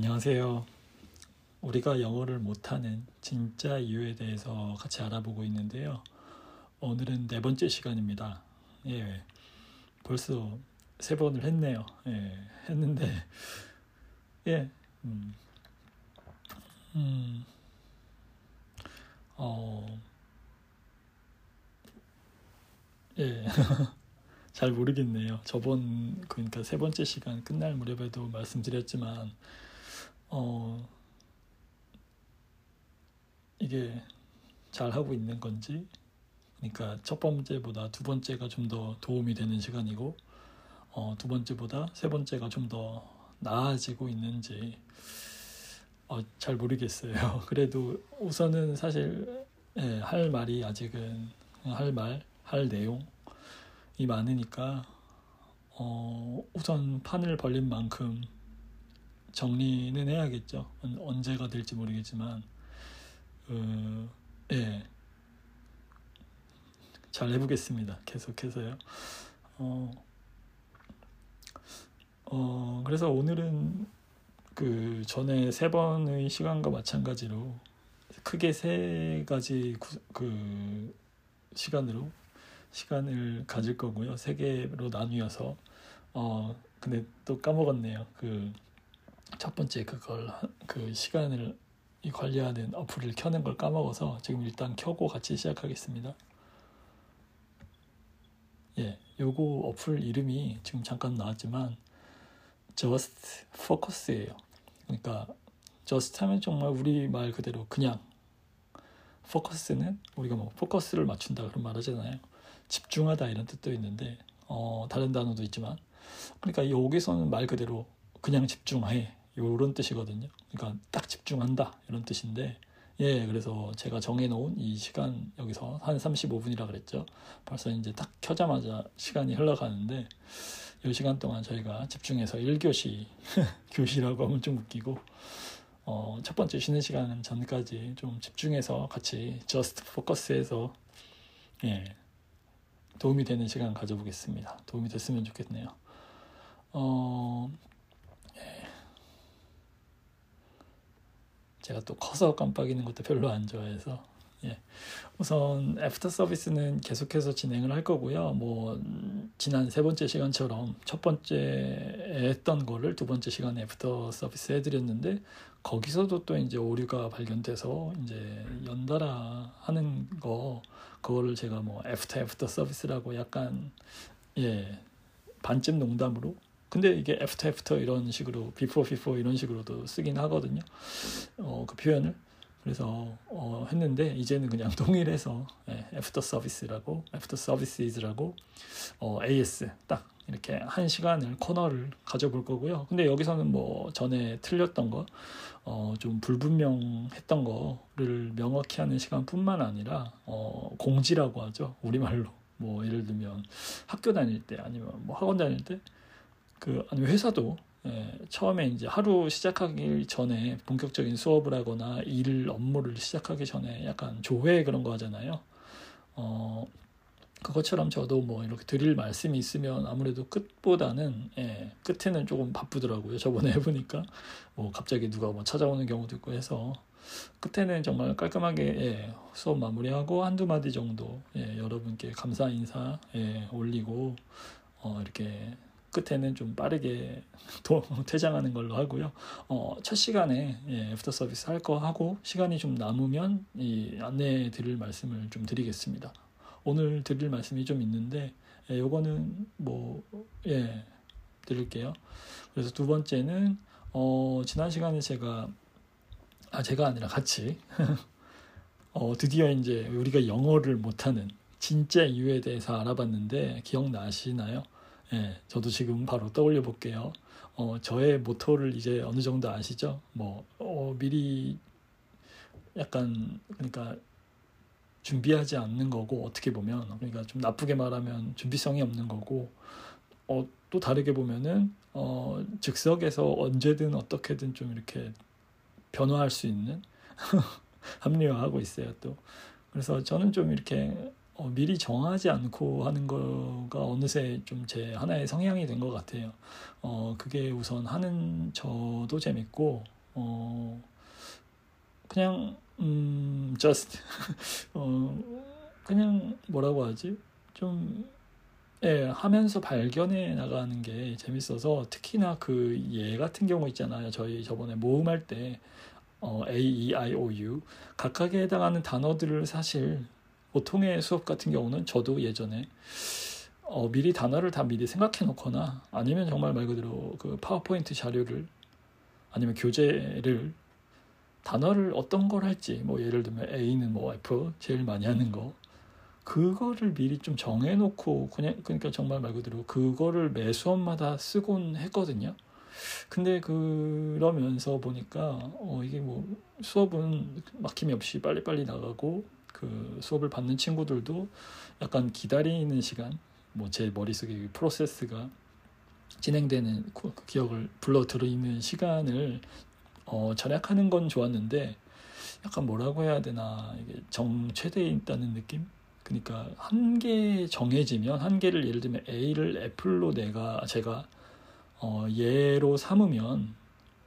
안녕하세요. 우리가 영어를 못하는 진짜 이유에 대해서 같이 알아보고 있는데요. 오늘은 네 번째 시간입니다. 예, 벌써 세 번을 했네요. 예, 했는데 예, 예, 잘 모르겠네요. 그러니까 세 번째 시간 끝날 무렵에도 말씀드렸지만 이게 잘하고 있는 건지, 그러니까 첫 번째보다 두 번째가 좀 더 도움이 되는 시간이고 두 번째보다 세 번째가 좀 더 나아지고 있는지 잘 모르겠어요. 그래도 우선은 사실 할 말이 아직은 할 내용 이 많으니까 우선 판을 벌린 만큼 정리는 해야겠죠. 언제가 될지 모르겠지만 잘 해보겠습니다. 계속해서요. 그래서 오늘은 그 전에 세 번의 시간과 마찬가지로 크게 세 가지 시간을 가질 거고요. 세 개로 나뉘어서 근데 또 까먹었네요. 그 첫 번째 그 시간을 관리하는 어플을 켜는 걸 까먹어서 지금 일단 켜고 같이 시작하겠습니다. 예, 요거 어플 이름이 지금 잠깐 나왔지만 Just Focus예요. 그러니까 Just 하면 정말 우리 말 그대로 그냥, Focus는 우리가 뭐 포커스를 맞춘다 그런 말 하잖아요. 집중하다 이런 뜻도 있는데 다른 단어도 있지만, 그러니까 여기서는 말 그대로 그냥 집중해 이런 뜻이거든요. 그러니까 딱 집중한다 이런 뜻인데, 예, 그래서 제가 정해놓은 이 시간, 여기서 한 35분이라 그랬죠. 벌써 이제 딱 켜자마자 시간이 흘러가는데, 이 시간 동안 저희가 집중해서 1교시 교시라고 하면 좀 웃기고, 첫 번째 쉬는 시간 전까지 좀 집중해서 같이 Just Focus해서 도움이 되는 시간 가져보겠습니다. 도움이 됐으면 좋겠네요. 제가 또 커서 깜빡이는 것도 별로 안 좋아해서, 예, 우선 애프터 서비스는 계속해서 진행을 할 거고요. 뭐 지난 세 번째 시간처럼 첫 번째 했던 거를 두 번째 시간에 애프터 서비스 해드렸는데, 거기서도 또 이제 오류가 발견돼서 이제 연달아 하는 거, 그거를 제가 뭐 애프터 서비스라고 약간 반쯤 농담으로, 근데 이게 애프터 이런 식으로, 비포 이런 식으로도 쓰긴 하거든요. 그 표현을. 그래서 했는데 이제는 그냥 통일해서 애프터 서비스라고, 애프터 서비스즈라고 AS 딱 이렇게 한 시간을, 코너를 가져볼 거고요. 근데 여기서는 뭐 전에 틀렸던 거, 좀 불분명했던 거를 명확히 하는 시간뿐만 아니라 공지라고 하죠. 우리말로. 뭐 예를 들면 학교 다닐 때, 아니면 뭐 학원 다닐 때, 아니면 회사도 처음에 이제 하루 시작하기 전에 본격적인 수업을 하거나 업무를 시작하기 전에 약간 조회 그런 거 하잖아요. 그것처럼 저도 뭐 이렇게 드릴 말씀이 있으면 아무래도 끝보다는 끝에는 조금 바쁘더라고요. 저번에 해보니까 뭐 갑자기 누가 뭐 찾아오는 경우도 있고 해서, 끝에는 정말 깔끔하게 수업 마무리하고 한두 마디 정도 여러분께 감사 인사 올리고 이렇게 끝에는 좀 빠르게 퇴장하는 걸로 하고요. 첫 시간에 애프터 서비스 할 거 하고, 시간이 좀 남으면 이 안내해 드릴 말씀을 좀 드리겠습니다. 오늘 드릴 말씀이 좀 있는데 요거는 드릴게요. 그래서 두 번째는 지난 시간에 제가 아니라 같이 드디어 이제 우리가 영어를 못하는 진짜 이유에 대해서 알아봤는데 기억나시나요? 저도 지금 바로 떠올려 볼게요. 저의 모토를 이제 어느 정도 아시죠? 뭐 미리 약간, 그러니까 준비하지 않는 거고, 어떻게 보면, 그러니까 좀 나쁘게 말하면 준비성이 없는 거고, 또 다르게 보면은 즉석에서 언제든 어떻게든 좀 이렇게 변화할 수 있는 합리화하고 있어요. 또 그래서 저는 좀 이렇게 미리 정하지 않고 하는 거가 어느새 좀 제 하나의 성향이 된 것 같아요. 그게 우선 하는 저도 재밌고, 그냥 just 그냥 뭐라고 하지? 좀 하면서 발견해 나가는 게 재밌어서, 특히나 그 예 같은 경우 있잖아요. 저희 저번에 모음할 때 A, E, I, O, U 각각에 해당하는 단어들을 사실 보통의 수업 같은 경우는 저도 예전에 미리 단어를 다 미리 생각해 놓거나, 아니면 정말 말 그대로 그 파워포인트 자료를, 아니면 교재를 단어를 어떤 걸 할지, 뭐 예를 들면 A는 뭐 F 제일 많이 하는 거, 그거를 미리 좀 정해놓고 그냥, 그러니까 정말 말 그대로 그거를 매 수업마다 쓰곤 했거든요. 근데 그러면서 보니까 이게 뭐 수업은 막힘이 없이 빨리빨리 나가고, 그 수업을 받는 친구들도 약간 기다리는 시간, 뭐 제 머릿속에 프로세스가 진행되는 그 기억을 불러들이는 시간을 절약하는 건 좋았는데, 약간 뭐라고 해야 되나, 이게 정체되어 있다는 느낌? 그러니까 한 개 정해지면, 한 개를 예를 들면 A를 애플로 제가 예로 삼으면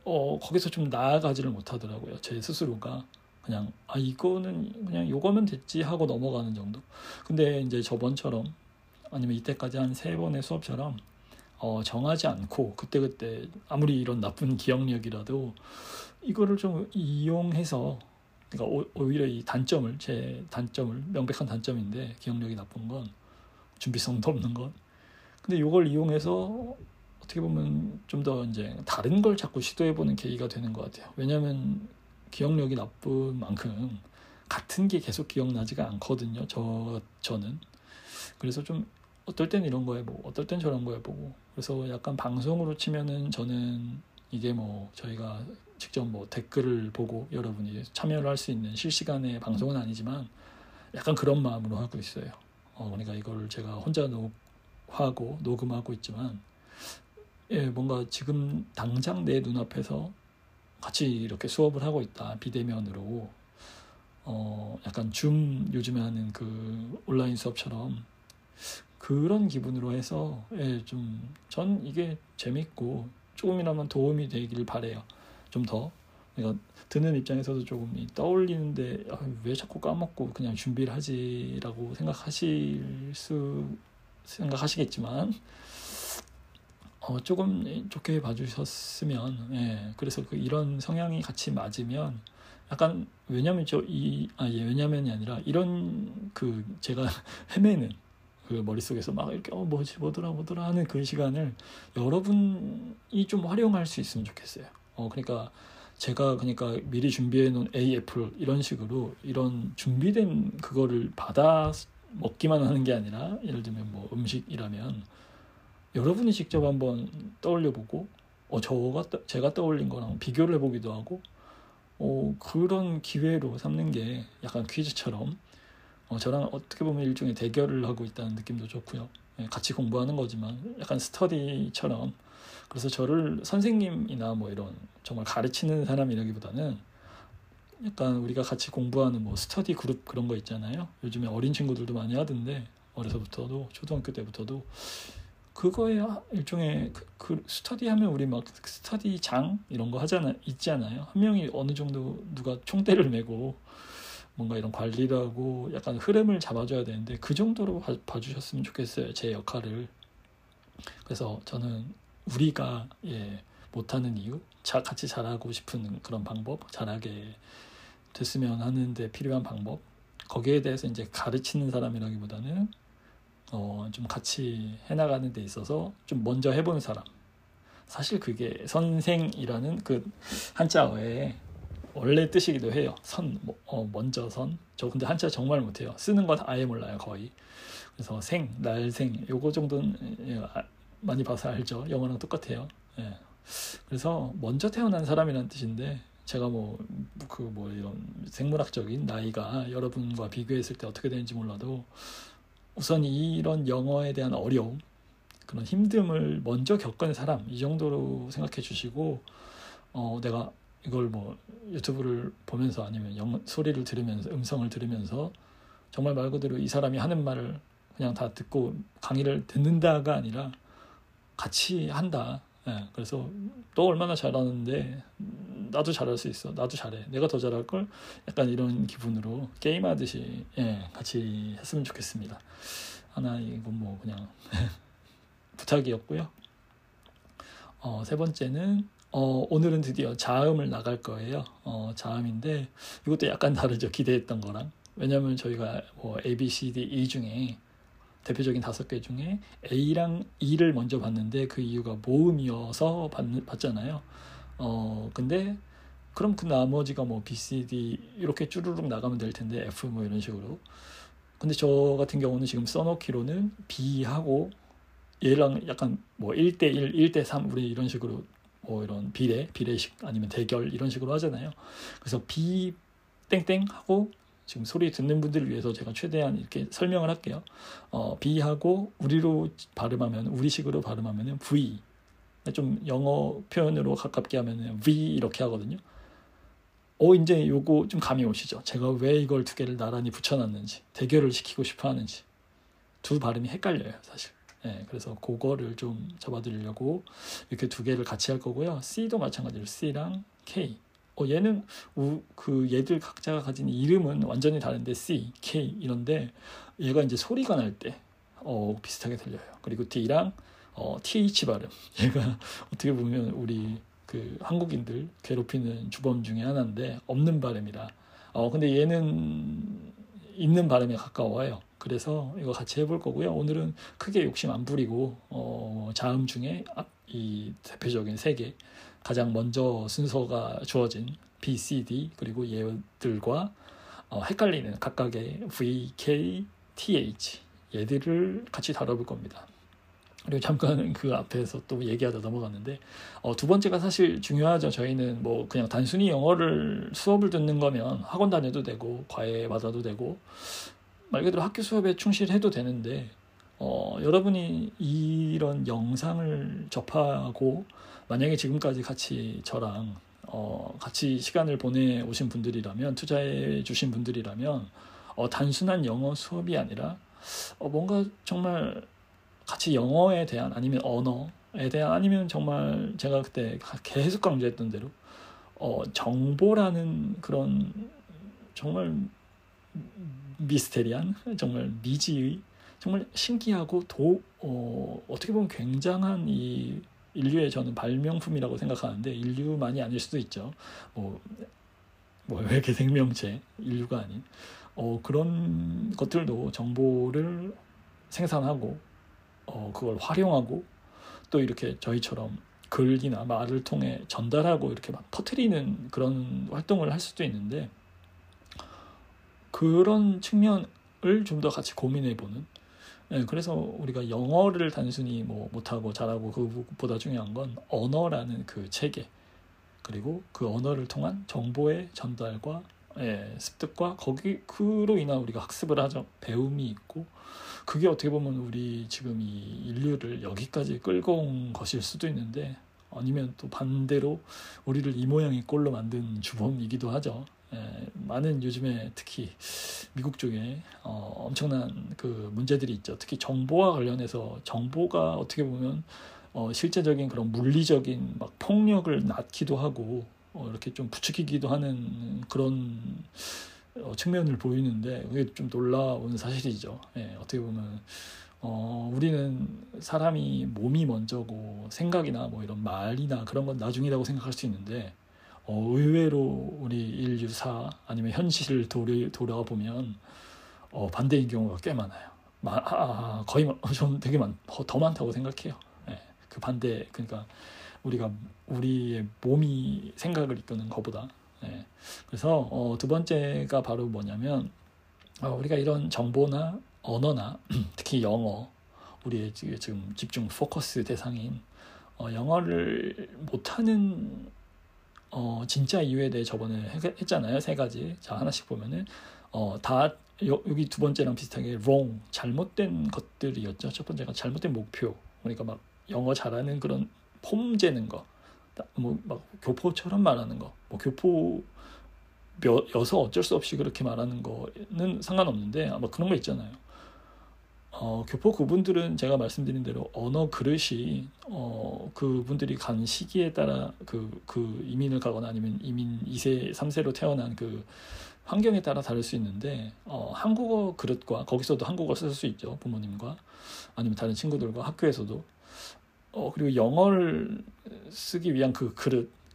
거기서 좀 나아가지를 못하더라고요. 제 스스로가 그냥 이거는 그냥 요거면 됐지 하고 넘어가는 정도. 근데 이제 저번처럼, 아니면 이때까지 한 3번의 수업처럼 정하지 않고 그때그때 아무리 이런 나쁜 기억력이라도 이거를 좀 이용해서, 그러니까 오히려 이 단점을, 제 단점을, 명백한 단점인데 기억력이 나쁜 건, 준비성도 없는 건, 근데 이걸 이용해서 어떻게 보면 좀 더 이제 다른 걸 자꾸 시도해보는 계기가 되는 것 같아요. 왜냐하면 기억력이 나쁜 만큼 같은 게 계속 기억나지가 않거든요. 저는 그래서 좀 어떨 땐 이런 거 해보고 어떨 땐 저런 거 해보고, 그래서 약간 방송으로 치면은 저는 이게 뭐 저희가 직접 뭐 댓글을 보고 여러분이 참여를 할 수 있는 실시간의 방송은 아니지만 약간 그런 마음으로 하고 있어요. 그러니까 이걸 제가 혼자 녹음하고 있지만, 뭔가 지금 당장 내 눈앞에서 같이 이렇게 수업을 하고 있다, 비대면으로. 약간 줌 요즘에 하는 그 온라인 수업처럼 그런 기분으로 해서, 전 이게 재밌고 조금이나마 도움이 되길 바래요. 좀 더, 그러니까 듣는 입장에서도 조금 떠올리는데, 왜 자꾸 까먹고 그냥 준비를 하지라고 생각하시겠지만, 조금 좋게 봐주셨으면, 그래서 이런 성향이 같이 맞으면 약간, 왜냐면 왜냐면이 아니라 이런 그 제가 헤매는 그 머릿속에서 막 이렇게 뭐더라 하는 그 시간을 여러분이 좀 활용할 수 있으면 좋겠어요. 그러니까 제가 미리 준비해 놓은 A, F 이런 식으로 이런 준비된 그거를 받아 먹기만 하는 게 아니라, 예를 들면 뭐 음식이라면 여러분이 직접 한번 떠올려보고, 제가 떠올린 거랑 비교를 해보기도 하고, 그런 기회로 삼는 게 약간 퀴즈처럼 저랑 어떻게 보면 일종의 대결을 하고 있다는 느낌도 좋고요. 같이 공부하는 거지만 약간 스터디처럼. 그래서 저를 선생님이나 뭐 이런 정말 가르치는 사람이라기보다는 약간 우리가 같이 공부하는 뭐 스터디 그룹 그런 거 있잖아요. 요즘에 어린 친구들도 많이 하던데, 어려서부터도 초등학교 때부터도 그거에 일종의 스터디하면 우리 막 스터디장 이런 거 있잖아요. 한 명이 어느 정도 누가 총대를 메고 뭔가 이런 관리를 하고 약간 흐름을 잡아줘야 되는데, 그 정도로 봐주셨으면 좋겠어요, 제 역할을. 그래서 저는 우리가 못하는 이유, 같이 잘하고 싶은 그런 방법, 잘하게 됐으면 하는데 필요한 방법, 거기에 대해서 이제 가르치는 사람이라기보다는 좀 같이 해나가는 데 있어서 좀 먼저 해보는 사람. 사실 그게 선생이라는 그 한자어의 원래 뜻이기도 해요. 먼저 선. 저 근데 한자 정말 못해요. 쓰는 건 아예 몰라요, 거의. 그래서 날생 요거 정도는 많이 봐서 알죠. 영어랑 똑같아요. 그래서 먼저 태어난 사람이라는 뜻인데, 제가 이런 생물학적인 나이가 여러분과 비교했을 때 어떻게 되는지 몰라도, 우선 이런 영어에 대한 어려움, 그런 힘듦을 먼저 겪은 사람, 이 정도로 생각해 주시고, 내가 이걸 뭐 유튜브를 보면서, 아니면 소리를 들으면서, 음성을 들으면서 정말 말 그대로 이 사람이 하는 말을 그냥 다 듣고 강의를 듣는다가 아니라 같이 한다. 예, 그래서 너 얼마나 잘하는데 나도 잘할 수 있어. 나도 잘해. 내가 더 잘할걸? 약간 이런 기분으로 게임하듯이 예, 같이 했으면 좋겠습니다. 하나 이건 뭐 그냥 부탁이었고요. 세 번째는 오늘은 드디어 자음을 나갈 거예요. 자음인데 이것도 약간 다르죠. 기대했던 거랑. 왜냐하면 저희가 뭐 A, B, C, D, E 중에 대표적인 5개 중에 A랑 E를 먼저 봤는데 그 이유가 모음이어서 봤잖아요. 근데 그럼 그 나머지가 뭐 B, C, D 이렇게 쭈르륵 나가면 될 텐데 F 뭐 이런 식으로. 근데 저 같은 경우는 지금 써놓기로는 B하고 얘랑 약간 뭐 1대1, 1대3 우리 이런 식으로 뭐 이런 비례식 아니면 대결 이런 식으로 하잖아요. 그래서 B 땡땡 하고 지금 소리 듣는 분들을 위해서 제가 최대한 이렇게 설명을 할게요. B하고 우리로 발음하면 우리식으로 발음하면은 V. 좀 영어 표현으로 가깝게 하면은 V 이렇게 하거든요. 이제 요거 좀 감이 오시죠. 제가 왜 이걸 두 개를 나란히 붙여놨는지 대결을 시키고 싶어 하는지 두 발음이 헷갈려요, 사실. 예, 그래서 그거를 좀 잡아드리려고 이렇게 두 개를 같이 할 거고요. C도 마찬가지로 C랑 K. 얘는 얘들 각자가 가진 이름은 완전히 다른데 C, K 이런데 얘가 이제 소리가 날 때 비슷하게 들려요. 그리고 D랑 TH 발음. 얘가 어떻게 보면 우리 그 한국인들 괴롭히는 주범 중에 하나인데 없는 발음이라. 근데 얘는 있는 발음에 가까워요. 그래서 이거 같이 해볼 거고요. 오늘은 크게 욕심 안 부리고 자음 중에 이 대표적인 3개 가장 먼저 순서가 주어진 B, C, D 그리고 얘들과 헷갈리는 각각의 V, K, TH 얘들을 같이 다뤄볼 겁니다. 그리고 잠깐 그 앞에서 또 얘기하다 넘어갔는데 두 번째가 사실 중요하죠. 저희는 뭐 그냥 단순히 영어를 수업을 듣는 거면 학원 다녀도 되고 과외 받아도 되고 말 그대로 학교 수업에 충실해도 되는데 여러분이 이런 영상을 접하고 만약에 지금까지 같이 저랑 같이 시간을 보내오신 분들이라면 투자해 주신 분들이라면 단순한 영어 수업이 아니라 뭔가 정말 같이 영어에 대한 아니면 언어에 대한 아니면 정말 제가 그때 계속 강조했던 대로 정보라는 그런 정말 미스테리한 정말 미지의 정말 신기하고 어떻게 보면 굉장한 이 인류의 저는 발명품이라고 생각하는데 인류만이 아닐 수도 있죠. 뭐 외계 생명체, 인류가 아닌 그런 것들도 정보를 생산하고 그걸 활용하고 또 이렇게 저희처럼 글이나 말을 통해 전달하고 이렇게 막 퍼뜨리는 그런 활동을 할 수도 있는데 그런 측면을 좀 더 같이 고민해보는 네, 그래서 우리가 영어를 단순히 뭐 못하고 잘하고 그보다 중요한 건 언어라는 그 체계 그리고 그 언어를 통한 정보의 전달과 습득과 그로 인한 우리가 학습을 하죠. 배움이 있고 그게 어떻게 보면 우리 지금 이 인류를 여기까지 끌고 온 것일 수도 있는데 아니면 또 반대로 우리를 이 모양의 꼴로 만든 주범이기도 하죠. 많은 요즘에 특히 미국 쪽에 엄청난 그 문제들이 있죠. 특히 정보와 관련해서 정보가 어떻게 보면 실제적인 그런 물리적인 막 폭력을 낳기도 하고 이렇게 좀 부추기기도 하는 그런 측면을 보이는데 그게 좀 놀라운 사실이죠. 어떻게 보면 우리는 사람이 몸이 먼저고 생각이나 뭐 이런 말이나 그런 건 나중이라고 생각할 수 있는데 의외로 우리 인류사 아니면 현실을 돌아보면 반대인 경우가 꽤 많아요. 거의 저는 되게 더 많다고 생각해요. 그 반대 그러니까 우리의 몸이 생각을 이끄는 것보다. 그래서 두 번째가 바로 뭐냐면 우리가 이런 정보나 언어나 특히 영어 우리의 지금 집중 포커스 대상인 영어를 못하는 진짜 이유에 대해 저번에 했잖아요. 3가지. 자, 하나씩 보면은 여기 두 번째랑 비슷하게 wrong, 잘못된 것들이었죠. 첫 번째가 잘못된 목표. 그러니까 막 영어 잘하는 그런 폼 재는 거. 뭐 막 교포처럼 말하는 거. 뭐 교포 여서 어쩔 수 없이 그렇게 말하는 거는 상관없는데 아마 그런 거 있잖아요. 교포 그분들은 제가 말씀드린 대로 언어 그릇이 그분들이 간 시기에 따라 그 이민을 가거나 아니면 이민 2세, 3세로 태어난 그 환경에 따라 다를 수 있는데 한국어 그릇과 거기서도 한국어 쓸 수 있죠. 부모님과 아니면 다른 친구들과 학교에서도 그리고 영어를 쓰기 위한 그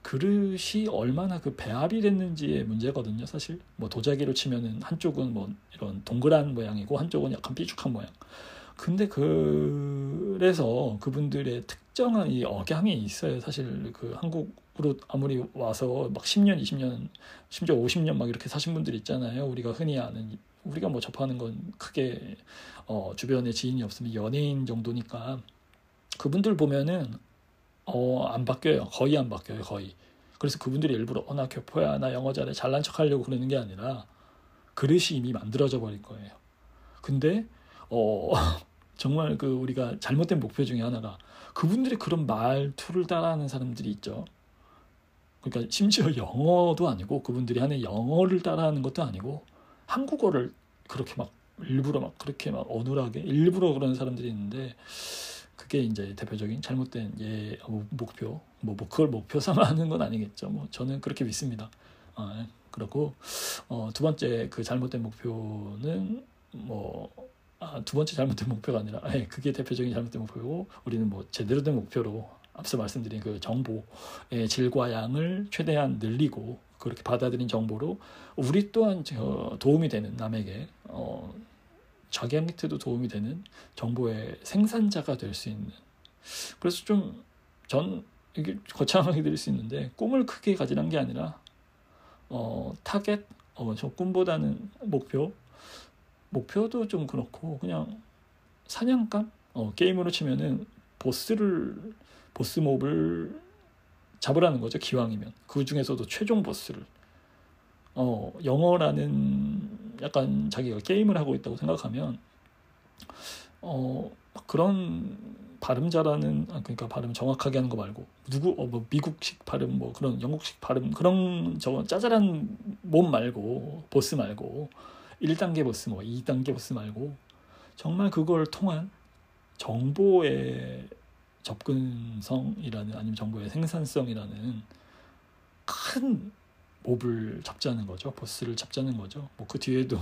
그릇이 얼마나 그 배합이 됐는지의 문제거든요. 사실 뭐 도자기로 치면은 한쪽은 뭐 이런 동그란 모양이고 한쪽은 약간 삐죽한 모양. 근데 그래서 그분들의 특정한 이 억양이 있어요. 사실 그 한국으로 아무리 와서 막 10년, 20년, 심지어 50년 막 이렇게 사신 분들 있잖아요. 우리가 흔히 아는 우리가 뭐 접하는 건 크게 주변에 지인이 없으면 연예인 정도니까 그분들 보면은 안 바뀌어요. 거의 안 바뀌어요. 거의. 그래서 그분들이 일부러 나 교포야, 나 영어 잘해, 잘난 척하려고 그러는 게 아니라 그릇이 이미 만들어져 버린 거예요. 근데 정말 그 우리가 잘못된 목표 중에 하나가 그분들이 그런 말투를 따라하는 사람들이 있죠. 그러니까 심지어 영어도 아니고 그분들이 하는 영어를 따라하는 것도 아니고 한국어를 그렇게 막 일부러 막 그렇게 막 어눌하게 일부러 그런 사람들이 있는데. 그게 이제 대표적인 잘못된 목표, 뭐 그걸 목표 삼아 하는 건 아니겠죠. 뭐 저는 그렇게 믿습니다. 그렇고 두 번째 그 잘못된 목표는 두 번째 잘못된 목표가 아니라, 그게 대표적인 잘못된 목표고 우리는 뭐 제대로 된 목표로 앞서 말씀드린 그 정보의 질과 양을 최대한 늘리고 그렇게 받아들인 정보로 우리 또한 도움이 되는 남에게 자기 한테도 도움이 되는 정보의 생산자가 될 수 있는, 그래서 좀 전 이게 거창하게 드릴 수 있는데 꿈을 크게 가지는 게 아니라 타겟, 저 꿈보다는 목표도 좀 그렇고 그냥 사냥감, 게임으로 치면은 보스 몹을 잡으라는 거죠. 기왕이면 그 중에서도 최종 보스를 영어라는 약간 자기가 게임을 하고 있다고 생각하면 그런 발음 잘하는, 그러니까 발음 정확하게 하는 거 말고 미국식 발음, 뭐 그런 영국식 발음, 그런 저거 짜잘한 몸 말고, 보스 말고 1단계 보스, 뭐 2단계 보스 말고 정말 그걸 통한 정보의 접근성이라는, 아니면 정보의 생산성이라는 큰 몹을 잡자는 거죠. 보스를 잡자는 거죠. 뭐 그 뒤에도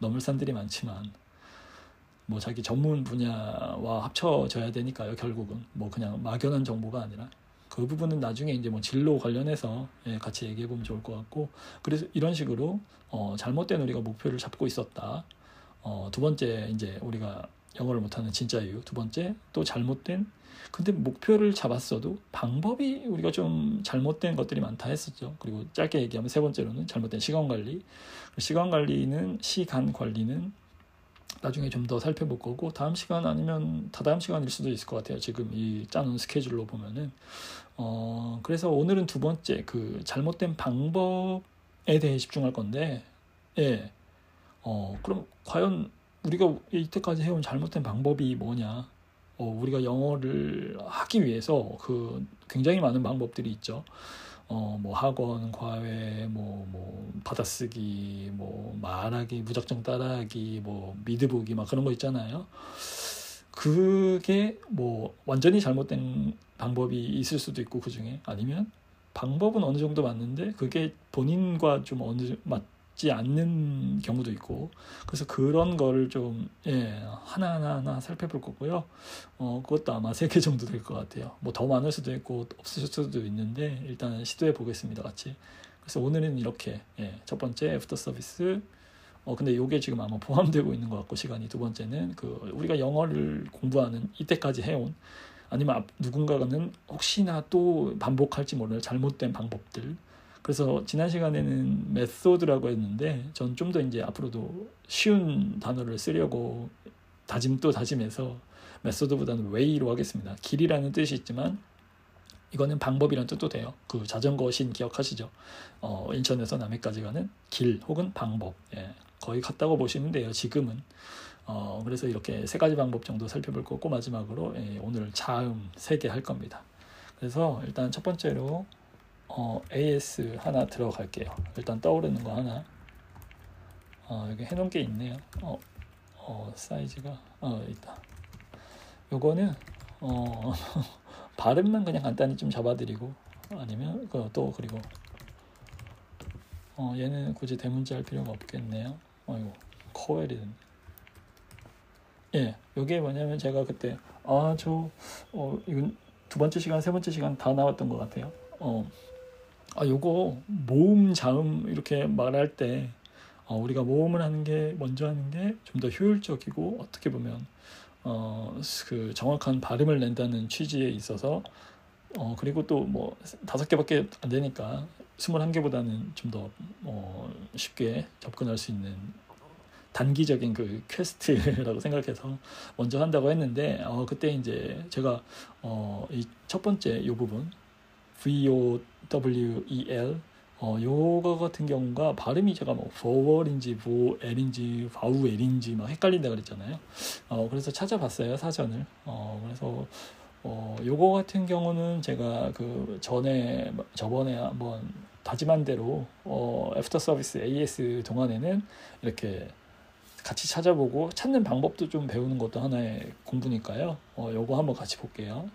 넘을 산들이 많지만 뭐 자기 전문 분야와 합쳐져야 되니까요. 결국은 뭐 그냥 막연한 정보가 아니라 그 부분은 나중에 이제 뭐 진로 관련해서 같이 얘기해 보면 좋을 것 같고, 그래서 이런 식으로 잘못된 우리가 목표를 잡고 있었다. 두 번째 이제 우리가 영어를 못하는 진짜 이유, 두 번째 또 잘못된, 근데 목표를 잡았어도 방법이 우리가 좀 잘못된 것들이 많다 했었죠. 그리고 짧게 얘기하면 세 번째로는 잘못된 시간 관리는 나중에 좀 더 살펴볼 거고, 다음 시간 아니면 다다음 시간일 수도 있을 것 같아요. 지금 이 짜놓은 스케줄로 보면은 그래서 오늘은 두 번째 그 잘못된 방법에 대해 집중할 건데, 그럼 과연 우리가 이때까지 해온 잘못된 방법이 뭐냐? 우리가 영어를 하기 위해서 그 굉장히 많은 방법들이 있죠. 뭐 학원, 과외, 뭐 받아쓰기, 뭐 말하기, 무작정 따라하기, 뭐 미드보기, 막 그런 거 있잖아요. 그게 뭐 완전히 잘못된 방법이 있을 수도 있고, 그 중에 아니면 방법은 어느 정도 맞는데 그게 본인과 좀 맞지 않는 경우도 있고, 그래서 그런 거를 좀 하나하나 살펴볼 거고요. 그것도 아마 3개 정도 될 것 같아요. 뭐 더 많을 수도 있고 없을 수도 있는데 일단 시도해 보겠습니다, 같이. 그래서 오늘은 이렇게 첫 번째 애프터 서비스, 근데 이게 지금 아마 포함되고 있는 것 같고, 시간이. 두 번째는 그 우리가 영어를 공부하는 이때까지 해온, 아니면 누군가는 혹시나 또 반복할지 모를 잘못된 방법들. 그래서 지난 시간에는 메소드라고 했는데 전 좀 더 이제 앞으로도 쉬운 단어를 쓰려고 다짐해서 메소드보다는 웨이로 하겠습니다. 길이라는 뜻이 있지만 이거는 방법이라는 뜻도 돼요. 그 자전거 신 기억하시죠? 인천에서 남해까지 가는 길 혹은 방법, 거의 같다고 보시면 돼요, 지금은. 그래서 이렇게 3가지 방법 정도 살펴볼 거고, 마지막으로 오늘 자음 3개 할 겁니다. 그래서 일단 첫 번째로 AS 하나 들어갈게요. 일단 떠오르는 거 하나. 여기 해놓은 게 있네요. 사이즈가 있다. 요거는 발음만 그냥 간단히 좀 잡아드리고, 아니면 또 그리고 얘는 굳이 대문자 할 필요가 없겠네요. 아이고 코엘이 됐네. 예, 요게 뭐냐면 제가 그때 이건 두 번째 시간, 세 번째 시간 다 나왔던 것 같아요. 요거 모음, 자음 이렇게 말할 때 우리가 모음을 하는 게 먼저 하는 게 좀 더 효율적이고, 어떻게 보면 그 정확한 발음을 낸다는 취지에 있어서, 그리고 또 뭐 5개밖에 안 되니까 21개보다는 좀 더 쉽게 접근할 수 있는 단기적인 그 퀘스트라고 생각해서 먼저 한다고 했는데, 그때 이제 제가 이 첫 번째 이 부분 VOWEL 요거 같은 경우가 발음이 제가 뭐 vowel인지 voel인지 vowel인지 막 헷갈린다 그랬잖아요. 그래서 찾아봤어요, 사전을. 그래서 요거 같은 경우는 제가 그 저번에 한번 다짐한 대로 애프터 서비스 AS 동안에는 이렇게 같이 찾아보고 찾는 방법도 좀 배우는 것도 하나의 공부니까요. 요거 한번 같이 볼게요.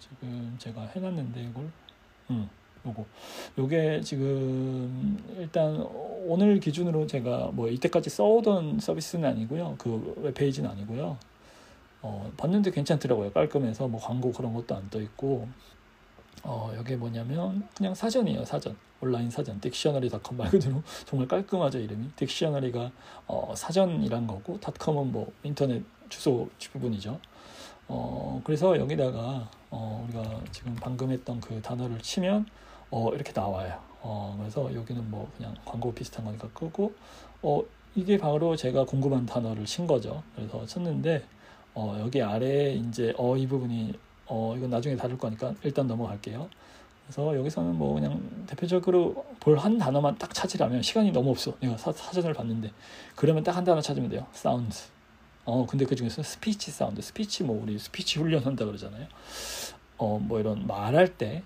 지금 제가 해놨는데 이걸 요게 지금 일단 오늘 기준으로 제가 뭐 이때까지 써오던 서비스는 아니고요. 그 웹페이지는 아니고요. 봤는데 괜찮더라고요. 깔끔해서 뭐 광고 그런 것도 안 떠있고, 여기 뭐냐면 그냥 사전이에요. 사전, 온라인 사전, dictionary.com. 말 그대로 정말 깔끔하죠, 이름이. dictionary가 사전이란 거고, .com은 뭐 인터넷 주소 부분이죠. 그래서 여기다가 우리가 지금 방금 했던 그 단어를 치면 이렇게 나와요. 그래서 여기는 뭐 그냥 광고 비슷한 거니까 끄고, 이게 바로 제가 궁금한 단어를 친 거죠. 그래서 쳤는데 여기 아래에 이제 이 부분이 이건 나중에 다룰 거니까 일단 넘어갈게요. 그래서 여기서는 뭐 그냥 대표적으로 볼 한 단어만 딱 찾으라면 시간이 너무 없어. 내가 사전을 봤는데. 그러면 딱 한 단어 찾으면 돼요. 사운드. 근데 그 중에서 스피치 사운드, 스피치 뭐 우리 스피치 훈련한다 그러잖아요. 뭐 이런 말할 때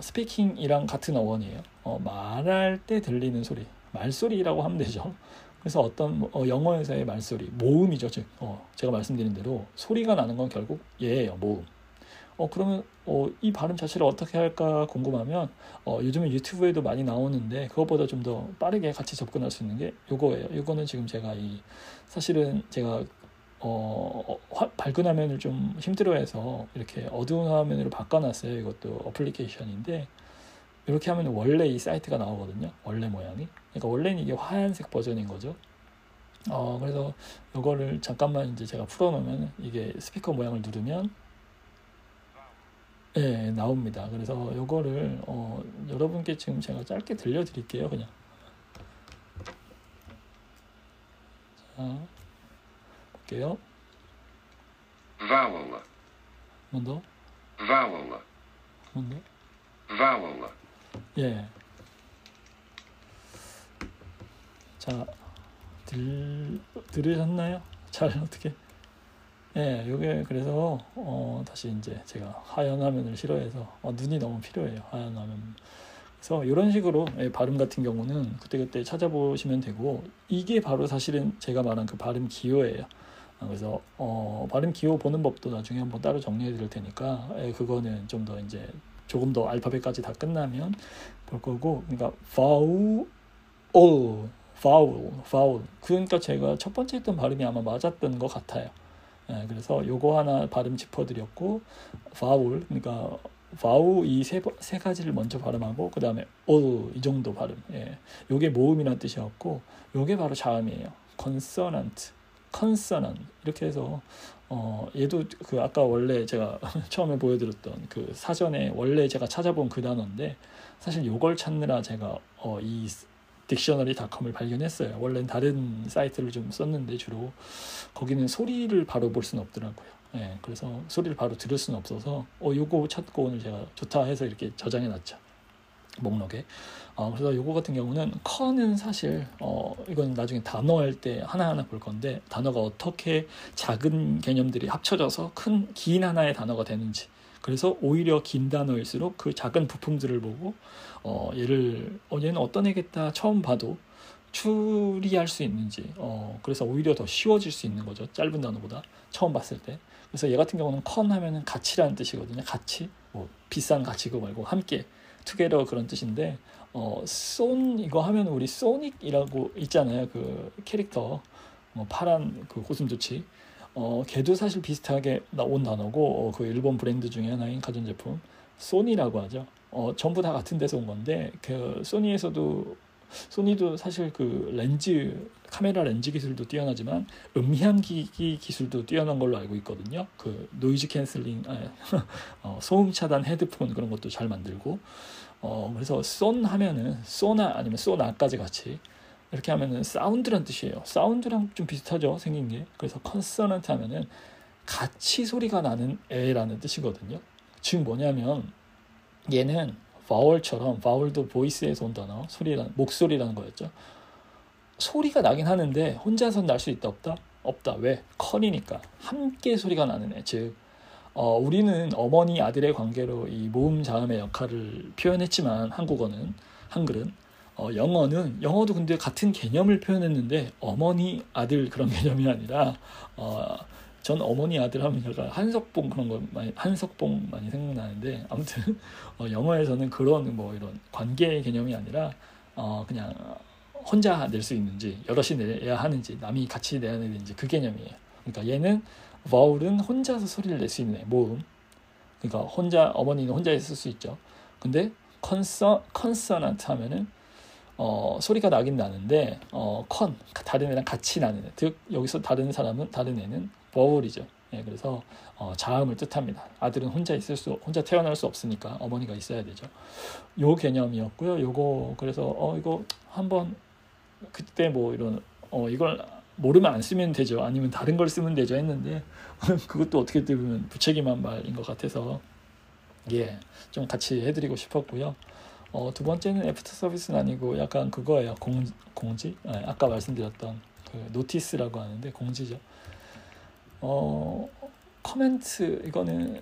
스피킹이랑 같은 어원이에요. 말할 때 들리는 소리, 말소리라고 하면 되죠. 그래서 어떤 영어에서의 말소리, 모음이죠. 즉 제가 말씀드린 대로 소리가 나는 건 결국 얘예요, 모음. 그러면 이 발음 자체를 어떻게 할까 궁금하면 요즘에 유튜브에도 많이 나오는데 그것보다 좀 더 빠르게 같이 접근할 수 있는 게 요거예요. 요거는 지금 제가 사실은 제가 밝은 화면을 좀 힘들어해서 이렇게 어두운 화면으로 바꿔놨어요. 이것도 어플리케이션인데, 이렇게 하면 원래 이 사이트가 나오거든요. 원래 모양이. 그러니까 원래는 이게 하얀색 버전인 거죠. 그래서 이거를 잠깐만 이제 제가 풀어놓으면 이게 스피커 모양을 누르면 예, 나옵니다. 그래서 이거를 여러분께 지금 제가 짧게 들려드릴게요, 그냥. 자, 볼게요. Vowel. 한 번 더. Vowel. 한 번 더. Vowel. 예. 자, 들으셨나요? 잘 어떻게? 예, 요게 그래서 다시 이제 제가 하얀 화면을 싫어해서 눈이 너무 필요해요, 하얀 화면. 그래서 이런 식으로 발음 같은 경우는 그때그때 찾아보시면 되고, 이게 바로 사실은 제가 말한 그 발음 기호예요. 그래서 발음 기호 보는 법도 나중에 한번 따로 정리해 드릴 테니까 그거는 좀 더 이제 조금 더 알파벳까지 다 끝나면 볼 거고, 그러니까 vowel. 그러니까 제가 첫 번째 했던 발음이 아마 맞았던 것 같아요. 그래서 요거 하나 발음 짚어드렸고, vowel, 그러니까 vowel 이 세 가지를 먼저 발음하고, 그 다음에 all 이 정도 발음. 요게 모음이라는 뜻이었고, 요게 바로 자음이에요. consonant 이렇게 해서 얘도 그 아까 원래 제가 처음에 보여드렸던 그 사전에 원래 제가 찾아본 그 단어인데, 사실 요걸 찾느라 제가 이 딕셔너리.com을 발견했어요. 원래는 다른 사이트를 좀 썼는데 주로 거기는 소리를 바로 볼 수는 없더라고요. 그래서 소리를 바로 들을 수는 없어서 요거 찾고 오늘 제가 좋다 해서 이렇게 저장해 놨죠, 목록에. 그래서 요거 같은 경우는 커는 사실 이건 나중에 단어 할 때 하나하나 볼 건데, 단어가 어떻게 작은 개념들이 합쳐져서 큰 긴 하나의 단어가 되는지 그래서 오히려 긴 단어일수록 그 작은 부품들을 보고 얘는 어떤 애겠다 처음 봐도 추리할 수 있는지 그래서 오히려 더 쉬워질 수 있는 거죠. 짧은 단어보다 처음 봤을 때. 그래서 얘 같은 경우는 con 하면은 같이라는 뜻이거든요. 같이 뭐 비싼 같이 그거 말고 함께 together 그런 뜻인데 쏜 이거 하면 우리 소닉이라고 있잖아요. 그 캐릭터 파란 그 고슴도치 걔도 사실 비슷하게 나온 단어고 그 일본 브랜드 중에 하나인 가전제품 소니라고 하죠. 전부 다 같은 데서 온 건데 그 소니도 사실 그 카메라 렌즈 기술도 뛰어나지만 음향기기 기술도 뛰어난 걸로 알고 있거든요. 그 노이즈 캔슬링, 소음 차단 헤드폰 그런 것도 잘 만들고, 그래서 쏜 하면은 소나 아니면 소나까지 같이 이렇게 하면은 사운드란 뜻이에요. 사운드랑 좀 비슷하죠, 생긴 게. 그래서 컨서넌트 하면은 같이 소리가 나는 애라는 뜻이거든요. 즉 뭐냐면 얘는 바울처럼, 바울도 보이스에서 온 단어, 목소리라는 거였죠. 소리가 나긴 하는데 혼자서는 날 수 있다 없다? 없다. 왜? 컨이니까. 함께 소리가 나는 애. 즉 우리는 어머니 아들의 관계로 이 모음 자음의 역할을 표현했지만 한글은 영어도 근데 같은 개념을 표현했는데 어머니 아들 그런 개념이 아니라 전 어머니 아들 하면 약간 한석봉 그런 거 많이 생각나는데 아무튼 영어에서는 그런 뭐 이런 관계의 개념이 아니라 그냥 혼자 낼 수 있는지 여럿이 내야 하는지 남이 같이 내야 되는지 그 개념이에요. 그러니까 얘는 바울은 혼자서 소리를 낼 수 있는 모음. 그러니까 어머니는 혼자 쓸 수 있죠. 근데 컨서넌트 하면은 소리가 나긴 나는데 다른 애랑 같이 나는 애. 즉 여기서 다른 애는 바울이죠. 예, 그래서 자음을 뜻합니다. 아들은 혼자 태어날 수 없으니까 어머니가 있어야 되죠. 요 개념이었고요. 요거 그래서 이거 한번 그때 뭐 이런 이걸 모르면 안 쓰면 되죠. 아니면 다른 걸 쓰면 되죠 했는데 그것도 어떻게 들으면 부책임한 말인 것 같아서 예, 좀 같이 해드리고 싶었고요. 두 번째는 애프터 서비스는 아니고 약간 그거예요. 공지? 네, 아까 말씀드렸던 그 노티스라고 하는데 공지죠. 커멘트 이거는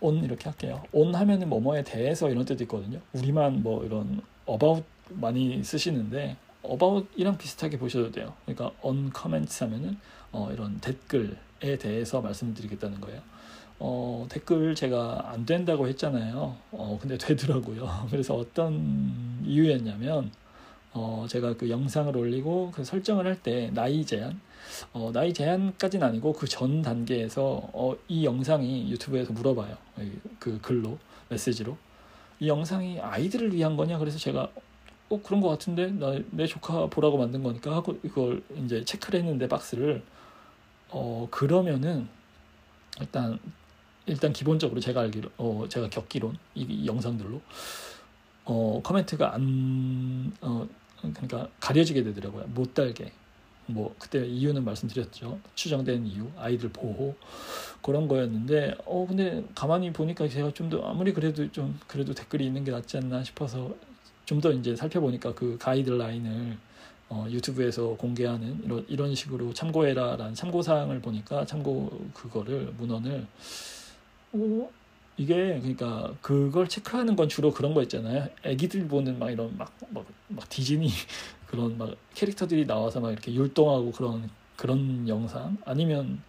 on 이렇게 할게요. on 하면은 뭐뭐에 대해서 이런 뜻도 있거든요. 우리만 뭐 이런 about 많이 쓰시는데 about이랑 비슷하게 보셔도 돼요. 그러니까 on comments 하면은 이런 댓글에 대해서 말씀드리겠다는 거예요. 댓글 제가 안 된다고 했잖아요. 근데 되더라고요. 그래서 어떤 이유였냐면 제가 그 영상을 올리고 그 설정을 할 때 나이 제한까지는 아니고 그 전 단계에서 이 영상이 유튜브에서 물어봐요. 그 글로 메시지로 이 영상이 아이들을 위한 거냐? 그래서 제가 그런 거 같은데 내 조카 보라고 만든 거니까 하고 이걸 이제 체크를 했는데 박스를 그러면은 일단 기본적으로 제가 겪기론 이 영상들로 커멘트가 그러니까 가려지게 되더라고요. 못 달게. 뭐 그때 이유는 말씀드렸죠. 추정된 이유, 아이들 보호 그런 거였는데 근데 가만히 보니까 제가 좀 더 아무리 그래도 댓글이 있는 게 낫지 않나 싶어서 좀 더 이제 살펴보니까 그 가이드라인을 유튜브에서 공개하는 이런 식으로 참고해라라는 참고사항을 보니까 문헌을 이게 그러니까 그걸 체크하는 건 주로 그런 거 있잖아요. 애기들 보는 막 이런 막 디즈니 그런 막 캐릭터들이 나와서 막 이렇게 율동하고 그런 영상 아니면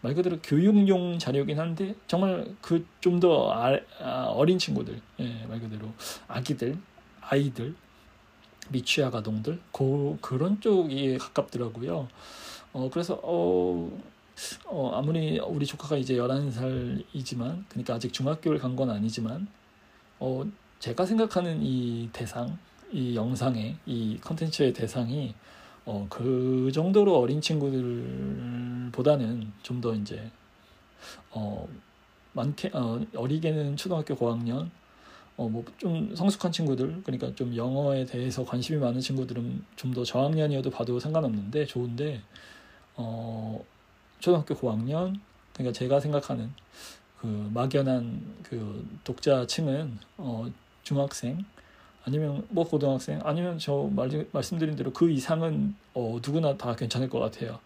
말 그대로 교육용 자료긴 한데 정말 그 좀 더 어린 친구들, 예, 말 그대로 아기들, 아이들. 미취학 아동들 그런 쪽이 가깝더라고요. 그래서 아무리 우리 조카가 이제 11살이지만 그러니까 아직 중학교를 간 건 아니지만 제가 생각하는 이 영상의 이 컨텐츠의 대상이 그 정도로 어린 친구들보다는 좀 더 이제 어리게는 초등학교 고학년 뭐 좀 성숙한 친구들 그러니까 좀 영어에 대해서 관심이 많은 친구들은 좀 더 저학년이어도 봐도 상관없는데 좋은데 초등학교 고학년 그러니까 제가 생각하는 그 막연한 그 독자층은 중학생 아니면 뭐 고등학생 아니면 저 말씀드린 대로 그 이상은 누구나 다 괜찮을 것 같아요.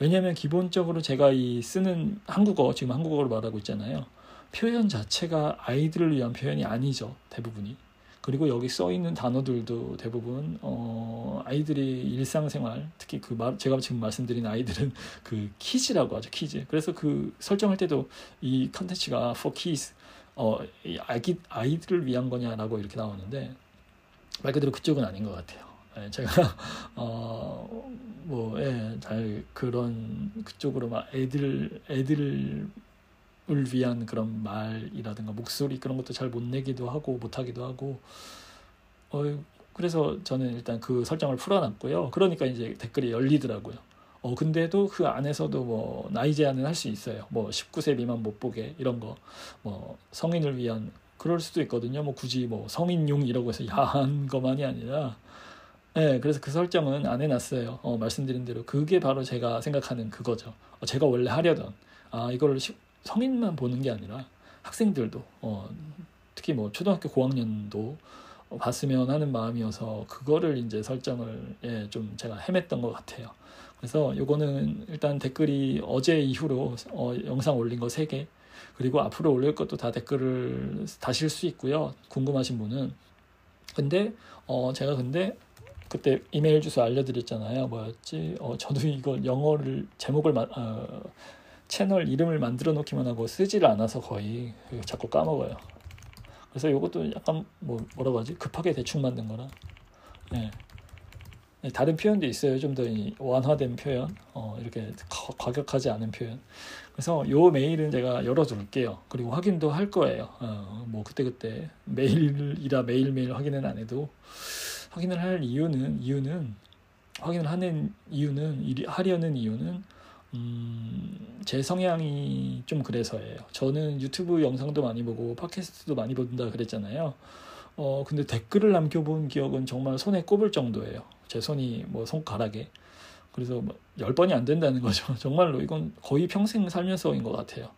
왜냐하면 기본적으로 제가 쓰는 한국어 지금 한국어로 말하고 있잖아요. 표현 자체가 아이들을 위한 표현이 아니죠, 대부분이. 그리고 여기 써있는 단어들도 대부분 아이들이 일상생활, 특히 제가 지금 말씀드린 아이들은 그 키즈라고 하죠, 키즈. 그래서 그 설정할 때도 이 컨텐츠가 for kids, 아이들을 위한 거냐라고 이렇게 나오는데 말 그대로 그쪽은 아닌 것 같아요. 예, 제가 잘 그런 그쪽으로 막 애들을 위한 그런 말이라든가 목소리 그런 것도 잘 못 내기도 하고 못 하기도 하고 그래서 저는 일단 그 설정을 풀어놨고요. 그러니까 이제 댓글이 열리더라고요. 근데도 그 안에서도 뭐 나이 제한은 할 수 있어요. 뭐 19세 미만 못 보게 이런 거, 뭐 성인을 위한 그럴 수도 있거든요. 뭐 굳이 뭐 성인용이라고 해서 야한 것만이 아니라, 네, 그래서 그 설정은 안 해놨어요. 말씀드린 대로 그게 바로 제가 생각하는 그거죠. 제가 원래 하려던 이걸 성인만 보는 게 아니라 학생들도 특히 뭐 초등학교 고학년도 봤으면 하는 마음이어서 그거를 이제 설정을 좀 제가 헤맸던 것 같아요. 그래서 요거는 일단 댓글이 어제 이후로 영상 올린 거 3개, 그리고 앞으로 올릴 것도 다 댓글을 다실 수 있고요, 궁금하신 분은. 근데 제가 그때 이메일 주소 알려드렸잖아요. 뭐였지? 저도 이걸 영어를 채널 이름을 만들어 놓기만 하고 쓰지를 않아서 거의 자꾸 까먹어요. 그래서 이것도 약간 뭐라고 하지? 급하게 대충 만든 거라. 네. 다른 표현도 있어요. 좀 더 완화된 표현, 이렇게 과격하지 않은 표현. 그래서 요 메일은 제가 열어둘게요. 그리고 확인도 할 거예요. 뭐 그때그때 메일이라 매일매일 확인은 안 해도, 확인을 할 이유는 확인을 하는 이유는 하려는 이유는 제 성향이 좀 그래서예요. 저는 유튜브 영상도 많이 보고 팟캐스트도 많이 본다 그랬잖아요. 근데 댓글을 남겨본 기억은 정말 손에 꼽을 정도예요. 제 손이 뭐 손가락에. 그래서 10번이 안 된다는 거죠. 정말로 이건 거의 평생 살면서인 것 같아요.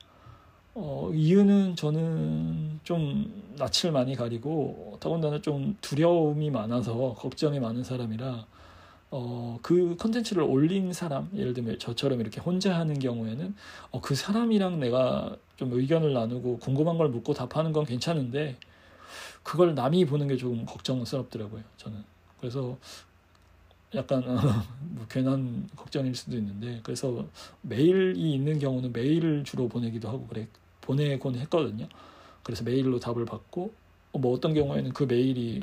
이유는 저는 좀 낯을 많이 가리고 더군다나 좀 두려움이 많아서 걱정이 많은 사람이라 그 컨텐츠를 올린 사람, 예를 들면 저처럼 이렇게 혼자 하는 경우에는 그 사람이랑 내가 좀 의견을 나누고 궁금한 걸 묻고 답하는 건 괜찮은데 그걸 남이 보는 게 조금 걱정스럽더라고요, 저는. 그래서 약간 뭐 괜한 걱정일 수도 있는데, 그래서 메일이 있는 경우는 메일을 주로 보내기도 하고 보내곤 했거든요. 그래서 메일로 답을 받고 뭐 어떤 경우에는 그 메일이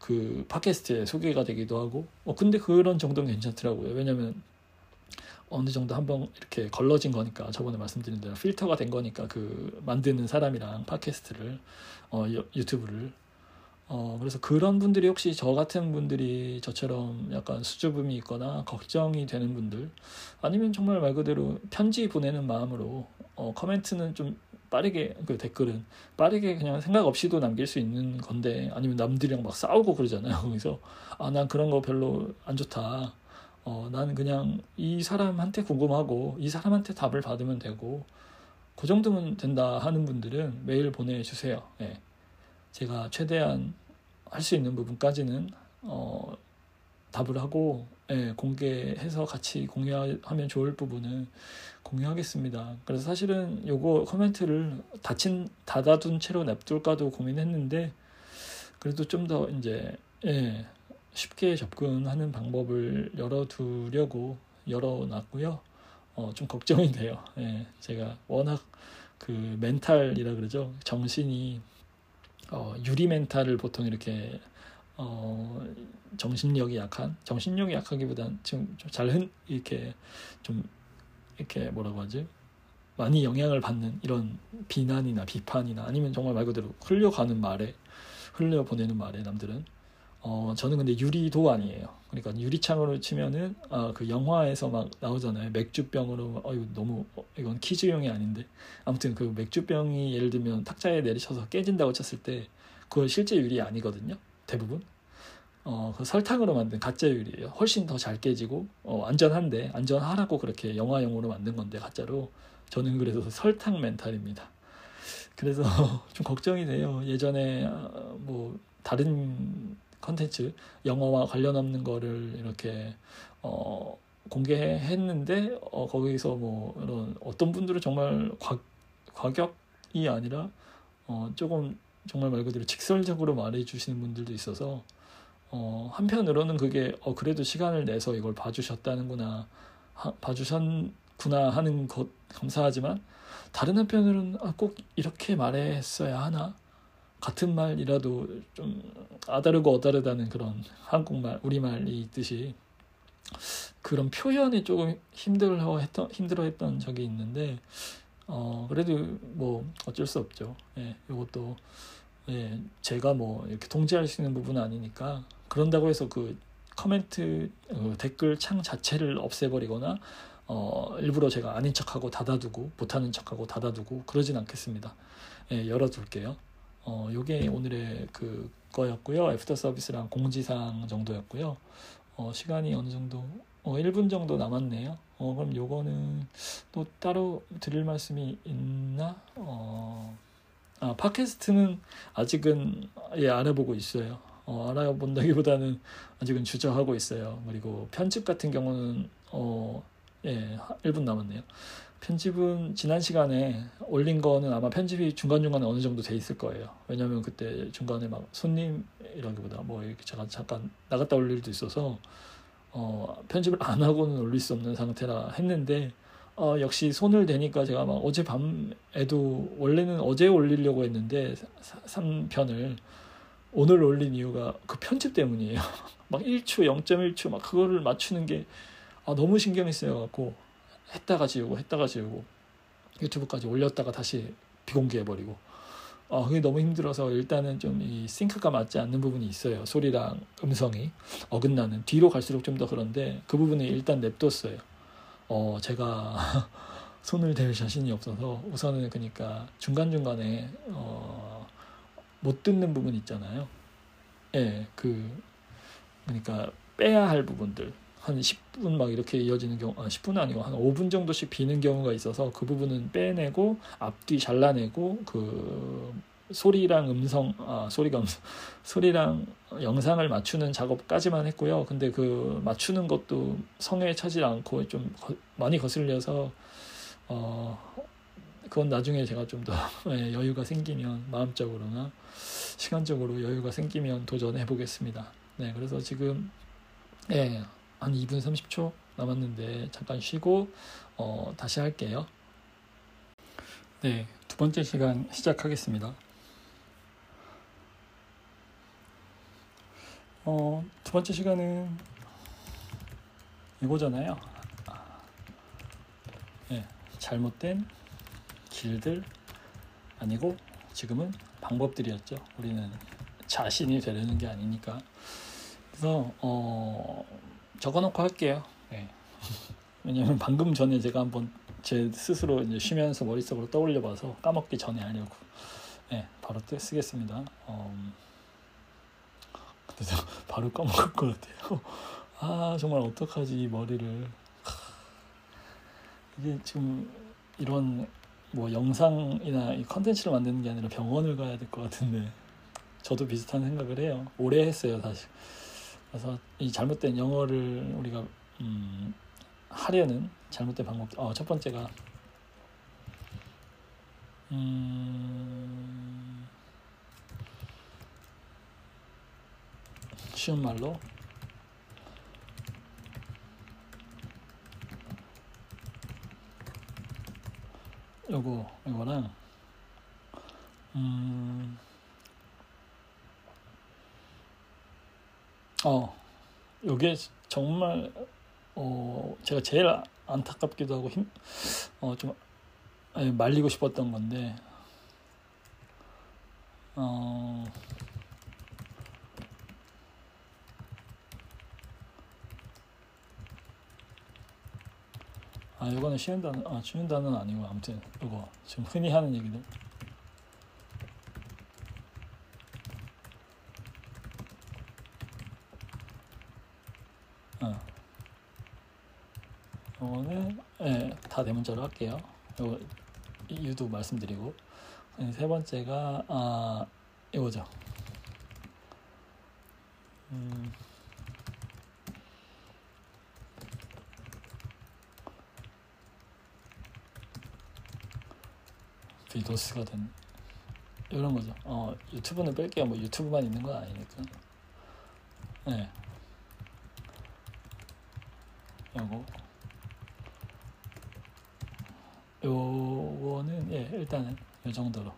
그 팟캐스트에 소개가 되기도 하고 근데 그런 정도는 괜찮더라고요. 왜냐면 어느 정도 한번 이렇게 걸러진 거니까, 저번에 말씀드린 대로 필터가 된 거니까, 그 만드는 사람이랑 팟캐스트를 유튜브를 그래서 그런 분들이, 혹시 저 같은 분들이 저처럼 약간 수줍음이 있거나 걱정이 되는 분들, 아니면 정말 말 그대로 편지 보내는 마음으로 커멘트는 좀 빠르게, 그 댓글은 빠르게 그냥 생각 없이도 남길 수 있는 건데, 아니면 남들이랑 막 싸우고 그러잖아요. 거기서 난 그런 거 별로 안 좋다. 난 그냥 이 사람한테 궁금하고 이 사람한테 답을 받으면 되고 그 정도면 된다 하는 분들은 메일 보내주세요. 예. 제가 최대한 할 수 있는 부분까지는 답을 하고, 예, 공개해서 같이 공유하면 좋을 부분은 공유하겠습니다. 그래서 사실은 요거 코멘트를 닫아둔 채로 냅둘까도 고민했는데, 그래도 좀 더 이제 쉽게 접근하는 방법을 열어놨고요. 좀 걱정이 돼요. 예, 제가 워낙 그 멘탈이라 그러죠, 정신이 유리 멘탈을 보통 이렇게 정신력이 약하기보단 지금 좀 이렇게 뭐라고 하지? 많이 영향을 받는 이런 비난이나 비판이나, 아니면 정말 말 그대로 흘려보내는 말에 남들은 저는 근데 유리도 아니에요. 그러니까 유리창으로 치면은 그 영화에서 막 나오잖아요. 맥주병으로 이거 너무 이건 키즈용이 아닌데, 아무튼 그 맥주병이 예를 들면 탁자에 내리쳐서 깨진다고 쳤을 때 그건 실제 유리 아니거든요, 대부분. 그 설탕으로 만든 가짜 유리예요. 훨씬 더 잘 깨지고 안전한데, 안전하라고 그렇게 영화용으로 만든 건데 가짜로. 저는 그래서 설탕 멘탈입니다. 그래서 좀 걱정이 돼요. 예전에 뭐 다른 컨텐츠, 영어와 관련 없는 거를 이렇게 공개했는데 거기서 뭐 이런 어떤 분들은 정말 과격 아니라 조금 정말 말 그대로 직설적으로 말해주시는 분들도 있어서 한편으로는 그게 그래도 시간을 내서 이걸 봐주셨구나 하는 것 감사하지만 다른 한편으로는 꼭 이렇게 말했어야 하나? 같은 말이라도 좀 아다르고 어다르다는 그런 한국말, 우리말이 뜻이 그런 표현이 조금 힘들어했던 적이 있는데 그래도 뭐 어쩔 수 없죠. 예, 이것도 예, 제가 뭐 이렇게 통제할 수 있는 부분은 아니니까 그런다고 해서 그 커멘트 댓글 창 자체를 없애버리거나 일부러 제가 아닌 척하고 닫아두고 못하는 척하고 닫아두고 그러진 않겠습니다. 예, 열어둘게요. 요게 오늘의 그거였고요. 애프터 서비스랑 공지사항 정도였고요. 시간이 어느 정도 1분 정도 남았네요. 그럼 요거는 또 따로 드릴 말씀이 있나? 팟캐스트는 아직은 예, 알아보고 있어요. 알아본다기보다는 아직은 주저하고 있어요. 그리고 편집 같은 경우는 예, 1분 남았네요. 편집은 지난 시간에 올린 거는 아마 편집이 중간중간에 어느 정도 돼 있을 거예요. 왜냐하면 그때 중간에 막 손님이라기보다 뭐 이렇게 잠깐 나갔다 올 일도 있어서 편집을 안 하고는 올릴 수 없는 상태라 했는데 역시 손을 대니까 제가 막 어젯밤에도 원래는 어제 올리려고 했는데 3편을 오늘 올린 이유가 그 편집 때문이에요. 막 1초 0.1초 막 그거를 맞추는 게 너무 신경이 쓰여갖고 했다가 지우고 유튜브까지 올렸다가 다시 비공개해버리고 그게 너무 힘들어서 일단은 좀 이 싱크가 맞지 않는 부분이 있어요. 소리랑 음성이 어긋나는 뒤로 갈수록 좀 더 그런데 그 부분에 일단 냅뒀어요. 제가 손을 댈 자신이 없어서 우선은 그러니까 중간중간에 못 듣는 부분 있잖아요. 예, 그러니까 빼야 할 부분들 한 10분 막 이렇게 이어지는 경우 10분은 아니고 한 5분 정도씩 비는 경우가 있어서 그 부분은 빼내고 앞뒤 잘라내고 그 소리랑 소리랑 영상을 맞추는 작업까지만 했고요. 근데 그 맞추는 것도 성에 차지 않고 좀 많이 거슬려서 그건 나중에 제가 좀 더 여유가 생기면 마음적으로나 시간적으로 여유가 생기면 도전해 보겠습니다. 네, 그래서 지금 예. 한 2분 30초 남았는데 잠깐 쉬고 다시 할게요. 네, 두 번째 시간 시작하겠습니다. 두 번째 시간은 이거잖아요. 네, 잘못된 길들 아니고 지금은 방법들이었죠. 우리는 자신이 되려는 게 아니니까. 그래서 적어놓고 할게요. 네. 왜냐면 방금 전에 제가 한번 제 스스로 이제 쉬면서 머릿속으로 떠올려봐서 까먹기 전에 하려고. 네, 바로 쓰겠습니다. 근데 바로 까먹을 것 같아요. 정말 어떡하지 이 머리를. 이게 지금 이런 뭐 영상이나 이 컨텐츠를 만드는 게 아니라 병원을 가야 될 것 같은데 저도 비슷한 생각을 해요. 오래 했어요 사실. 그래서 이 잘못된 영어를 우리가 하려는 잘못된 방법. 첫 번째가 쉬운 말로 이거랑 요게 정말 제가 제일 안타깝기도 하고 좀 말리고 싶었던 건데 요거는 쉬운 단어는 아니고 아무튼 요거 지금 흔히 하는 얘기들. 다 대문자로 할게요. 요 이유도 말씀드리고 세 번째가 이거죠. 디도스가 된 이런 거죠. 유튜브는 뺄게요. 뭐 유튜브만 있는 건 아니니까. 네. 요거는 예, 일단은 요 정도로.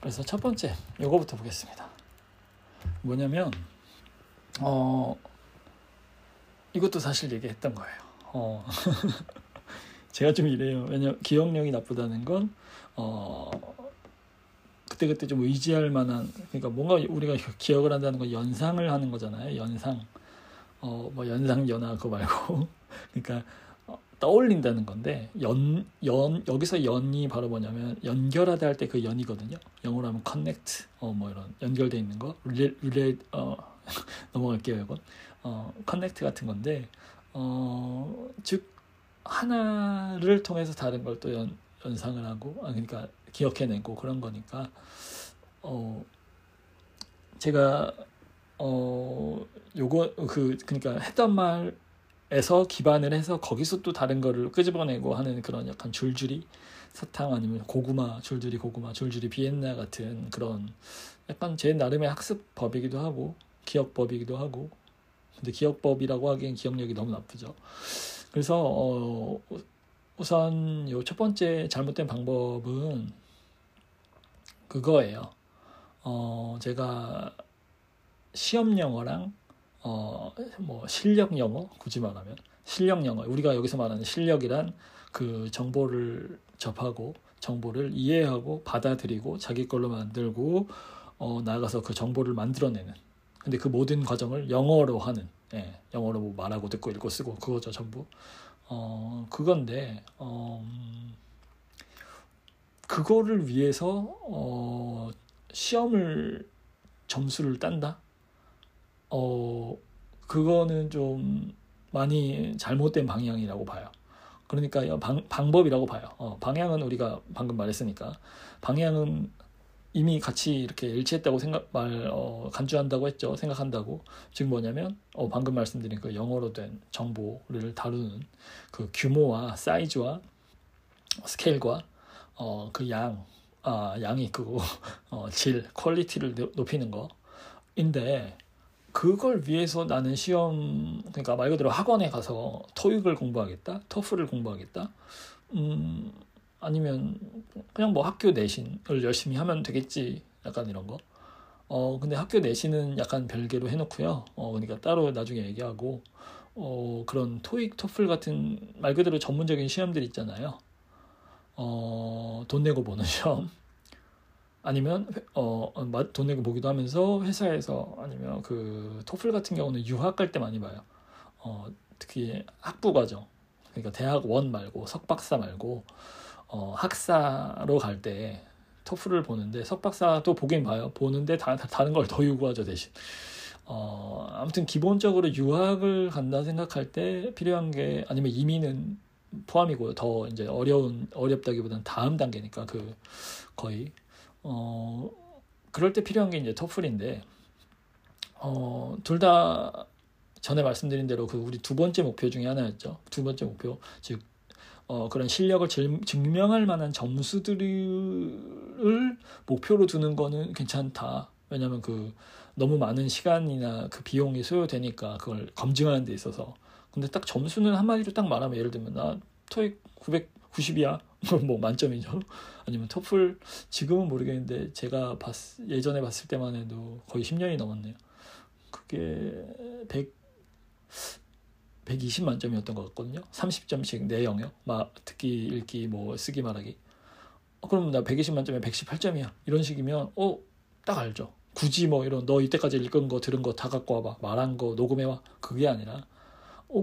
그래서 첫 번째 요거부터 보겠습니다. 뭐냐면 이것도 사실 얘기했던 거예요. 제가 좀 이래요. 왜냐면 기억력이 나쁘다는 건 그때그때 좀 의지할 만한, 그러니까 뭔가 우리가 기억을 한다는 건 연상을 하는 거잖아요. 연상. 뭐 연상 연하 그거 말고 그러니까 떠올린다는 건데 연 여기서 연이 바로 뭐냐면 연결하다 할 때 그 연이거든요. 영어로 하면 connect 뭐 이런 연결돼 있는 거 넘어갈게요. 이건 connect 같은 건데 즉 하나를 통해서 다른 걸 또 연상을 하고 그러니까 기억해내고 그런 거니까 제가 요거 그러니까 했던 말에서 기반을 해서 거기서 또 다른 거를 끄집어내고 하는 그런 약간 줄줄이 사탕 아니면 고구마 줄줄이 비엔나 같은 그런 약간 제 나름의 학습법이기도 하고 기억법이기도 하고, 근데 기억법이라고 하기엔 기억력이 너무 나쁘죠. 그래서 우선 요 첫 번째 잘못된 방법은 그거예요. 제가 시험 영어랑 뭐 실력 영어, 굳이 말하면 실력 영어, 우리가 여기서 말하는 실력이란 그 정보를 접하고 정보를 이해하고 받아들이고 자기 걸로 만들고 나가서 그 정보를 만들어내는, 근데 그 모든 과정을 영어로 하는, 예, 영어로 뭐 말하고 듣고 읽고 쓰고 그거죠 전부. 그건데 그거를 위해서 시험을 점수를 딴다? 그거는 좀 많이 잘못된 방향이라고 봐요. 그러니까 방법이라고 봐요. 방향은 우리가 방금 말했으니까, 방향은 이미 같이 이렇게 일치했다고 간주한다고 했죠. 생각한다고. 즉 뭐냐면 방금 말씀드린 그 영어로 된 정보를 다루는 그 규모와 사이즈와 스케일과 그 양, 양이 크고 질, 퀄리티를 높이는 거인데, 그걸 위해서 나는 시험, 그러니까 말 그대로 학원에 가서 토익을 공부하겠다, 토플을 공부하겠다, 아니면 그냥 뭐 학교 내신을 열심히 하면 되겠지, 약간 이런 거. 근데 학교 내신은 약간 별개로 해놓고요. 그러니까 따로 나중에 얘기하고, 그런 토익, 토플 같은 말 그대로 전문적인 시험들 있잖아요. 돈 내고 보는 시험, 아니면 돈 내고 보기도 하면서 회사에서, 아니면 그 토플 같은 경우는 유학 갈 때 많이 봐요. 특히 학부 과정, 그러니까 대학원 말고 석박사 말고 학사로 갈 때 토플을 보는데, 석박사도 보긴 봐요. 보는데 다른 걸 더 요구하죠 대신. 아무튼 기본적으로 유학을 간다 생각할 때 필요한 게, 아니면 이민은 포함이고요. 더 이제 어렵다기보다는 다음 단계니까 그 거의 그럴 때 필요한 게 이제 토플인데, 둘 다 전에 말씀드린 대로 그 우리 두 번째 목표 중에 하나였죠. 두 번째 목표, 즉 그런 실력을 증명할 만한 점수들을 목표로 두는 거는 괜찮다. 왜냐하면 그 너무 많은 시간이나 그 비용이 소요되니까 그걸 검증하는 데 있어서. 근데 딱 점수는 한마디로 딱 말하면, 예를 들면 나 토익 990이야. 뭐 만점이죠. 아니면 토플, 지금은 모르겠는데 제가 예전에 봤을 때만 해도 거의 10년이 넘었네요. 그게 120만 점이었던 것 같거든요. 30점씩 내 영역, 듣기, 읽기, 뭐 쓰기, 말하기. 그럼 나 120만 점에 118점이야. 이런 식이면 딱 알죠. 굳이 뭐 이런 너 이때까지 읽은 거 들은 거 다 갖고 와봐, 말한 거 녹음해와, 그게 아니라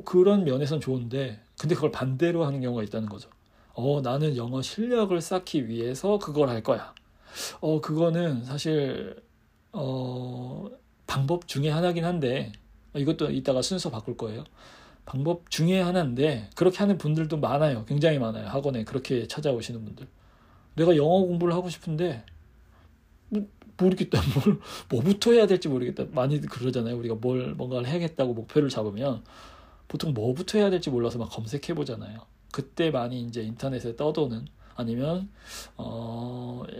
그런 면에선 좋은데, 근데 그걸 반대로 하는 경우가 있다는 거죠. 나는 영어 실력을 쌓기 위해서 그걸 할 거야. 그거는 사실 방법 중에 하나긴 한데, 이것도 이따가 순서 바꿀 거예요. 방법 중에 하나인데 그렇게 하는 분들도 많아요. 굉장히 많아요. 학원에 그렇게 찾아오시는 분들. 내가 영어 공부를 하고 싶은데 모르겠다. 뭐부터 해야 될지 모르겠다. 많이 그러잖아요. 우리가 뭔가를 해야겠다고 목표를 잡으면 보통 뭐부터 해야 될지 몰라서 막 검색해 보잖아요. 그때 많이 이제 인터넷에 떠도는 아니면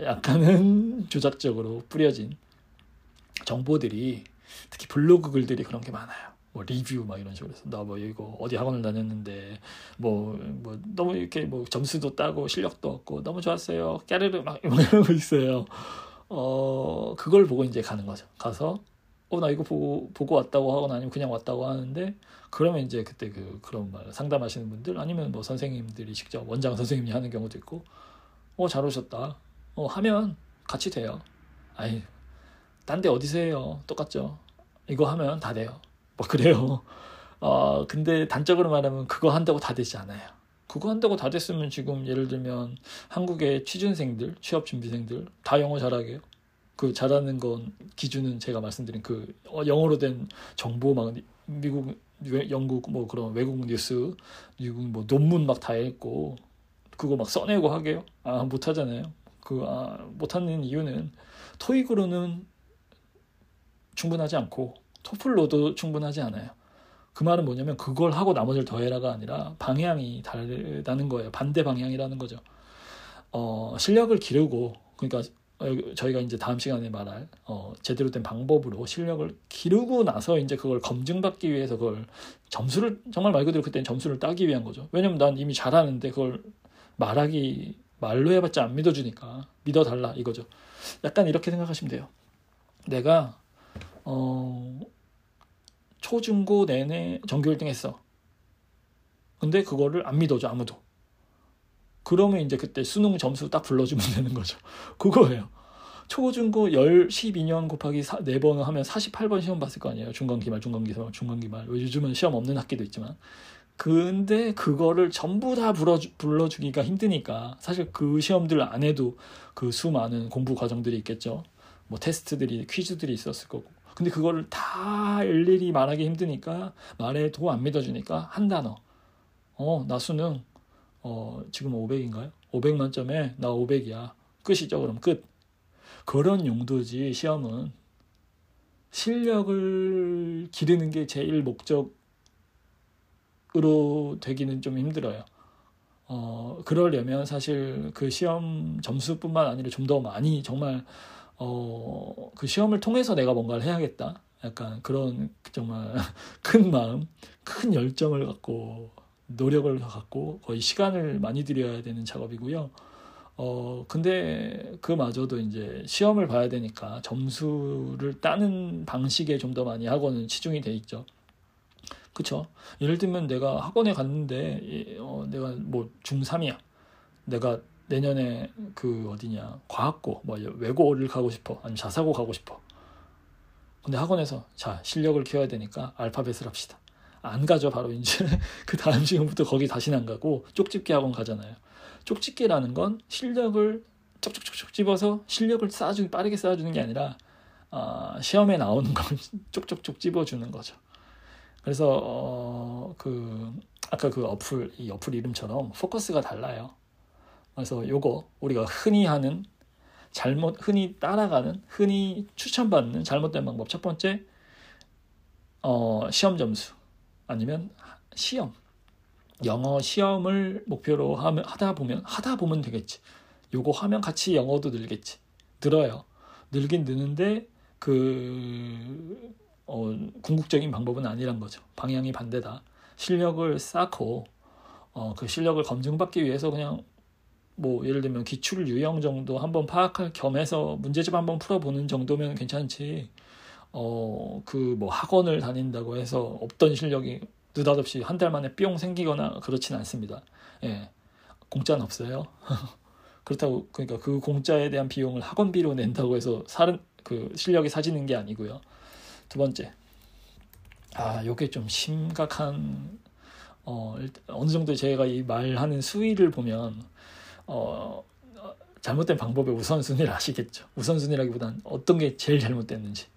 약간은 조작적으로 뿌려진 정보들이, 특히 블로그 글들이 그런 게 많아요. 뭐 리뷰 막 이런 식으로 해서 나 뭐 이거 어디 학원을 다녔는데 뭐 너무 이렇게 뭐 점수도 따고 실력도 얻고 너무 좋았어요. 까르르 막 이런 거 있어요. 그걸 보고 이제 가는 거죠. 가서 나 이거 보고 왔다고 하거나 아니면 그냥 왔다고 하는데, 그러면 이제 그때 그런 말 상담하시는 분들 아니면 뭐 선생님들이 직접 원장 선생님이 하는 경우도 있고, 잘 오셨다 하면 같이 돼요. 아니 딴 데 어디서 해요, 똑같죠. 이거 하면 다 돼요. 뭐 그래요. 근데 단적으로 말하면 그거 한다고 다 되지 않아요. 그거 한다고 다 됐으면 지금 예를 들면 한국의 취준생들, 취업준비생들 다 영어 잘하게요. 그 잘하는 건 기준은 제가 말씀드린 그 영어로 된 정보 막 미국, 영국 뭐 그런 외국 뉴스, 미국 뭐 논문 막 다 읽고 그거 막 써내고 하게요? 못 하잖아요. 못 하는 이유는 토익으로는 충분하지 않고 토플로도 충분하지 않아요. 그 말은 뭐냐면 그걸 하고 나머지를 더해라가 아니라 방향이 다르다는 거예요. 반대 방향이라는 거죠. 실력을 기르고, 그러니까 저희가 이제 다음 시간에 말할 제대로 된 방법으로 실력을 기르고 나서 이제 그걸 검증받기 위해서 그걸 점수를, 정말 말 그대로 그때는 점수를 따기 위한 거죠. 왜냐면 난 이미 잘하는데 그걸 말로 해봤자 안 믿어주니까 믿어달라 이거죠. 약간 이렇게 생각하시면 돼요. 내가 초중고 내내 전교 1등 했어. 근데 그거를 안 믿어줘 아무도. 그러면 이제 그때 수능 점수 딱 불러주면 되는 거죠. 그거예요. 초중고 12년 곱하기 4번 하면 48번 시험 봤을 거 아니에요. 중간기말, 중간기말, 중간기말. 요즘은 시험 없는 학기도 있지만. 근데 그거를 전부 다 불러주기가 힘드니까, 사실 그 시험들 안에도 그 수많은 공부 과정들이 있겠죠. 뭐 테스트들이, 퀴즈들이 있었을 거고. 근데 그거를 다 일일이 말하기 힘드니까, 말해도 안 믿어주니까 한 단어. 나 수능 지금 500인가요? 500만 점에 나 500이야. 끝이죠. 그럼 끝. 그런 용도지, 시험은. 실력을 기르는 게 제일 목적으로 되기는 좀 힘들어요. 그러려면 사실 그 시험 점수뿐만 아니라 좀 더 많이 정말 그 시험을 통해서 내가 뭔가를 해야겠다. 약간 그런 정말 큰 마음, 큰 열정을 갖고 노력을 갖고 거의 시간을 많이 들여야 되는 작업이고요. 근데 그마저도 이제 시험을 봐야 되니까 점수를 따는 방식에 좀 더 많이 학원은 치중이 돼 있죠. 그렇죠? 예를 들면 내가 학원에 갔는데 내가 뭐 중3이야. 내가 내년에 과학고 뭐 외고를 가고 싶어. 아니면 자사고 가고 싶어. 근데 학원에서 실력을 키워야 되니까 알파벳을 합시다. 안 가죠. 바로 이제 그 다음 시간부터 거기 다시는 안 가고 쪽집게 학원 가잖아요. 쪽집게라는 건 실력을 쪽쪽쪽쪽 집어서 실력을 빠르게 쌓아주는 게 아니라 시험에 나오는 걸 쪽쪽쪽 집어주는 거죠. 그래서 아까 그 어플, 이 어플 이름처럼 포커스가 달라요. 그래서 요거 우리가 흔히 하는 흔히 따라가는, 흔히 추천받는 잘못된 방법 첫 번째, 시험 점수 아니면 영어 시험을 목표로 하다 보면 되겠지. 요거 하면 같이 영어도 늘어요. 늘긴 느는데 궁극적인 방법은 아니란 거죠. 방향이 반대다. 실력을 쌓고 그 실력을 검증받기 위해서 그냥 뭐 예를 들면 기출 유형 정도 한번 파악할 겸해서 문제집 한번 풀어보는 정도면 괜찮지. 뭐 학원을 다닌다고 해서 없던 실력이 느닷없이 한 달 만에 뿅 생기거나 그렇진 않습니다. 예. 공짜는 없어요. 그렇다고, 그러니까 그 공짜에 대한 비용을 학원비로 낸다고 해서 실력이 사지는 게 아니고요. 두 번째. 요게 좀 심각한, 어느 정도 제가 이 말하는 수위를 보면, 잘못된 방법의 우선순위를 아시겠죠. 우선순위라기보단 어떤 게 제일 잘못됐는지.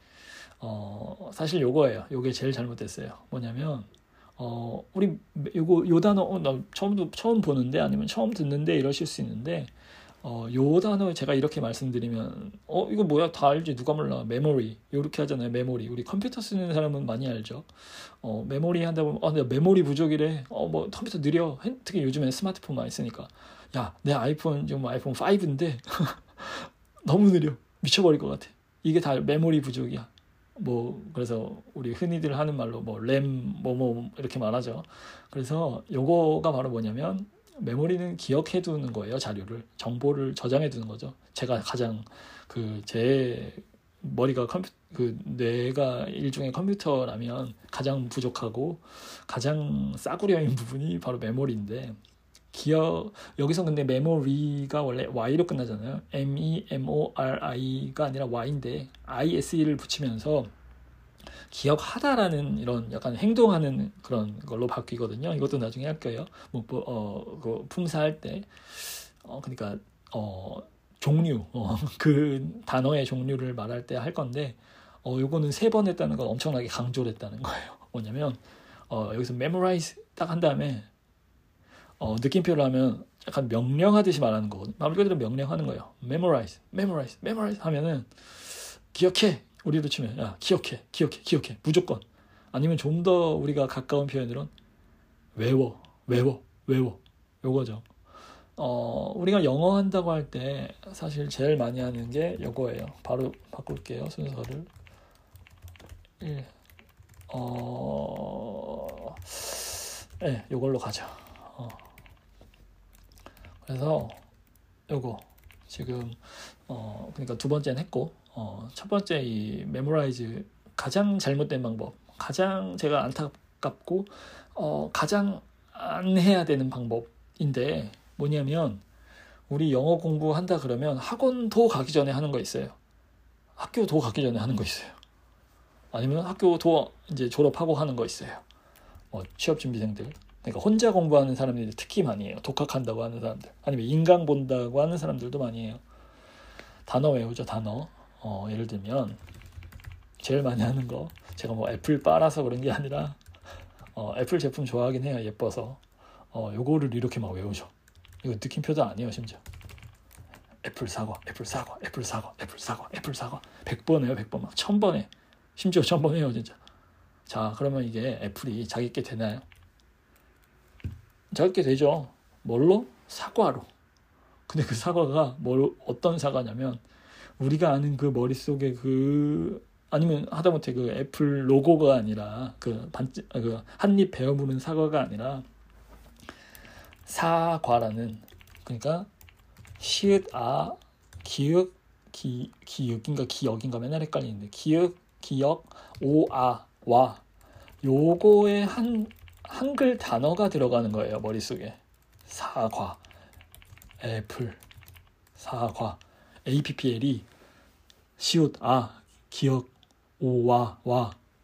사실 요거예요. 요게 제일 잘못됐어요. 뭐냐면 우리 요거 요 단어 나 처음 보는데 아니면 처음 듣는데 이러실 수 있는데 요 단어를 제가 이렇게 말씀드리면 이거 뭐야 다 알지 누가 몰라 메모리 이렇게 하잖아요. 메모리 우리 컴퓨터 쓰는 사람은 많이 알죠. 메모리 한다 보면 내가 메모리 부족이래. 뭐 컴퓨터 느려. 특히 요즘에 스마트폰 많이 쓰니까 야 내 아이폰 지금 아이폰 5인데 너무 느려 미쳐버릴 것 같아. 이게 다 메모리 부족이야. 그래서 우리 흔히들 하는 말로 램 이렇게 말하죠. 그래서 요거가 바로 뭐냐면 메모리는 기억해두는 거예요. 자료를 정보를 저장해두는 거죠. 제가 가장 제 머리가 뇌가 일종의 컴퓨터라면 가장 부족하고 가장 싸구려인 부분이 바로 메모리인데 여기서 근데 메모리가 원래 y로 끝나잖아요. memori가 아니라 y인데 ise를 붙이면서 기억하다라는 이런 약간 행동하는 그런 걸로 바뀌거든요. 이것도 나중에 할 거예요. 품사할 때 그러니까 종류 그 단어의 종류를 말할 때 할 건데 요거는 3번 했다는 건 엄청나게 강조를 했다는 거예요. 뭐냐면 여기서 memorize 딱 한 다음에 느낌표로 하면 약간 명령하듯이 말하는 거거든요. 말 그대로 명령하는 거예요. memorize, memorize, memorize 하면은 기억해. 우리로 치면 야 기억해 무조건. 아니면 좀 더 우리가 가까운 표현으로는 외워 요거죠. 우리가 영어 한다고 할 때 사실 제일 많이 하는 게 요거예요. 바로 바꿀게요 순서를. 요걸로 가죠. 그래서 요거 지금 그러니까 2번째는 했고 첫 번째 이 메모라이즈 가장 잘못된 방법, 가장 제가 안타깝고 가장 안 해야 되는 방법인데 뭐냐면 우리 영어 공부한다 그러면 학원도 가기 전에 하는 거 있어요. 학교도 가기 전에 하는 거 있어요. 아니면 학교도 이제 졸업하고 하는 거 있어요. 취업준비생들. 그러니까 혼자 공부하는 사람들이 특히 많이 해요. 독학한다고 하는 사람들. 아니면 인강 본다고 하는 사람들도 많이 해요. 단어 외우죠, 단어. 예를 들면 제일 많이 하는 거 제가 애플 빨아서 그런 게 아니라 애플 제품 좋아하긴 해요. 예뻐서. 요거를 이렇게 막 외우죠. 이거 느낌표도 아니에요, 심지어. 애플 사과. 100번 해요, 100번. 막 1000번 해. 심지어 1000번 해요, 진짜. 자, 그러면 이게 애플이 자기께 되나요? 작게 되죠. 뭘로? 사과로. 근데 그 사과가 어떤 사과냐면 우리가 아는 그 머릿속에 아니면 하다못해 그 애플 로고가 아니라 그 한입 베어무는 사과가 아니라 사과라는, 그러니까 시읒 아 기역 기역인가 기역인가 맨날 헷갈리는데 기역 오 아 와 요거에 한글 단어가 들어가는 거예요. 머릿속에 사과, 애플, 사과, APPL이 시옷, 아, 기억, 오, 와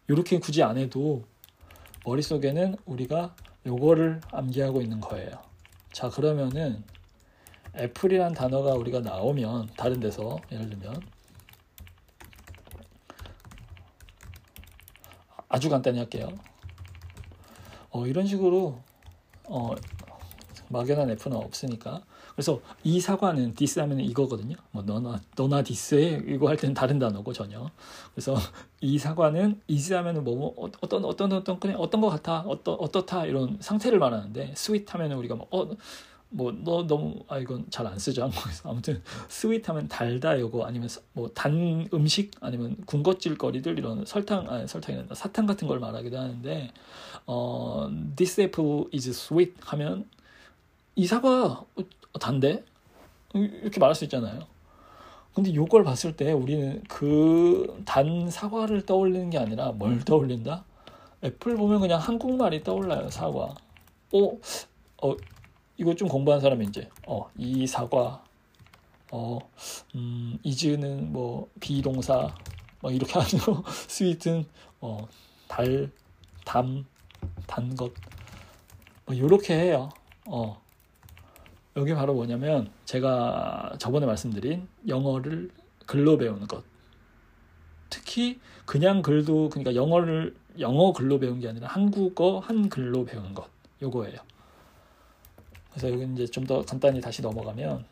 이렇게 굳이 안 해도 머릿속에는 우리가 요거를 암기하고 있는 거예요. 자, 그러면은 애플이란 단어가 우리가 나오면 다른 데서 예를 들면 아주 간단히 할게요. 이런 식으로 막연한 F는 없으니까. 그래서 이 사과는 디스 하면 이거거든요. 너나 디스해 이거 할 때는 다른 단어고 전혀. 그래서 이 사과는 이스 하면은 어떤 것 같아, 어떻다 이런 상태를 말하는데 스윗 하면은 우리가 너 너무 이건 잘 안 쓰죠 한국에서. 아무튼 스윗 하면 달다 요거 아니면 단 음식 아니면 군것질거리들 이런 설탕이란다 사탕 같은 걸 말하기도 하는데 this apple is sweet 하면 이 사과 단데? 이렇게 말할 수 있잖아요. 근데 요걸 봤을 때 우리는 그 단 사과를 떠올리는 게 아니라 뭘 떠올린다? 애플 보면 그냥 한국말이 떠올라요. 사과. 이거 좀 공부한 사람이 이제 이 사과 이즈는 비동사 이렇게 하죠. 스윗은 달, 담, 단 것 요렇게 해요. 여기 바로 뭐냐면 제가 저번에 말씀드린 영어를 글로 배우는 것. 특히 그냥 글도 그러니까 영어 글로 배운 게 아니라 한국어 한글로 배우는 것. 요거예요. 그래서 여기 이제 좀 더 간단히 다시 넘어가면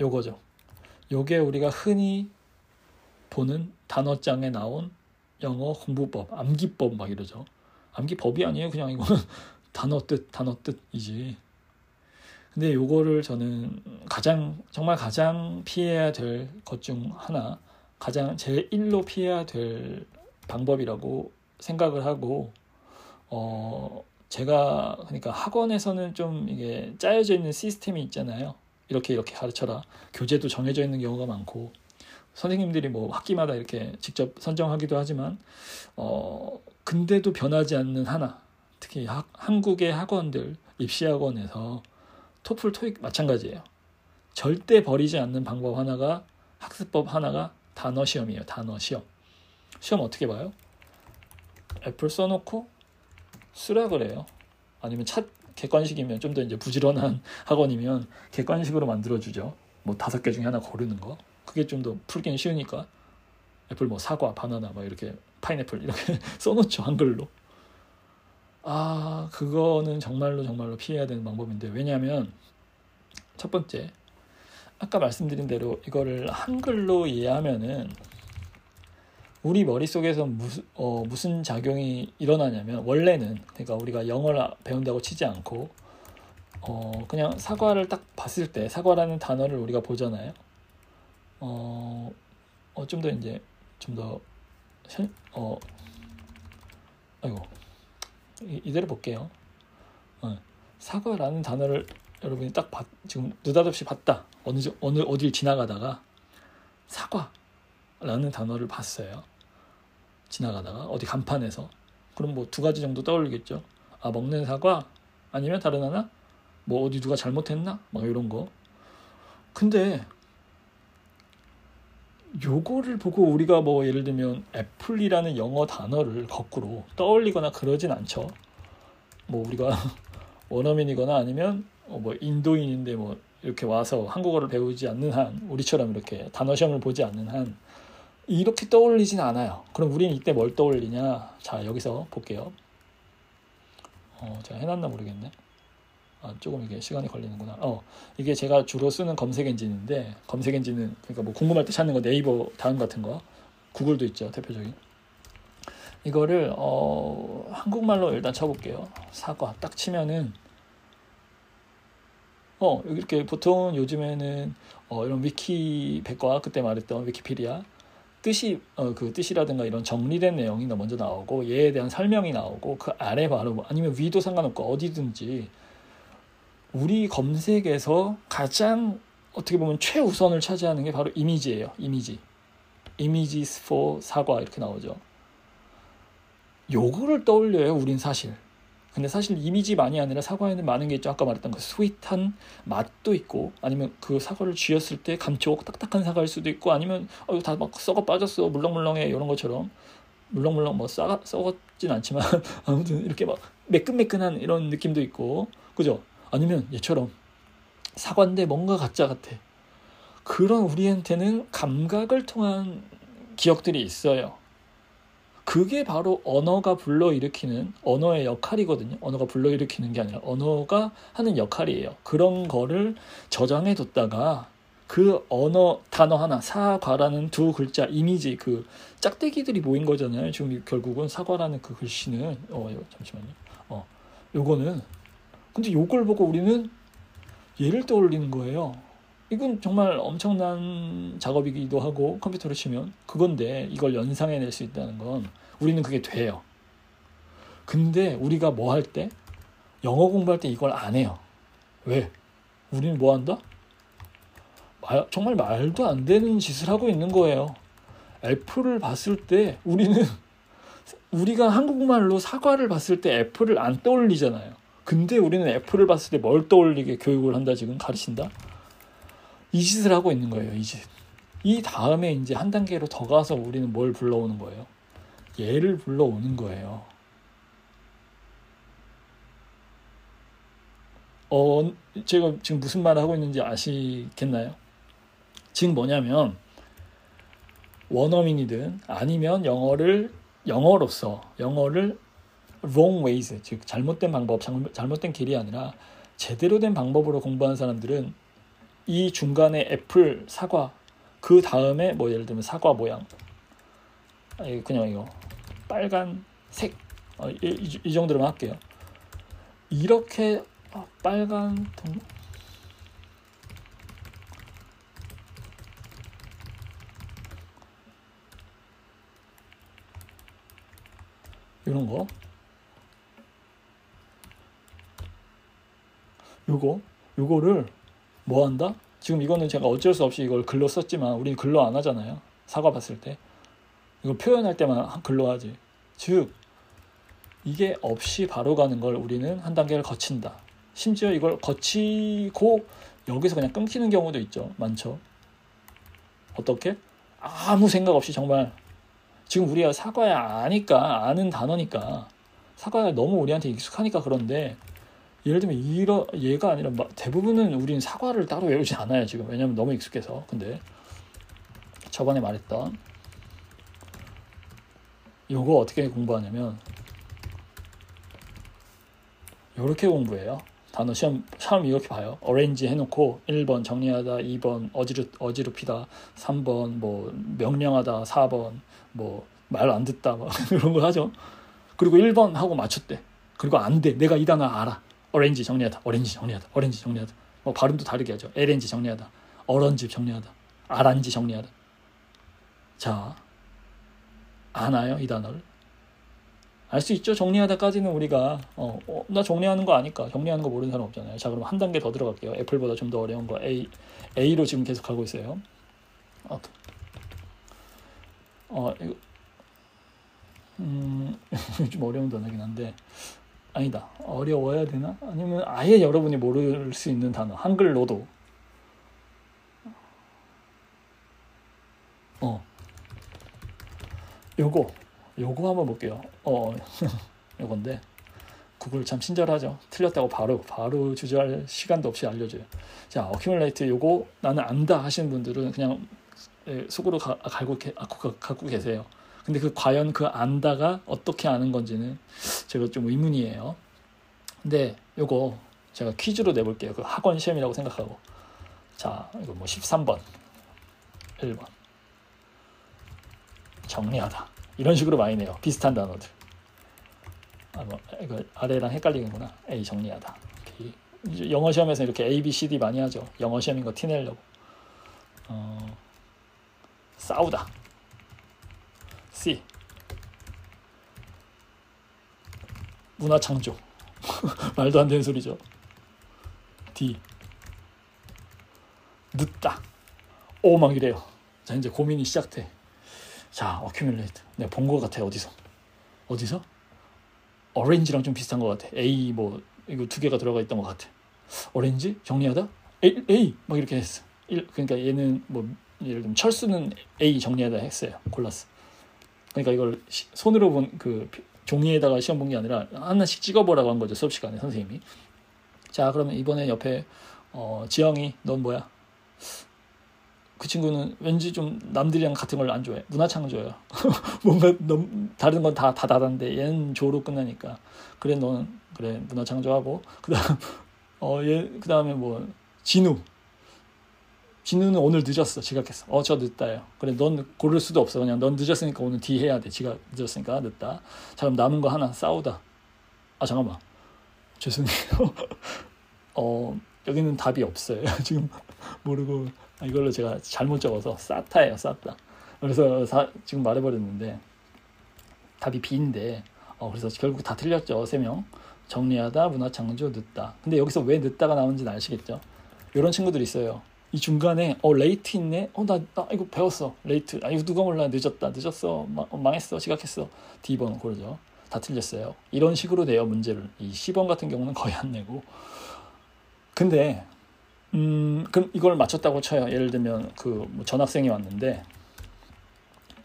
요거죠. 요게 우리가 흔히 보는 단어장에 나온 영어 공부법, 암기법 막 이러죠. 암기법이 아니에요. 그냥 이거는 단어 뜻이지. 근데 요거를 저는 정말 가장 피해야 될 것 중 하나, 가장 제1로 피해야 될 방법이라고 생각을 하고, 제가 그러니까 학원에서는 좀 이게 짜여져 있는 시스템이 있잖아요. 이렇게 가르쳐라. 교재도 정해져 있는 경우가 많고, 선생님들이 뭐 학기마다 이렇게 직접 선정하기도 하지만, 근데도 변하지 않는 하나, 특히 한국의 학원들, 입시학원에서 토플, 토익 마찬가지예요. 절대 버리지 않는 방법 하나가, 학습법 하나가 단어 시험이에요. 단어 시험. 시험 어떻게 봐요? 애플 써놓고 쓰라 그래요. 아니면 객관식이면 좀 더 이제 부지런한 학원이면 객관식으로 만들어주죠. 뭐 5개 중에 하나 고르는 거. 그게 좀 더 풀기는 쉬우니까. 애플 뭐 사과, 바나나, 막 이렇게 파인애플 이렇게 써놓죠. 한글로. 그거는 정말로 피해야 되는 방법인데, 왜냐하면 첫 번째, 아까 말씀드린 대로 이거를 한글로 이해하면은 우리 머릿속에서 무슨 작용이 일어나냐면, 원래는, 그러니까 우리가 영어를 배운다고 치지 않고 그냥 사과를 딱 봤을 때 사과라는 단어를 우리가 보잖아요. 이대로 볼게요. 사과라는 단어를 여러분이 딱 지금 느닷없이 봤다. 어딜 지나가다가 사과라는 단어를 봤어요. 지나가다가 어디 간판에서. 그럼 뭐 2가지 정도 떠올리겠죠. 먹는 사과 아니면 다른 하나, 뭐 어디 누가 잘못했나 막 이런 거. 근데 요거를 보고 우리가 뭐 예를 들면 애플이라는 영어 단어를 거꾸로 떠올리거나 그러진 않죠. 뭐 우리가 원어민이거나 아니면 뭐 인도인인데 뭐 이렇게 와서 한국어를 배우지 않는 한, 우리처럼 이렇게 단어 시험을 보지 않는 한 이렇게 떠올리진 않아요. 그럼 우리는 이때 뭘 떠올리냐? 자, 여기서 볼게요. 제가 해놨나 모르겠네. 조금 이게 시간이 걸리는구나. 이게 제가 주로 쓰는 검색엔진인데, 검색엔진은 그러니까 뭐 궁금할 때 찾는 거, 네이버 다음 같은 거, 구글도 있죠, 대표적인. 이거를 한국말로 일단 쳐볼게요. 사과 딱 치면은 이렇게 보통 요즘에는 이런 위키 백과, 그때 말했던 위키피디아, 뜻이 그 뜻이라든가 이런 정리된 내용이 먼저 나오고, 얘에 대한 설명이 나오고, 그 아래 바로 뭐, 아니면 위도 상관없고 어디든지 우리 검색에서 가장 어떻게 보면 최우선을 차지하는 게 바로 이미지예요. 이미지. Images for 사과 이렇게 나오죠. 요거를 떠올려요, 우린 사실. 근데 사실 이미지만이 아니라 사과에는 많은 게 있죠. 아까 말했던 그 스윗한 맛도 있고, 아니면 그 사과를 쥐었을 때 감쪽 딱딱한 사과일 수도 있고, 아니면 이거 다 막 썩어 빠졌어, 물렁물렁해, 이런 것처럼. 물렁물렁 뭐 썩었진 않지만 아무튼 이렇게 막 매끈매끈한 이런 느낌도 있고, 그죠? 아니면 얘처럼 사과인데 뭔가 가짜 같아. 그런 우리한테는 감각을 통한 기억들이 있어요. 그게 바로 언어가 불러일으키는, 언어의 역할이거든요. 언어가 불러일으키는 게 아니라 언어가 하는 역할이에요. 그런 거를 저장해뒀다가 그 언어 단어 하나, 사과라는 2 글자 이미지, 그 짝대기들이 모인 거잖아요. 지금 결국은 사과라는 그 글씨는 잠시만요. 요거는, 근데 요걸 보고 우리는 얘를 떠올리는 거예요. 이건 정말 엄청난 작업이기도 하고, 컴퓨터로 치면 그건데, 이걸 연상해낼 수 있다는 건 우리는 그게 돼요. 근데 우리가 뭐 할 때, 영어 공부할 때 이걸 안 해요. 왜? 우리는 뭐 한다? 정말 말도 안 되는 짓을 하고 있는 거예요. 애플을 봤을 때 우리가 한국말로 사과를 봤을 때 애플을 안 떠올리잖아요. 근데 우리는 애플을 봤을 때 뭘 떠올리게 교육을 한다, 지금 가르친다? 이 짓을 하고 있는 거예요, 이 짓. 이 다음에 이제 한 단계로 더 가서 우리는 뭘 불러오는 거예요? 얘를 불러오는 거예요. 제가 지금 무슨 말을 하고 있는지 아시겠나요? 지금 뭐냐면, 원어민이든 아니면 영어를 wrong ways, 즉 잘못된 방법, 잘못된 길이 아니라 제대로 된 방법으로 공부한 사람들은 이 중간에 애플, 사과, 그 다음에 뭐 예를 들면 사과 모양, 그냥 이거 빨간색, 이 정도로만 할게요. 이렇게 빨간 동 이런 거, 요거를 뭐 한다? 지금 이거는 제가 어쩔 수 없이 이걸 글로 썼지만 우리는 글로 안 하잖아요. 사과 봤을 때 이거 표현할 때만 글로 하지. 즉 이게 없이 바로 가는 걸 우리는 한 단계를 거친다. 심지어 이걸 거치고 여기서 그냥 끊기는 경우도 있죠. 많죠. 어떻게? 아무 생각 없이 정말 지금 우리가 사과야 아니까, 아는 단어니까, 사과야 너무 우리한테 익숙하니까. 그런데 예를 들면 얘가 아니라 대부분은 우린 사과를 따로 외우지 않아요 지금. 왜냐면 너무 익숙해서. 근데 저번에 말했던 요거 어떻게 공부하냐면 요렇게 공부해요. 단어 시험 이렇게 봐요. 어레인지 해놓고 1번 정리하다, 2번 어지럽히다, 3번 뭐 명령하다, 4번 뭐 말 안 듣다, 뭐 이런 거 하죠. 그리고 1번 하고 맞췄대. 그리고 안 돼. 내가 이 단어 알아. 어레인지 정리하다, 어레인지 정리하다, 어레인지 정리하다. 뭐 발음도 다르게 하죠. 에렌지 정리하다, 어런지 정리하다, 아란지 정리하다. 자, 아나요 이 단어를? 알 수 있죠. 정리하다까지는 우리가 나 정리하는 거 아니까. 정리하는 거 모르는 사람 없잖아요. 자, 그럼 한 단계 더 들어갈게요. 애플보다 좀 더 어려운 거 A로 지금 계속 가고 있어요. 이거 좀 어려운 단어긴 한데, 아니다, 어려워야 되나? 아니면 아예 여러분이 모를 수 있는 단어, 한글로도 요거 한번 볼게요. 요건데 구글 참 친절하죠. 틀렸다고 바로 주저할 시간도 없이 알려줘요. 자, 어큐뮬레이트 요거 나는 안다 하시는 분들은 그냥 속으로 갖고 계세요. 근데 과연 그 안다가 어떻게 아는 건지는 제가 좀 의문이에요. 근데 요거 제가 퀴즈로 내볼게요. 그 학원 시험이라고 생각하고. 자, 이거 뭐 13번, 1번 정리하다, 이런 식으로 많이 내요. 비슷한 단어들. 이거 아래랑 헷갈리는구나. A 정리하다, B. 영어 시험에서 이렇게 A, B, C, D 많이 하죠. 영어 시험인 거 티 내려고. 싸우다, C. 문화창조. 말도 안 되는 소리죠. D. 늦다. 오, 막 이래요. 자, 이제 고민이 시작돼. 자, 어큐뮬레이트. 내가 본 것 같아. 어디서? 오렌지랑 좀 비슷한 것 같아. A 뭐 이거 두 개가 들어가 있던 것 같아. 오렌지 정리하다? A 막 이렇게 했어. 그러니까 얘는 뭐 예를 들면 철수는 A 정리하다 했어요. 골랐어. 그러니까 이걸 손으로 본 그 종이에다가 시험 본 게 아니라 하나씩 찍어보라고 한 거죠, 수업 시간에 선생님이. 자, 그러면 이번에 옆에 지영이, 넌 뭐야? 그 친구는 왠지 좀 남들이랑 같은 걸 안 좋아해. 문화창조야. 뭔가 다른 건 다 다단데 얘는 조로 끝나니까. 그래, 넌 그래 문화창조하고, 그다음 얘 그다음에 뭐 진우는 오늘 늦었어. 지각했어. 저 늦다요. 그래, 넌 고를 수도 없어. 그냥 넌 늦었으니까 오늘 D 해야 돼. 지가 늦었으니까 늦다. 자, 그럼 남은 거 하나, 싸우다. 아, 잠깐만. 죄송해요. 여기는 답이 없어요. 지금 모르고 이걸로 제가 잘못 적어서 싸타예요. 싸타. 그래서 지금 말해버렸는데 답이 B인데 그래서 결국 다 틀렸죠. 3명. 정리하다, 문화창조, 늦다. 근데 여기서 왜 늦다가 나오는지는 아시겠죠? 이런 친구들이 있어요. 이 중간에 레이트 있네. 나 이거 배웠어. 레이트. 이거 누가 몰라. 늦었어. 망했어. 지각했어. D번 고르죠. 다 틀렸어요. 이런 식으로 내요, 문제를. 이 C번 같은 경우는 거의 안 내고. 근데 그럼 이걸 맞췄다고 쳐요. 예를 들면 그 뭐 전학생이 왔는데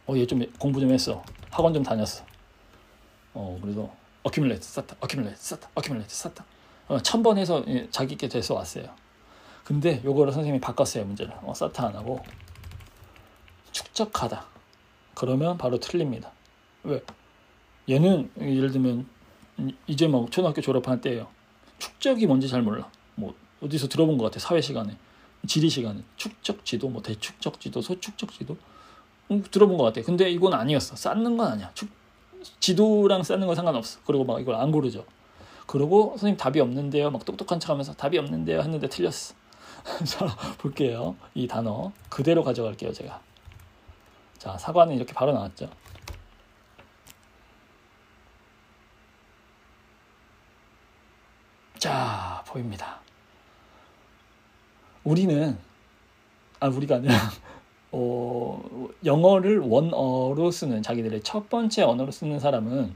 얘 좀 공부 좀 했어. 학원 좀 다녔어. 그래서 어큐뮬레이트 쌌다. 1000번 해서 자기께 돼서 왔어요. 근데 요거를 선생님이 바꿨어요, 문제를. 사타 안 하고 축적하다. 그러면 바로 틀립니다. 왜? 얘는 예를 들면 이제 막 초등학교 졸업할 때예요. 축적이 뭔지 잘 몰라. 어디서 들어본 것 같아. 사회 시간에, 지리 시간에 축적지도, 뭐 대축적지도, 소축적지도 들어본 것 같아. 근데 이건 아니었어. 쌓는 건 아니야. 지도랑 쌓는 건 상관없어. 그리고 막 이걸 안 고르죠. 그리고 선생님 답이 없는데요. 막 똑똑한 척하면서 답이 없는데요 했는데 틀렸어. 자, 볼게요. 이 단어 그대로 가져갈게요, 제가. 자, 사과는 이렇게 바로 나왔죠. 자, 보입니다. 우리가 아니라 영어를 원어로 쓰는, 자기들의 첫 번째 언어로 쓰는 사람은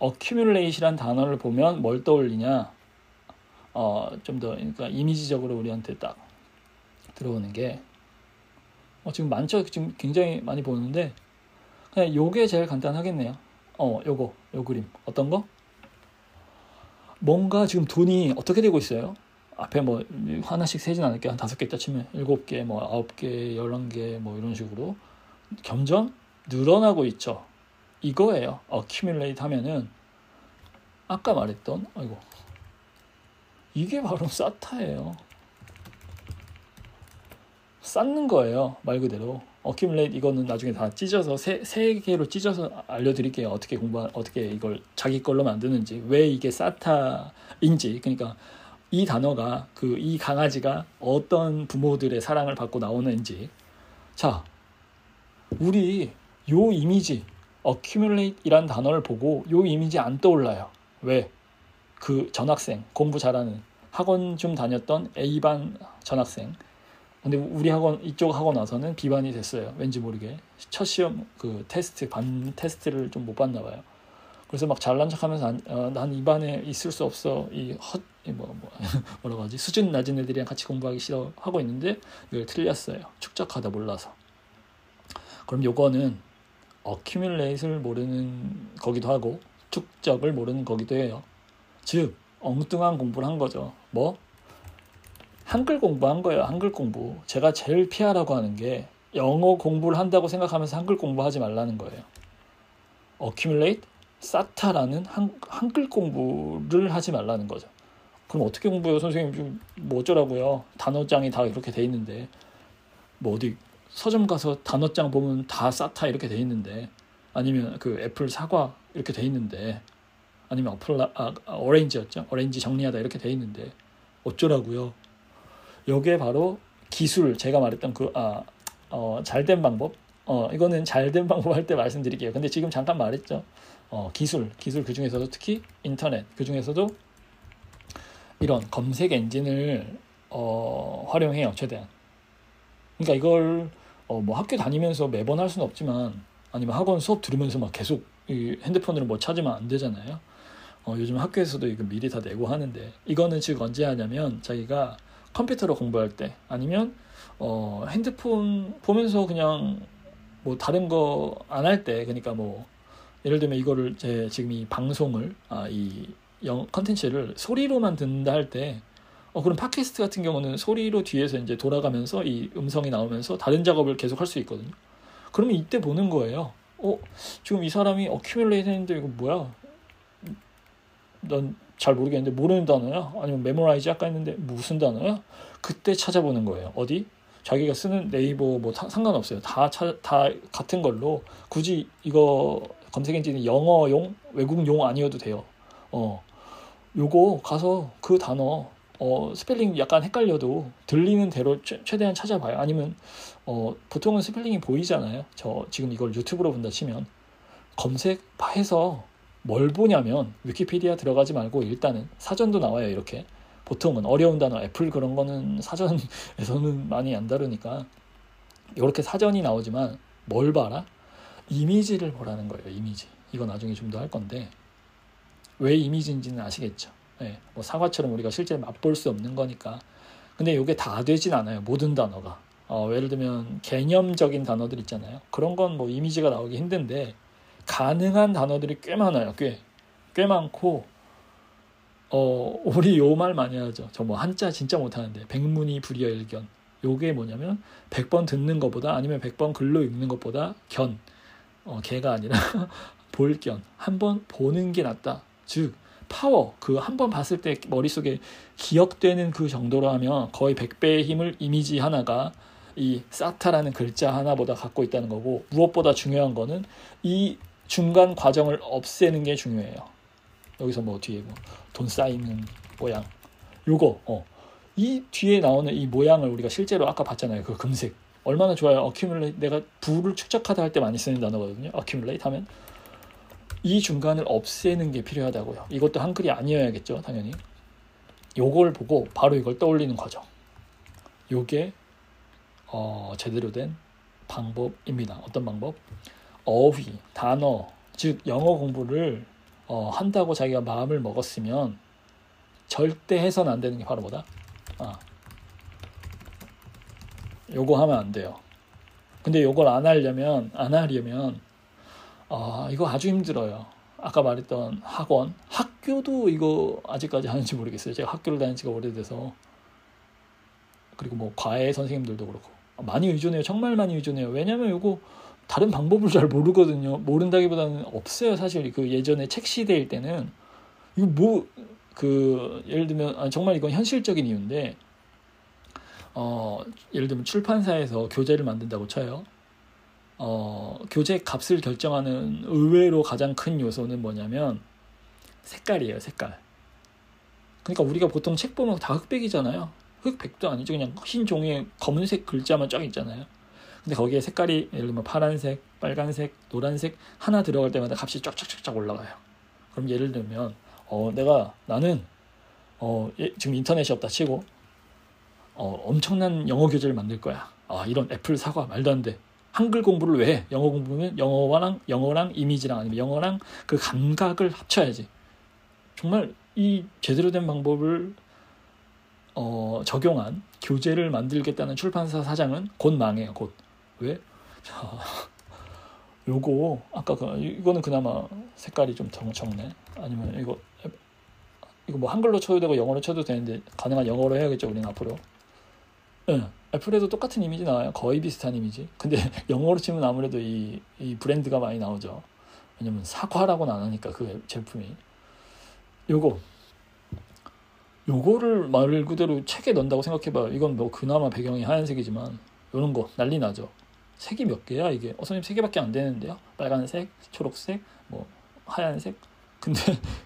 accumulate이란 단어를 보면 뭘 떠올리냐? 좀 더, 그러니까 이미지적으로 우리한테 딱 들어오는 게 지금 많죠? 지금 굉장히 많이 보는데 그냥 요게 제일 간단하겠네요. 요 그림. 어떤 거? 뭔가 지금 돈이 어떻게 되고 있어요? 앞에 뭐 하나씩 세진 않을게. 한 5개 있다 치면 7개, 뭐 9개, 11개 뭐 이런 식으로 점점 늘어나고 있죠. 이거예요. accumulate 하면은 아까 말했던 이게 바로 쌓다예요. 쌓는 거예요, 말 그대로. accumulate 이거는 나중에 다 찢어서 세 개로 찢어서 알려드릴게요. 어떻게 이걸 자기 걸로 만드는지, 왜 이게 쌓다인지. 그러니까 이 단어가 이 강아지가 어떤 부모들의 사랑을 받고 나오는지. 자, 우리 요 이미지 accumulate이란 단어를 보고 요 이미지 안 떠올라요. 왜? 전학생, 공부 잘하는, 학원 좀 다녔던 A반 전학생. 근데 우리 학원, 이쪽 학원 와서는 B반이 됐어요. 왠지 모르게. 첫 시험, 반 테스트를 좀 못 봤나 봐요. 그래서 막 잘난 척 하면서, 난 이 반에 있을 수 없어. 뭐라고 하지? 수준 낮은 애들이랑 같이 공부하기 싫어. 하고 있는데, 이걸 틀렸어요. 축적하다 몰라서. 그럼 요거는 accumulate을 모르는 거기도 하고, 축적을 모르는 거기도 해요. 즉, 엉뚱한 공부를 한 거죠. 한글 공부한 거예요. 한글 공부. 제가 제일 피하라고 하는 게 영어 공부를 한다고 생각하면서 한글 공부하지 말라는 거예요. accumulate, 쌓다라는 한글 공부를 하지 말라는 거죠. 그럼 어떻게 공부해요? 선생님, 지금 뭐 어쩌라고요? 단어장이 다 이렇게 돼 있는데, 뭐 어디 서점 가서 단어장 보면 다 쌓다 이렇게 돼 있는데, 아니면 애플 사과 이렇게 돼 있는데, 아니면 오렌지였죠? 오렌지 정리하다 이렇게 돼 있는데 어쩌라고요? 요게 바로 기술, 제가 말했던 잘된 방법. 이거는 잘된 방법 할 때 말씀드릴게요. 근데 지금 잠깐 말했죠. 기술 그중에서도 특히 인터넷, 그중에서도 이런 검색 엔진을 활용해요, 최대한. 그러니까 이걸 뭐 학교 다니면서 매번 할 수는 없지만, 아니면 학원 수업 들으면서 막 계속 이 핸드폰으로 뭐 찾으면 안 되잖아요. 요즘 학교에서도 이거 미리 다 내고 하는데, 이거는 즉 언제 하냐면 자기가 컴퓨터로 공부할 때, 아니면 핸드폰 보면서 그냥 뭐 다른 거 안 할 때. 그러니까 뭐 예를 들면 이거를 지금 이 방송을 컨텐츠를 소리로만 듣는다 할 때, 그럼 팟캐스트 같은 경우는 소리로 뒤에서 이제 돌아가면서 이 음성이 나오면서 다른 작업을 계속 할 수 있거든요. 그러면 이때 보는 거예요. 지금 이 사람이 accumulate 했는데 이거 뭐야? 난 잘 모르겠는데, 모르는 단어야? 아니면 memorize 아까 했는데 무슨 단어야? 그때 찾아보는 거예요. 어디? 자기가 쓰는 네이버 상관없어요. 다 같은 걸로. 굳이 이거 검색엔진이 영어용, 외국용 아니어도 돼요. 요거 가서 그 단어 스펠링 약간 헷갈려도 들리는 대로 최대한 찾아봐요. 아니면 보통은 스펠링이 보이잖아요. 저 지금 이걸 유튜브로 본다 치면 검색해서 뭘 보냐면, 위키피디아 들어가지 말고 일단은 사전도 나와요, 이렇게. 보통은 어려운 단어, 애플 그런 거는 사전에서는 많이 안 다루니까 이렇게 사전이 나오지만, 뭘 봐라? 이미지를 보라는 거예요, 이미지. 이거 나중에 좀 더 할 건데, 왜 이미지인지는 아시겠죠? 뭐 사과처럼 우리가 실제 맛볼 수 없는 거니까. 근데 이게 다 되진 않아요, 모든 단어가. 예를 들면 개념적인 단어들 있잖아요. 그런 건 뭐 이미지가 나오기 힘든데, 가능한 단어들이 꽤 많아요. 꽤 많고, 우리 요 말 많이 하죠. 저 뭐 한자 진짜 못하는데, 백문이 불여일견. 요게 뭐냐면 100번 듣는 것보다, 아니면 100번 글로 읽는 것보다 걔가 아니라 볼견, 한번 보는 게 낫다. 즉 파워, 그 한 번 봤을 때 머릿속에 기억되는 그 정도로 하면 거의 100배의 힘을 이미지 하나가 이 사타라는 글자 하나보다 갖고 있다는 거고, 무엇보다 중요한 거는 이 중간 과정을 없애는 게 중요해요. 여기서 뭐 뒤에 뭐 돈 쌓이는 모양, 요거 이 뒤에 나오는 이 모양을 우리가 실제로 아까 봤잖아요. 그 금색 얼마나 좋아요. accumulate, 내가 부를 축적하다 할 때 많이 쓰는 단어거든요. accumulate 하면 이 중간을 없애는 게 필요하다고요. 이것도 한글이 아니어야겠죠, 당연히. 요걸 보고 바로 이걸 떠올리는 과정, 요게 제대로 된 방법입니다. 어떤 방법? 어휘, 단어, 즉 영어 공부를 한다고 자기가 마음을 먹었으면 절대 해선 안 되는 게 바로 뭐다? 요거 하면 안 돼요. 근데 요걸 안 하려면 이거 아주 힘들어요. 아까 말했던 학원, 학교도 이거 아직까지 하는지 모르겠어요. 제가 학교를 다닌 지가 오래돼서. 그리고 뭐 과외 선생님들도 그렇고 많이 의존해요. 정말 많이 의존해요. 왜냐면 요거 다른 방법을 잘 모르거든요. 모른다기보다는 없어요. 사실 그 예전에 책 시대일 때는 이거 예를 들면 정말 이건 현실적인 이유인데 예를 들면 출판사에서 교재를 만든다고 쳐요. 교재 값을 결정하는 의외로 가장 큰 요소는 뭐냐면 색깔이에요. 색깔. 그러니까 우리가 보통 책 보면 다 흑백이잖아요. 흑백도 아니죠. 그냥 흰 종이에 검은색 글자만 쫙 있잖아요. 근데 거기에 색깔이 예를 들면 파란색, 빨간색, 노란색 하나 들어갈 때마다 값이 쫙쫙쫙 올라가요. 그럼 예를 들면 지금 인터넷이 없다 치고 엄청난 영어 교재를 만들 거야. 이런 애플 사과 말도 안 돼. 한글 공부를 왜 해? 영어 공부는 영어랑 이미지랑 아니면 영어랑 그 감각을 합쳐야지. 정말 이 제대로 된 방법을 적용한 교재를 만들겠다는 출판사 사장은 곧 망해요. 곧. 왜? 요거 아까 이거는 그나마 색깔이 좀 적네. 아니면 이거 뭐 한글로 쳐도 되고 영어로 쳐도 되는데 가능한 영어로 해야겠죠. 우리는 앞으로. 응. 애플에도 똑같은 이미지 나와요. 거의 비슷한 이미지. 근데 영어로 치면 아무래도 이 브랜드가 많이 나오죠. 왜냐면 사과라고는 안 하니까 그 제품이. 요거를 말 그대로 책에 넣는다고 생각해봐요. 이건 뭐 그나마 배경이 하얀색이지만 요런 거 난리 나죠. 색이 몇 개야 이게? 선생님 세 개밖에 안 되는데요. 빨간색, 초록색, 뭐 하얀색. 근데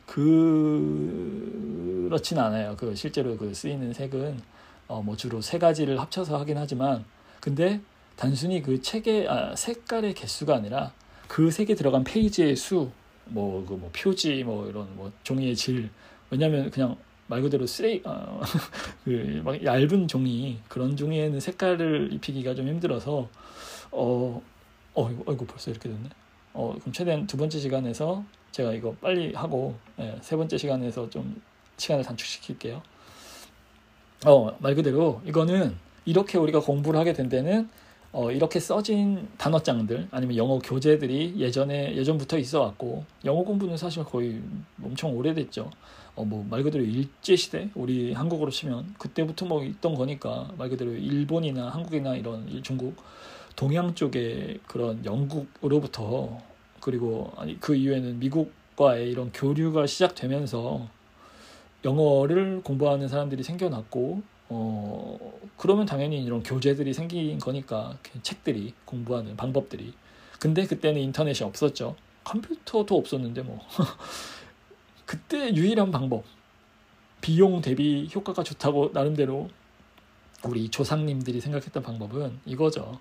그렇진 않아요. 그 실제로 그 쓰이는 색은 뭐 주로 세 가지를 합쳐서 하긴 하지만, 근데 단순히 그 책의 색깔의 개수가 아니라 그 색에 들어간 페이지의 수, 뭐 표지, 뭐 이런 뭐 종이의 질. 왜냐하면 그냥 말 그대로 막 얇은 종이, 그런 종이에는 색깔을 입히기가 좀 힘들어서 이거 벌써 이렇게 됐네. 그럼 최대한 두 번째 시간에서 제가 이거 빨리 하고 세 번째 시간에서 좀 시간을 단축시킬게요. 말 그대로 이거는 이렇게 우리가 공부를 하게 된 데는 이렇게 써진 단어장들 아니면 영어 교재들이 예전부터 있어 왔고, 영어 공부는 사실 거의 엄청 오래됐죠. 뭐 말 그대로 일제시대, 우리 한국으로 치면 그때부터 뭐 있던 거니까, 말 그대로 일본이나 한국이나 이런 중국 동양 쪽의 그런 영국으로부터, 그리고 그 이후에는 미국과의 이런 교류가 시작되면서 영어를 공부하는 사람들이 생겨났고, 그러면 당연히 이런 교재들이 생긴 거니까, 책들이, 공부하는 방법들이. 근데 그때는 인터넷이 없었죠. 컴퓨터도 없었는데 뭐. 그때 유일한 방법, 비용 대비 효과가 좋다고 나름대로 우리 조상님들이 생각했던 방법은 이거죠.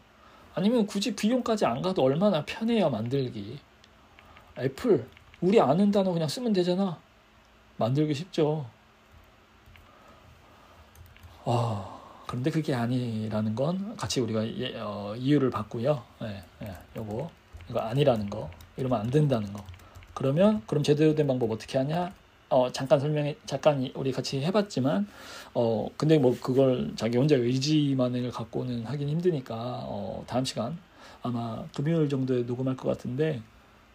아니면 굳이 비용까지 안 가도 얼마나 편해요, 만들기. 애플, 우리 아는 단어 그냥 쓰면 되잖아. 만들기 쉽죠. 그런데 그게 아니라는 건 같이 우리가 이유를 봤고요. 이거 아니라는 거, 이러면 안 된다는 거. 그럼 제대로 된 방법 어떻게 하냐? 잠깐 우리 같이 해봤지만, 근데 뭐 그걸 자기 혼자 의지만을 갖고는 하긴 힘드니까, 다음 시간 아마 금요일 정도에 녹음할 것 같은데,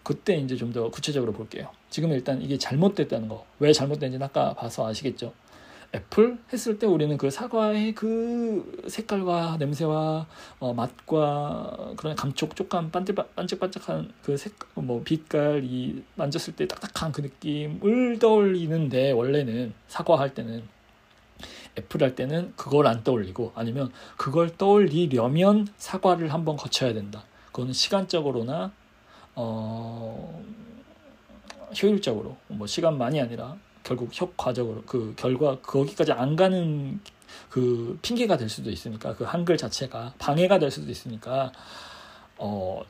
그때 이제 좀 더 구체적으로 볼게요. 지금 일단 이게 잘못됐다는 거. 왜 잘못된지는 아까 봐서 아시겠죠? 애플 했을 때 우리는 그 사과의 그 색깔과 냄새와 맛과 그런 감촉, 촉감, 반짝반짝한 그 색, 빛깔, 이 만졌을 때 딱딱한 그 느낌을 떠올리는데, 원래는 사과할 때는, 애플 할 때는 그걸 안 떠올리고, 아니면 그걸 떠올리려면 사과를 한번 거쳐야 된다. 그건 시간적으로나 효율적으로, 시간만이 아니라 결국 과정으로 그 결과 거기까지 안 가는 그 핑계가 될 수도 있으니까, 그 한글 자체가 방해가 될 수도 있으니까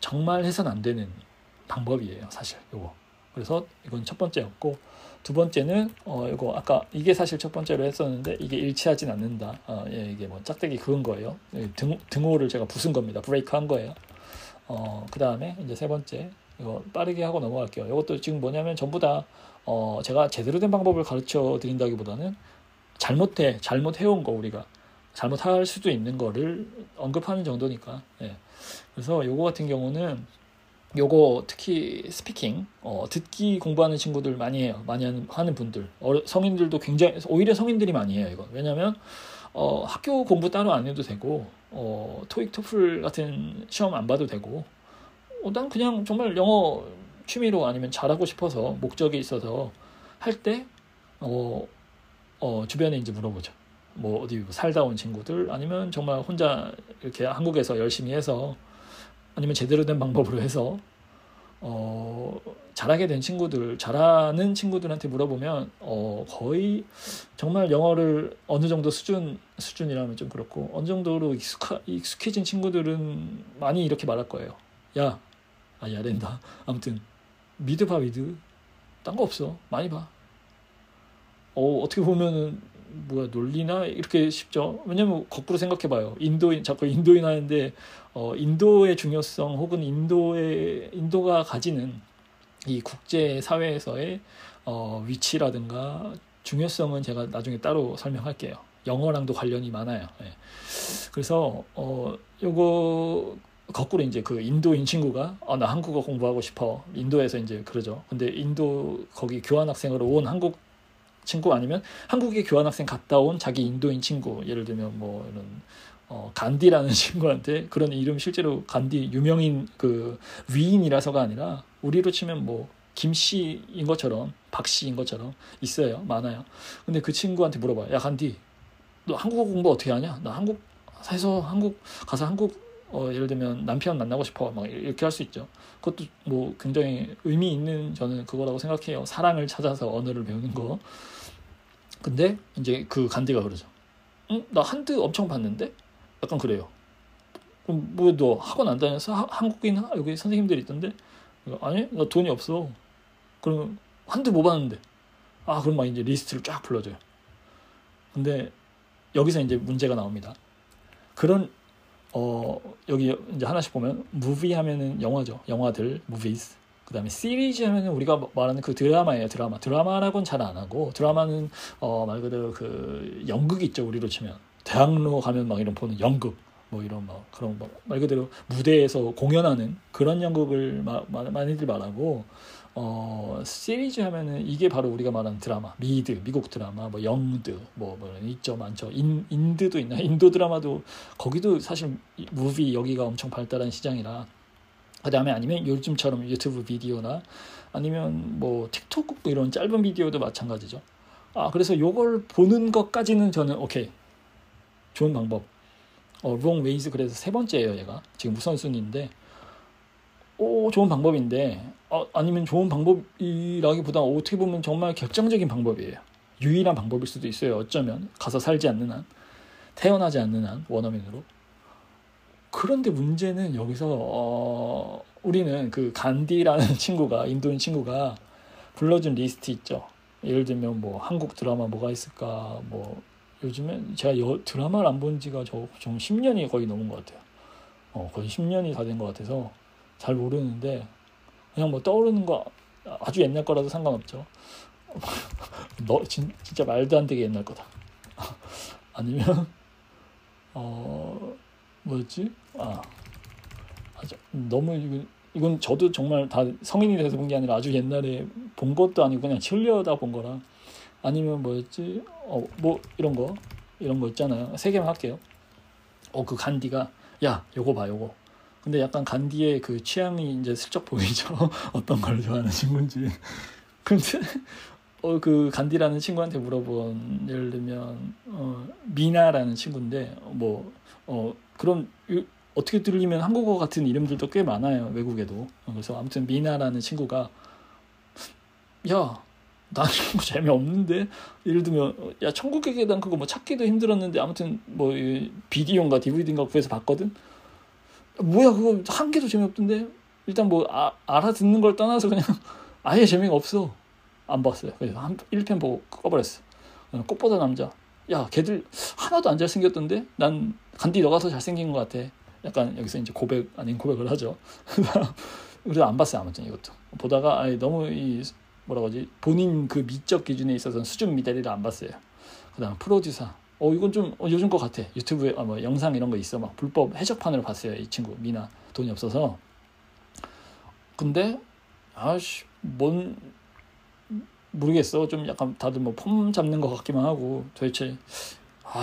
정말 해선 안 되는 방법이에요, 사실 요거. 그래서 이건 첫 번째였고, 두 번째는 이거 아까 이게 사실 첫 번째로 했었는데 이게 일치하진 않는다. 이게 짝대기 그건 거예요. 등호를 제가 부순 겁니다. 브레이크 한 거예요. 그 다음에 이제 세 번째, 이거 빠르게 하고 넘어갈게요. 이것도 지금 뭐냐면 전부 다 제가 제대로 된 방법을 가르쳐 드린다기보다는 잘못 해온 거, 우리가 잘못할 수도 있는 거를 언급하는 정도니까. 예. 그래서 요거 같은 경우는 요거 특히 스피킹, 듣기 공부하는 친구들 많이 해요. 많이 하는 분들, 성인들도 굉장히, 오히려 성인들이 많이 해요, 이거. 왜냐면 학교 공부 따로 안 해도 되고, 토익, 토플 같은 시험 안 봐도 되고, 난 그냥 정말 영어 취미로 아니면 잘하고 싶어서 목적이 있어서 할 때 주변에 이제 물어보죠. 어디 살다 온 친구들, 아니면 정말 혼자 이렇게 한국에서 열심히 해서, 아니면 제대로 된 방법으로 해서 잘하게 된 친구들, 잘하는 친구들한테 물어보면 거의 정말 영어를 어느 정도 수준이라면 좀 그렇고, 어느 정도로 익숙해진 친구들은 많이 이렇게 말할 거예요. 야 된다. 아무튼 미드 봐, 미드. 딴 거 없어. 많이 봐. 어떻게 보면은 뭐야, 논리나 이렇게 쉽죠. 왜냐면 거꾸로 생각해봐요. 인도인 하는데 인도의 중요성, 혹은 인도가 가지는 이 국제 사회에서의 위치라든가 중요성은 제가 나중에 따로 설명할게요. 영어랑도 관련이 많아요. 예. 그래서 요거 거꾸로 이제 그 인도인 친구가 나 한국어 공부하고 싶어, 인도에서 이제 그러죠. 근데 인도 거기 교환학생으로 온 한국 친구, 아니면 한국에 교환학생 갔다 온 자기 인도인 친구, 예를 들면 이런 간디라는 친구한테, 그런 이름 실제로 간디 유명인 그 위인이라서가 아니라 우리로 치면 김씨인 것처럼 박씨인 것처럼 있어요, 많아요. 근데 그 친구한테 물어봐요. 야 간디, 너 한국어 공부 어떻게 하냐? 나 한국 가서 예를 들면 남편 만나고 싶어, 막 이렇게 할 수 있죠. 그것도 굉장히 의미 있는, 저는 그거라고 생각해요. 사랑을 찾아서 언어를 배우는 거. 근데 이제 그 간디가 그러죠. 응? 나 한드 엄청 봤는데? 약간 그래요. 그럼 너 학원 안 다녀서 한국인 여기 선생님들이 있던데? 아니, 나 돈이 없어. 그러면 한드 뭐 봤는데? 그럼 막 이제 리스트를 쫙 불러줘요. 근데 여기서 이제 문제가 나옵니다. 그런 여기 이제 하나씩 보면, 무비 하면은 영화죠. 영화들, movies. 그 다음에 시리즈 하면은 우리가 말하는 그 드라마예요. 드라마라고는 잘 안 하고, 드라마는 말 그대로 그 연극 있죠, 우리로 치면. 대학로 가면 막 이런 보는 연극, 이런 그런 말 그대로 무대에서 공연하는 그런 연극을 많이들 말하고, 시리즈 하면은 이게 바로 우리가 말하는 드라마, 미국 드라마, 영드, 있죠, 많죠. 인드도 있나? 인도 드라마도, 거기도 사실 무비, 여기가 엄청 발달한 시장이라. 그 다음에 아니면 요즘처럼 유튜브 비디오나, 아니면 틱톡 이런 짧은 비디오도 마찬가지죠. 그래서 요걸 보는 것까지는 저는 오케이, 좋은 방법. wrong ways, 그래서 세 번째예요, 얘가. 지금 우선순위인데, 좋은 방법인데, 아니면 좋은 방법이라기보다 어떻게 보면 정말 결정적인 방법이에요. 유일한 방법일 수도 있어요, 어쩌면. 가서 살지 않는 한, 태어나지 않는 한, 원어민으로. 그런데 문제는 여기서 우리는 그 간디라는 친구가, 인도인 친구가 불러준 리스트 있죠. 예를 들면 한국 드라마 뭐가 있을까, 요즘에 제가 드라마를 안 본 지가 좀 10년이 거의 넘은 것 같아요. 거의 10년이 다 된 것 같아서 잘 모르는데, 그냥 떠오르는 거, 아주 옛날 거라도 상관없죠. 너 진짜 말도 안 되게 옛날 거다. 아니면 뭐였지? 너무 이건 저도 정말 다 성인이 돼서 본 게 아니라 아주 옛날에 본 것도 아니고 그냥 흘려다 본 거라. 아니면 뭐였지? 뭐 이런 거 있잖아요. 세 개만 할게요. 그 간디가 야, 요거 봐, 요거. 근데 약간 간디의 그 취향이 이제 슬쩍 보이죠. 어떤 걸 좋아하는 친구인지. 근데 그 간디라는 친구한테 물어본, 예를 들면 미나라는 친구인데 그런 어떻게 들리면 한국어 같은 이름들도 꽤 많아요, 외국에도. 그래서 아무튼 미나라는 친구가 야, 난 그거 재미없는데, 예를 들면 야, 천국의 계단 그거 뭐 찾기도 힘들었는데 아무튼 뭐 비디오인가 DVD인가 구해서 봤거든. 뭐야, 그거 한 개도 재미없던데. 일단 알아듣는 걸 떠나서 그냥 아예 재미가 없어. 안 봤어요. 그래서 1편 보고 꺼버렸어. 꽃보다 남자. 야, 걔들 하나도 안 잘생겼던데? 난 간디 너가 더 잘생긴 것 같아. 약간 여기서 이제 고백 아닌 고백을 하죠. 그래서 안 봤어요. 아무튼 이것도 보다가 너무 뭐라고 하지? 본인 그 미적 기준에 있어서는 수준 미달이라 안 봤어요. 그 다음 프로듀사. 이건 좀 요즘 것 같아. 유튜브에 영상 이런 거 있어. 막 불법 해적판으로 봤어요. 이 친구 미나. 돈이 없어서. 근데 아씨 뭔 모르겠어. 좀 약간 다들 폼 잡는 것 같기만 하고 도대체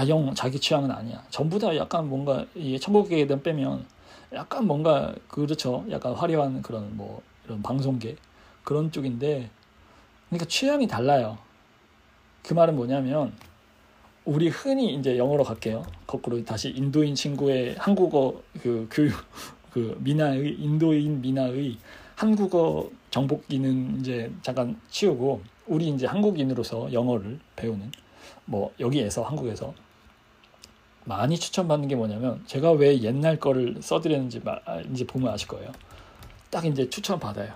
영 자기 취향은 아니야. 전부 다 약간 뭔가 이 천국의 계단 빼면 약간 뭔가 그렇죠. 약간 화려한 그런 이런 방송계 그런 쪽인데, 그러니까 취향이 달라요. 그 말은 뭐냐면 우리 흔히 이제 영어로 갈게요. 거꾸로 다시 인도인 친구의 한국어 교육 미나의 인도인 미나의 한국어 정복기는 이제 잠깐 치우고 우리 이제 한국인으로서 영어를 배우는 여기에서 한국에서 많이 추천받는 게 뭐냐면, 제가 왜 옛날 거를 써드렸는지 이제 보면 아실 거예요. 딱 이제 추천받아요.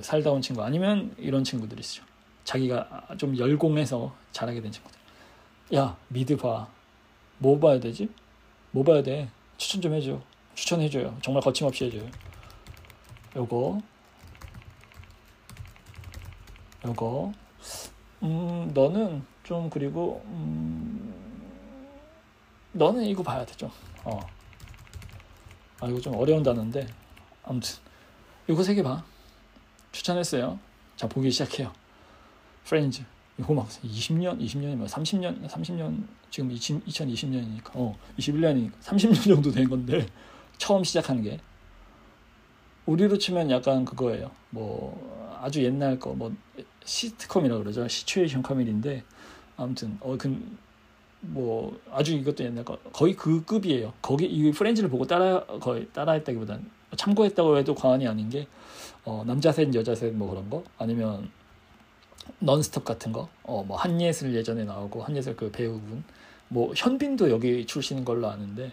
살다 온 친구 아니면 이런 친구들 있죠. 자기가 좀 열공해서 잘하게 된 친구들. 야, 미드 봐. 뭐 봐야 되지? 뭐 봐야 돼? 추천 좀 해줘. 추천해줘요. 정말 거침없이 해줘요. 요거 너는 좀 그리고 너는 이거 봐야 되죠. 이거 좀 어려운 단어인데 아무튼 요거 3개 봐. 추천했어요. 자, 보기 시작해요. 프렌즈. 이거 막 20년이면 30년 지금 2020년이니까 21년이니까 30년 정도 된 건데 처음 시작하는 게 우리로 치면 약간 그거예요. 아주 옛날 거 시트콤이라고 그러죠. 시츄에이션 코미디인데 아무튼 아주 이것도 옛날 거 거의 그 급이에요. 거기 이 프렌즈를 보고 거의 따라했다기보단 참고했다고 해도 과언이 아닌 게 남자 셋 여자 셋 그런 거 아니면 넌스톱 같은 거 한예슬 예전에 나오고 한예슬 그 배우분 현빈도 여기 출신인 걸로 아는데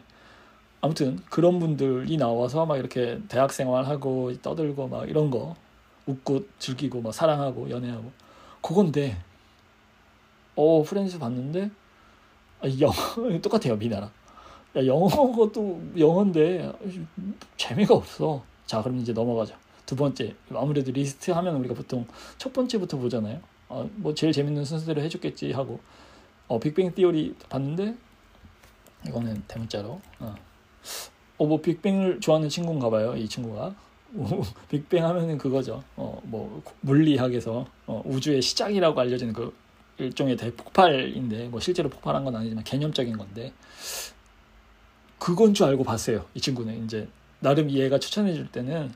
아무튼 그런 분들이 나와서 막 이렇게 대학생활하고 떠들고 막 이런 거 웃고 즐기고 막 사랑하고 연애하고 그건데 프렌즈 봤는데 영어 똑같아요. 미나라. 영어도 영어인데 재미가 없어. 자, 그럼 이제 넘어가자. 두 번째. 아무래도 리스트 하면 우리가 보통 첫 번째부터 보잖아요. 제일 재밌는 순서대로 해줬겠지 하고 빅뱅 티오리 봤는데 이거는 대문자로 빅뱅을 좋아하는 친구인가 봐요. 이 친구가 빅뱅 하면은 그거죠. 물리학에서 우주의 시작이라고 알려지는 그 일종의 대폭발인데 실제로 폭발한 건 아니지만 개념적인 건데 그건 줄 알고 봤어요. 이 친구는 이제 나름 얘가 추천해줄 때는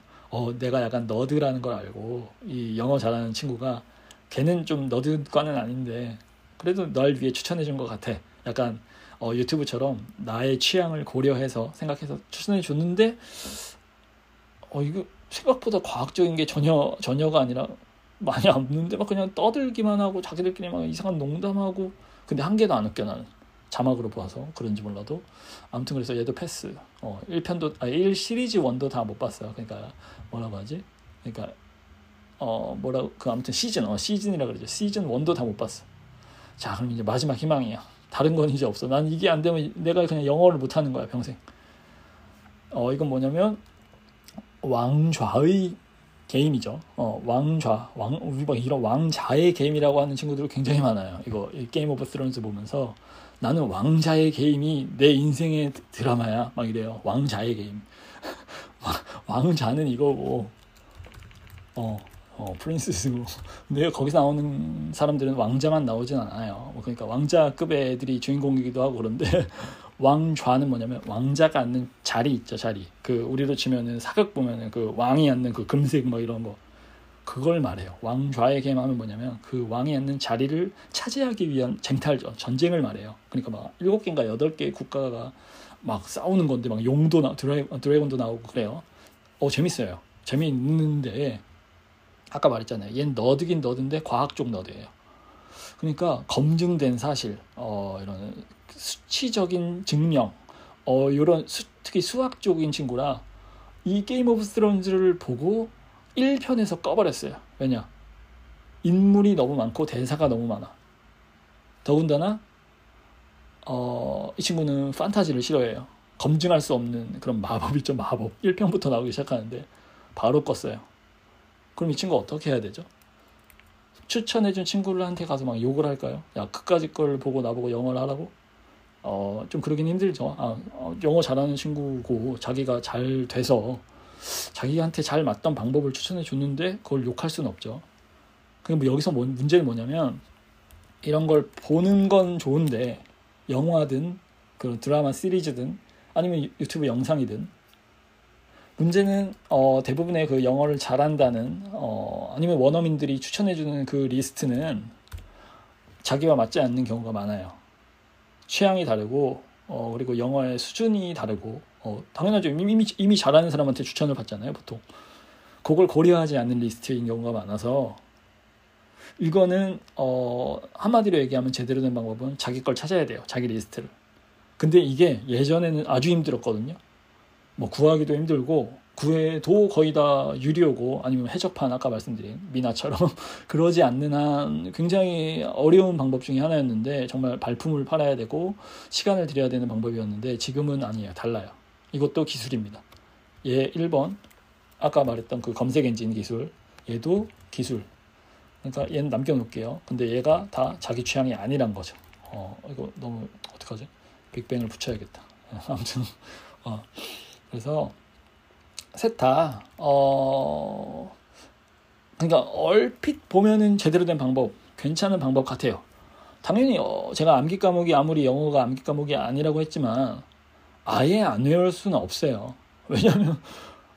내가 약간 너드라는 걸 알고 이 영어 잘하는 친구가 걔는 좀 너드과는 아닌데 그래도 널 위해 추천해준 것 같아. 약간 유튜브처럼 나의 취향을 고려해서 생각해서 추천해줬는데 이거 생각보다 과학적인 게 전혀가 아니라 많이 없는데 그냥 떠들기만 하고 자기들끼리 이상한 농담하고 근데 한 개도 안 웃겨. 나는 자막으로 보아서 그런지 몰라도 아무튼 그래서 얘도 패스. 1시리즈 1도 다 못 봤어요. 그러니까 뭐라고 하지? 그러니까 아무튼 시즌이라 그러죠. 시즌 1도 다 못 봤어. 자, 그럼 이제 마지막 희망이야. 다른 건 이제 없어. 난 이게 안 되면 내가 그냥 영어를 못 하는 거야, 평생. 이건 뭐냐면 왕좌의 게임이죠. 이런 왕자의 게임이라고 하는 친구들 굉장히 많아요. 이 게임 오브 스론스 보면서 나는 왕자의 게임이 내 인생의 드라마야. 막 이래요. 왕자의 게임. 왕자는 이거고, 프린스고 근데 거기서 나오는 사람들은 왕자만 나오진 않아요. 그러니까 왕자급의 애들이 주인공이기도 하고 그런데 왕좌는 뭐냐면 왕자가 앉는 자리 있죠, 자리. 그 우리로 치면은 사극 보면은 그 왕이 앉는 그 금색 뭐 이런 거 그걸 말해요. 왕좌의 개념은 뭐냐면 그 왕이 앉는 자리를 차지하기 위한 쟁탈전, 전쟁을 말해요. 그러니까 막 7개인가 8개의 국가가 막 싸우는 건데 막 용도 드래곤도 나오고 그래요. 재밌어요. 재미있는데 아까 말했잖아요. 얘는 너드긴 너드인데 과학 쪽 너드예요. 그러니까 검증된 사실, 이런 수치적인 증명, 이런 특히 수학 쪽인 친구라 이 게임 오브 스론즈를 보고 1편에서 꺼버렸어요. 왜냐? 인물이 너무 많고 대사가 너무 많아. 더군다나 이 친구는 판타지를 싫어해요. 검증할 수 없는 그런 마법 있죠, 마법. 1편부터 나오기 시작하는데 바로 껐어요. 그럼 이 친구 어떻게 해야 되죠? 추천해준 친구한테 가서 막 욕을 할까요? 야, 끝까지 걸 보고 나보고 영어를 하라고? 좀 그러긴 힘들죠. 영어 잘하는 친구고 자기가 잘 돼서 자기한테 잘 맞던 방법을 추천해줬는데 그걸 욕할 수는 없죠. 근데 여기서 문제는 뭐냐면 이런 걸 보는 건 좋은데 영화든 그런 드라마 시리즈든 아니면 유튜브 영상이든 문제는 대부분의 그 영어를 잘한다는 아니면 원어민들이 추천해주는 그 리스트는 자기와 맞지 않는 경우가 많아요. 취향이 다르고 그리고 영어의 수준이 다르고 당연하죠. 이미 잘하는 사람한테 추천을 받잖아요, 보통. 그걸 고려하지 않는 리스트인 경우가 많아서 이거는 한마디로 얘기하면 제대로 된 방법은 자기 걸 찾아야 돼요, 자기 리스트를. 근데 이게 예전에는 아주 힘들었거든요. 뭐 구하기도 힘들고 구해도 거의 다 유료고 아니면 해적판 아까 말씀드린 미나처럼 그러지 않는 한 굉장히 어려운 방법 중에 하나였는데 정말 발품을 팔아야 되고 시간을 들여야 되는 방법이었는데 지금은 아니에요. 달라요. 이것도 기술입니다. 얘 1번 아까 말했던 그 검색 엔진 기술 얘도 기술. 그러니까 얘는 남겨놓을게요. 근데 얘가 다 자기 취향이 아니란 거죠. 이거 너무 어떡하지? 빅뱅을 붙여야겠다. 아무튼 그래서 셋 다 그러니까 얼핏 보면은 제대로 된 방법, 괜찮은 방법 같아요. 당연히 제가 암기 과목이 아무리 영어가 암기 과목이 아니라고 했지만 아예 안 외울 수는 없어요. 왜냐하면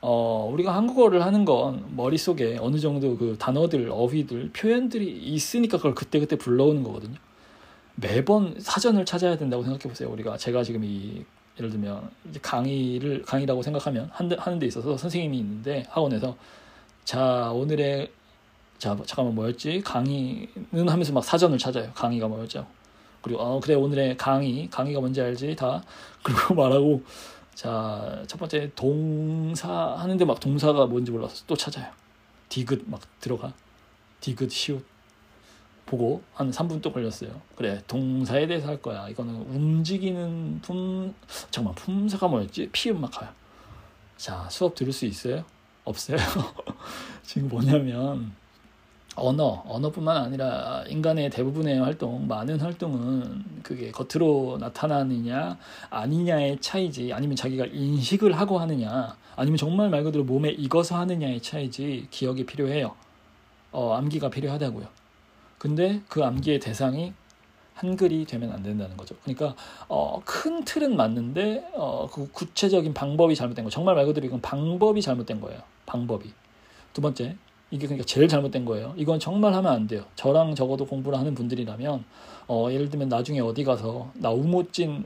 우리가 한국어를 하는 건 머릿속에 어느 정도 그 단어들, 어휘들, 표현들이 있으니까 그걸 그때그때 불러오는 거거든요. 매번 사전을 찾아야 된다고 생각해 보세요. 우리가 제가 지금 이 예를 들면 이제 강의라고 생각하면 하는 데 있어서 선생님이 있는데 학원에서 자 오늘의 자 잠깐만 뭐였지 강의는 하면서 막 사전을 찾아요. 강의가 뭐였지 하고. 그리고 그래 오늘의 강의가 뭔지 알지 다 그리고 말하고 자 첫 번째 동사 하는데 막 동사가 뭔지 몰라서 또 찾아요. 디귿 막 들어가 디귿 시옷 보고 한 3분 또 걸렸어요. 그래 동사에 대해서 할 거야. 이거는 움직이는 품사가 뭐였지? 피음 막 가요. 자 수업 들을 수 있어요? 없어요. 지금 뭐냐면 언어뿐만 아니라 인간의 대부분의 활동, 많은 활동은 그게 겉으로 나타나느냐 아니냐의 차이지 아니면 자기가 인식을 하고 하느냐 아니면 정말 말 그대로 몸에 익어서 하느냐의 차이지 기억이 필요해요. 암기가 필요하다고요. 근데 그 암기의 대상이 한글이 되면 안 된다는 거죠. 그러니까 큰 틀은 맞는데 그 구체적인 방법이 잘못된 거예요. 정말 말 그대로 이건 방법이 잘못된 거예요. 방법이. 두 번째, 이게 그러니까 제일 잘못된 거예요. 이건 정말 하면 안 돼요. 저랑 적어도 공부를 하는 분들이라면 예를 들면 나중에 어디 가서 우모찐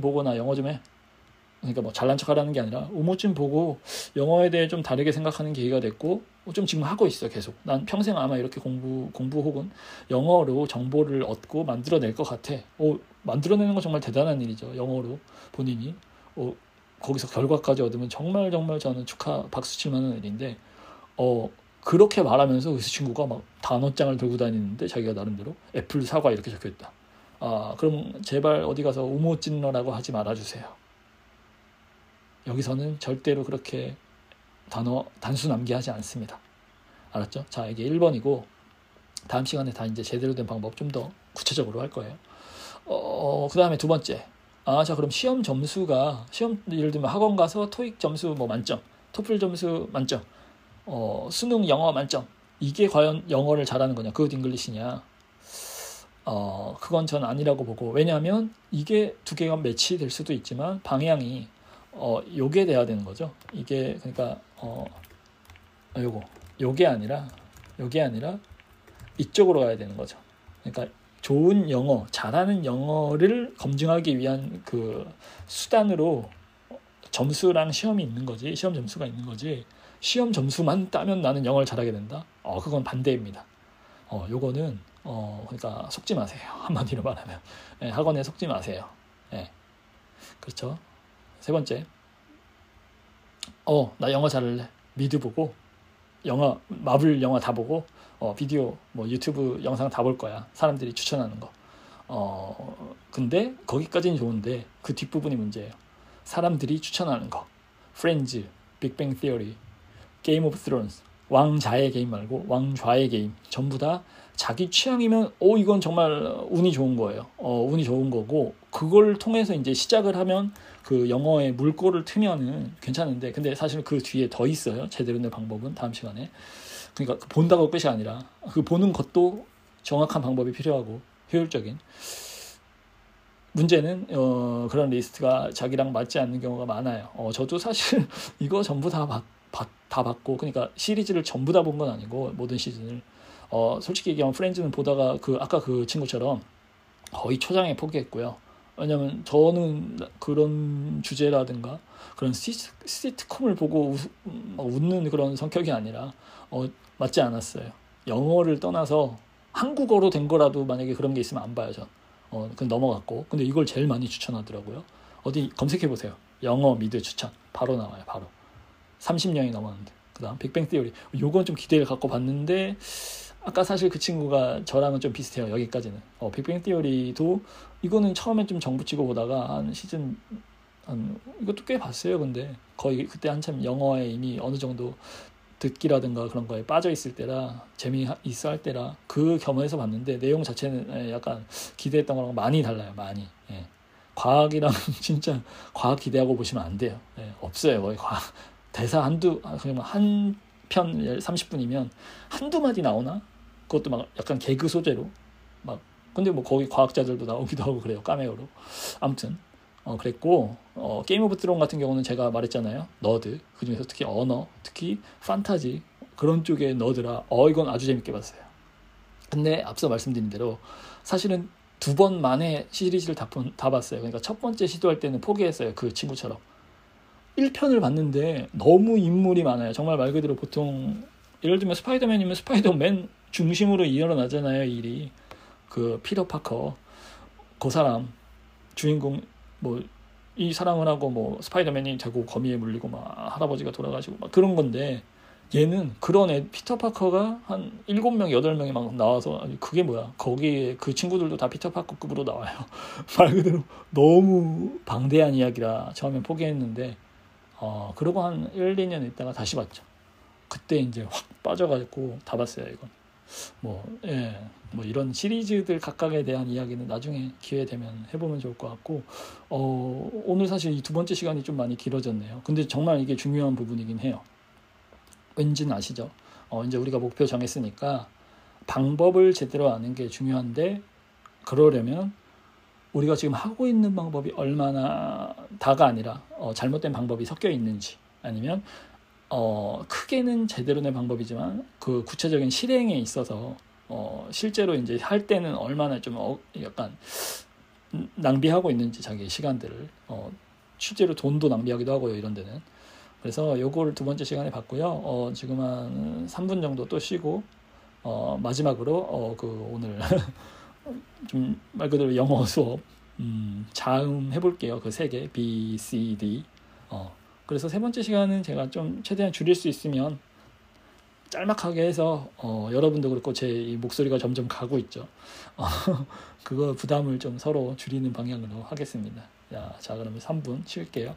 보고 나 영어 좀 해. 그러니까 뭐 잘난 척하라는 게 아니라 우모찐 보고 영어에 대해 좀 다르게 생각하는 계기가 됐고 좀 지금 하고 있어 계속. 난 평생 아마 이렇게 공부 혹은 영어로 정보를 얻고 만들어낼 것 같아. 만들어내는 건 정말 대단한 일이죠. 영어로 본인이 거기서 결과까지 얻으면 정말 저는 박수칠 만한 일인데 그렇게 말하면서 그 친구가 막 단어장을 들고 다니는데 자기가 나름대로 애플 사과 이렇게 적혀있다. 그럼 제발 어디 가서 우모찐러라고 하지 말아주세요. 여기서는 절대로 그렇게 단어 단순 암기하지 않습니다. 알았죠? 자, 이게 1번이고 다음 시간에 다 이제 제대로 된 방법 좀 더 구체적으로 할 거예요. 그 다음에 두 번째. 자, 그럼 시험 점수가 예를 들면 학원 가서 토익 점수 뭐 만점, 토플 점수 만점 수능 영어 만점. 이게 과연 영어를 잘하는 거냐, good English냐. 그건 전 아니라고 보고, 왜냐하면 이게 두 개가 매치 될 수도 있지만 방향이 요게 돼야 되는 거죠. 이게 그러니까 요거 요게 아니라 이쪽으로 가야 되는 거죠. 그러니까 좋은 영어, 잘하는 영어를 검증하기 위한 그 수단으로 점수랑 시험이 있는 거지, 시험 점수가 있는 거지, 시험 점수만 따면 나는 영어를 잘하게 된다? 그건 반대입니다. 요거는 그러니까 속지 마세요. 한마디로 말하면 학원에 속지 마세요. 그렇죠. 세 번째, 나 영어 잘할래. 미드 보고, 영화, 마블 영화 다 보고, 비디오, 뭐 유튜브 영상 다 볼 거야. 사람들이 추천하는 거. 근데 거기까지는 좋은데 그 뒷부분이 문제예요. 사람들이 추천하는 거. 프렌즈, 빅뱅 시어리, 게임 오브 스론스, 왕자의 게임 말고 왕좌의 게임. 전부 다 자기 취향이면 이건 정말 운이 좋은 거예요. 운이 좋은 거고, 그걸 통해서 이제 시작을 하면 그 영어의 물꼬를 트면은 괜찮은데, 근데 사실 그 뒤에 더 있어요. 제대로 된 방법은 다음 시간에. 그러니까 본다고 끝이 아니라 그 보는 것도 정확한 방법이 필요하고 효율적인. 문제는 그런 리스트가 자기랑 맞지 않는 경우가 많아요. 저도 사실 이거 전부 다 봤고, 그러니까 시리즈를 전부 다 본 건 아니고 모든 시즌을. 솔직히 얘기하면 프렌즈는 보다가 그 아까 그 친구처럼 거의 초장에 포기했고요. 왜냐면 저는 그런 주제라든가 그런 시트콤을 보고 웃는 그런 성격이 아니라 맞지 않았어요. 영어를 떠나서 한국어로 된 거라도 만약에 그런 게 있으면 안 봐요, 전. 그건 넘어갔고. 근데 이걸 제일 많이 추천하더라고요. 어디 검색해보세요. 영어 미드 추천. 바로 나와요, 바로. 30명이 넘었는데. 그 다음 빅뱅 시어리. 요건 좀 기대를 갖고 봤는데, 아까 사실 그 친구가 저랑은 좀 비슷해요. 여기까지는. 빅뱅 시어리도 이거는 처음에 좀 정부치고 보다가 한 시즌 이것도 꽤 봤어요. 근데 거의 그때 한참 영어에 이미 어느 정도 듣기라든가 그런 거에 빠져 있을 때라, 재미있어 할 때라 그 겸해서 봤는데, 내용 자체는 약간 기대했던 거랑 많이 달라요. 많이. 예. 과학이랑 진짜 과학 기대하고 보시면 안 돼요. 예. 없어요. 거의 과학. 대사 그냥 한 편 30분이면 한두 마디 나오나? 그것도 막 약간 개그 소재로 막. 근데 뭐 거기 과학자들도 나오기도 하고 그래요. 카메오로. 아무튼 그랬고, 게임 오브 드론 같은 경우는 제가 말했잖아요. 너드. 그중에서 특히 언어, 특히 판타지 그런 쪽의 너드라 이건 아주 재밌게 봤어요. 근데 앞서 말씀드린 대로 사실은 두 번 만에 시리즈를 다 봤어요. 그러니까 첫 번째 시도할 때는 포기했어요. 그 친구처럼. 1편을 봤는데 너무 인물이 많아요. 정말 말 그대로 보통 예를 들면 스파이더맨이면 스파이더맨 중심으로 일어나잖아요, 일이. 그 피터 파커, 그 사람 주인공 뭐 이 사랑을 하고 뭐 스파이더맨이 되고 거미에 물리고 막 할아버지가 돌아가시고 막 그런 건데, 얘는 그런 애 피터 파커가 한 7명, 8명이 막 나와서, 아니 그게 뭐야. 거기에 그 친구들도 다 피터 파커급으로 나와요. 말 그대로 너무 방대한 이야기라 처음엔 포기했는데 그러고 한 1, 2년 있다가 다시 봤죠. 그때 이제 확 빠져가지고 다 봤어요, 이건. 뭐 이런 시리즈들 각각에 대한 이야기는 나중에 기회 되면 해보면 좋을 것 같고, 오늘 사실 이 두 번째 시간이 좀 많이 길어졌네요. 근데 정말 이게 중요한 부분이긴 해요. 왠지는 아시죠? 이제 우리가 목표 정했으니까 방법을 제대로 아는 게 중요한데, 그러려면 우리가 지금 하고 있는 방법이 얼마나 다가 아니라 잘못된 방법이 섞여 있는지, 아니면 크게는 제대로 된 방법이지만 그 구체적인 실행에 있어서 실제로 이제 할 때는 얼마나 좀 약간 낭비하고 있는지, 자기 시간들을 실제로 돈도 낭비하기도 하고요, 이런 데는. 그래서 요거를 두 번째 시간에 봤고요. 지금 한 3분 정도 또 쉬고 마지막으로 그 오늘 좀 말 그대로 영어 수업 자음 해볼게요. 그 3개 B, C, D. 그래서 세 번째 시간은 제가 좀 최대한 줄일 수 있으면 짤막하게 해서 여러분도 그렇고 제 이 목소리가 점점 가고 있죠. 그거 부담을 좀 서로 줄이는 방향으로 하겠습니다. 자 그러면 3분 쉴게요.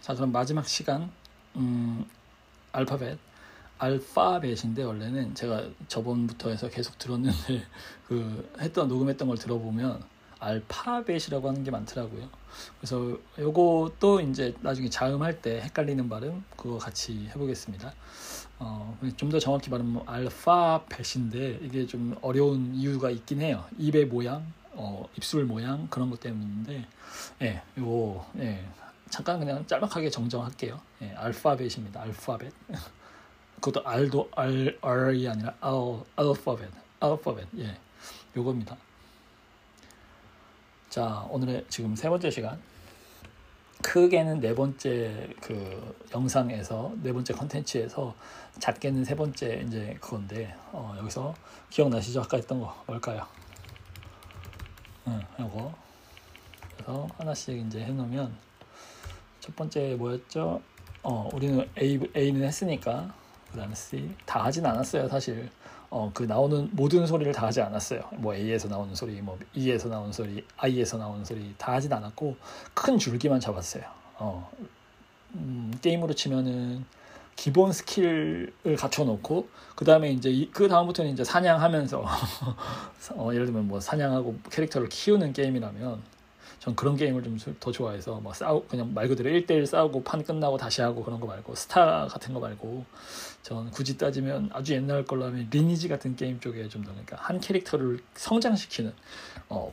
자, 그럼 마지막 시간 알파벳인데, 원래는 제가 저번부터 해서 계속 들었는데 그 녹음했던 걸 들어보면 알파벳이라고 하는 게 많더라고요. 그래서 요것도 이제 나중에 자음할 때 헷갈리는 발음 그거 같이 해보겠습니다. 좀 더 정확히 말하면 알파벳인데 이게 좀 어려운 이유가 있긴 해요. 입의 모양, 입술 모양 그런 것 때문인데, 잠깐 그냥 짤막하게 정정할게요. 알파벳입니다. 알파벳. 그것도 R도 R이 아니라 알파벳. 요겁니다. 자, 오늘의 지금 세 번째 시간. 크게는 네 번째 그 영상에서, 네 번째 컨텐츠에서, 작게는 세 번째 이제 그건데, 여기서 기억나시죠? 아까 했던 거 뭘까요? 요거. 그래서 하나씩 이제 해놓으면, 첫 번째 뭐였죠? 우리는 A는 했으니까, 그 다음에 C. 다 하진 않았어요, 사실. 그 나오는 모든 소리를 다 하지 않았어요. 뭐 A에서 나오는 소리, 뭐 E에서 나오는 소리, I에서 나오는 소리 다 하진 않았고 큰 줄기만 잡았어요. 게임으로 치면은 기본 스킬을 갖춰놓고 그 다음에 이제 그 다음부터는 이제 사냥하면서 예를 들면 뭐 사냥하고 캐릭터를 키우는 게임이라면 전 그런 게임을 좀 더 좋아해서 막 그냥 말 그대로 1대1 싸우고 판 끝나고 다시 하고 그런 거 말고, 스타 같은 거 말고, 전 굳이 따지면 아주 옛날 걸라면 리니지 같은 게임 쪽에 좀 더, 그러니까 한 캐릭터를 성장시키는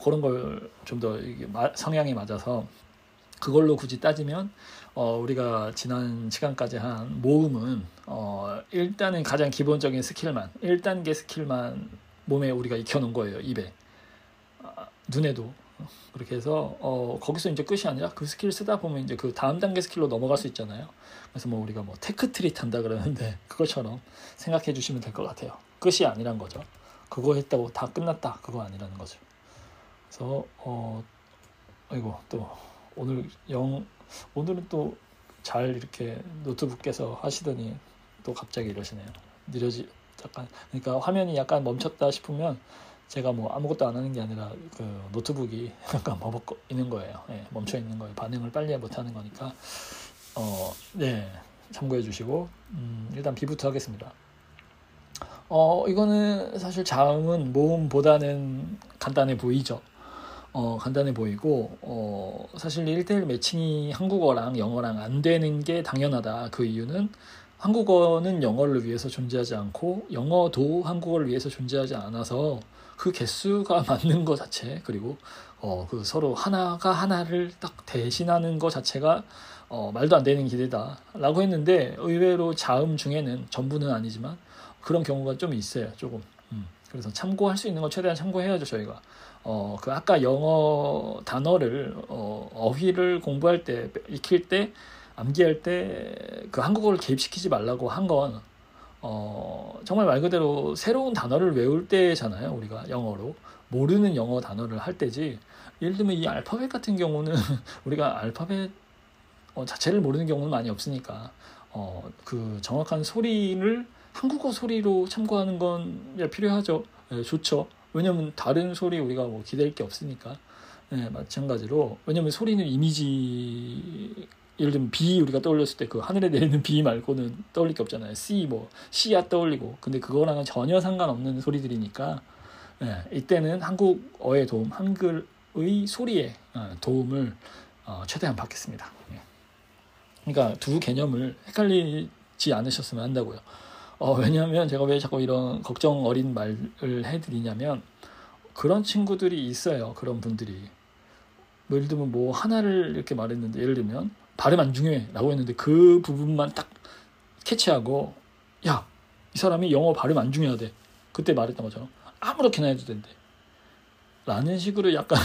그런 걸 좀 더 성향이 맞아서, 그걸로 굳이 따지면 우리가 지난 시간까지 한 모음은 일단은 가장 기본적인 스킬만, 1단계 스킬만 몸에 우리가 익혀놓은 거예요. 입에, 눈에도. 그렇게 해서 거기서 이제 끝이 아니라 그 스킬 쓰다 보면 이제 그 다음 단계 스킬로 넘어갈 수 있잖아요. 그래서 뭐 우리가 뭐 테크트리 탄다 그러는데 그것처럼 생각해 주시면 될 것 같아요. 끝이 아니란 거죠. 그거 했다고 다 끝났다, 그거 아니라는 거죠. 그래서 아이고, 또 오늘은 또 잘 이렇게 노트북께서 하시더니 또 갑자기 이러시네요. 약간, 그러니까 화면이 약간 멈췄다 싶으면 제가 뭐 아무것도 안 하는 게 아니라 그 노트북이 약간 멈춰 있는 거예요. 멈춰 있는 거예요. 반응을 빨리 못 하는 거니까 참고해 주시고, 일단 B부터 하겠습니다. 이거는 사실 자음은 모음보다는 간단해 보이죠. 간단해 보이고, 사실 1대1 매칭이 한국어랑 영어랑 안 되는 게 당연하다. 그 이유는 한국어는 영어를 위해서 존재하지 않고 영어도 한국어를 위해서 존재하지 않아서 그 개수가 맞는 것 자체, 그리고 그 서로 하나가 하나를 딱 대신하는 것 자체가 말도 안 되는 기대다라고 했는데, 의외로 자음 중에는, 전부는 아니지만 그런 경우가 좀 있어요. 조금. 그래서 참고할 수 있는 건 최대한 참고해야죠, 저희가. 그 아까 영어 단어를 어휘를 공부할 때, 익힐 때, 암기할 때 그 한국어를 개입시키지 말라고 한 건 정말 말 그대로 새로운 단어를 외울 때잖아요. 우리가 영어로 모르는 영어 단어를 할 때지, 예를 들면 이 알파벳 같은 경우는 우리가 알파벳 자체를 모르는 경우는 많이 없으니까 그 정확한 소리를 한국어 소리로 참고하는 건 필요하죠. 좋죠. 왜냐면 다른 소리 우리가 뭐 기댈 게 없으니까. 마찬가지로, 왜냐면 소리는 이미지, 예를 들면 비, 우리가 떠올렸을 때 그 하늘에 내리는 비 말고는 떠올릴 게 없잖아요. C, 뭐 씨앗 떠올리고. 근데 그거랑은 전혀 상관없는 소리들이니까, 이때는 한국어의 도움, 한글의 소리의 도움을 최대한 받겠습니다. 그러니까 두 개념을 헷갈리지 않으셨으면 한다고요. 왜냐하면 제가 왜 자꾸 이런 걱정 어린 말을 해드리냐면, 그런 친구들이 있어요. 그런 분들이. 예를 들면 뭐 하나를 이렇게 말했는데, 예를 들면 발음 안 중요해 라고 했는데 그 부분만 딱 캐치하고, 야, 이 사람이 영어 발음 안 중요하대, 그때 말했던 것처럼 아무렇게나 해도 된대 라는 식으로 약간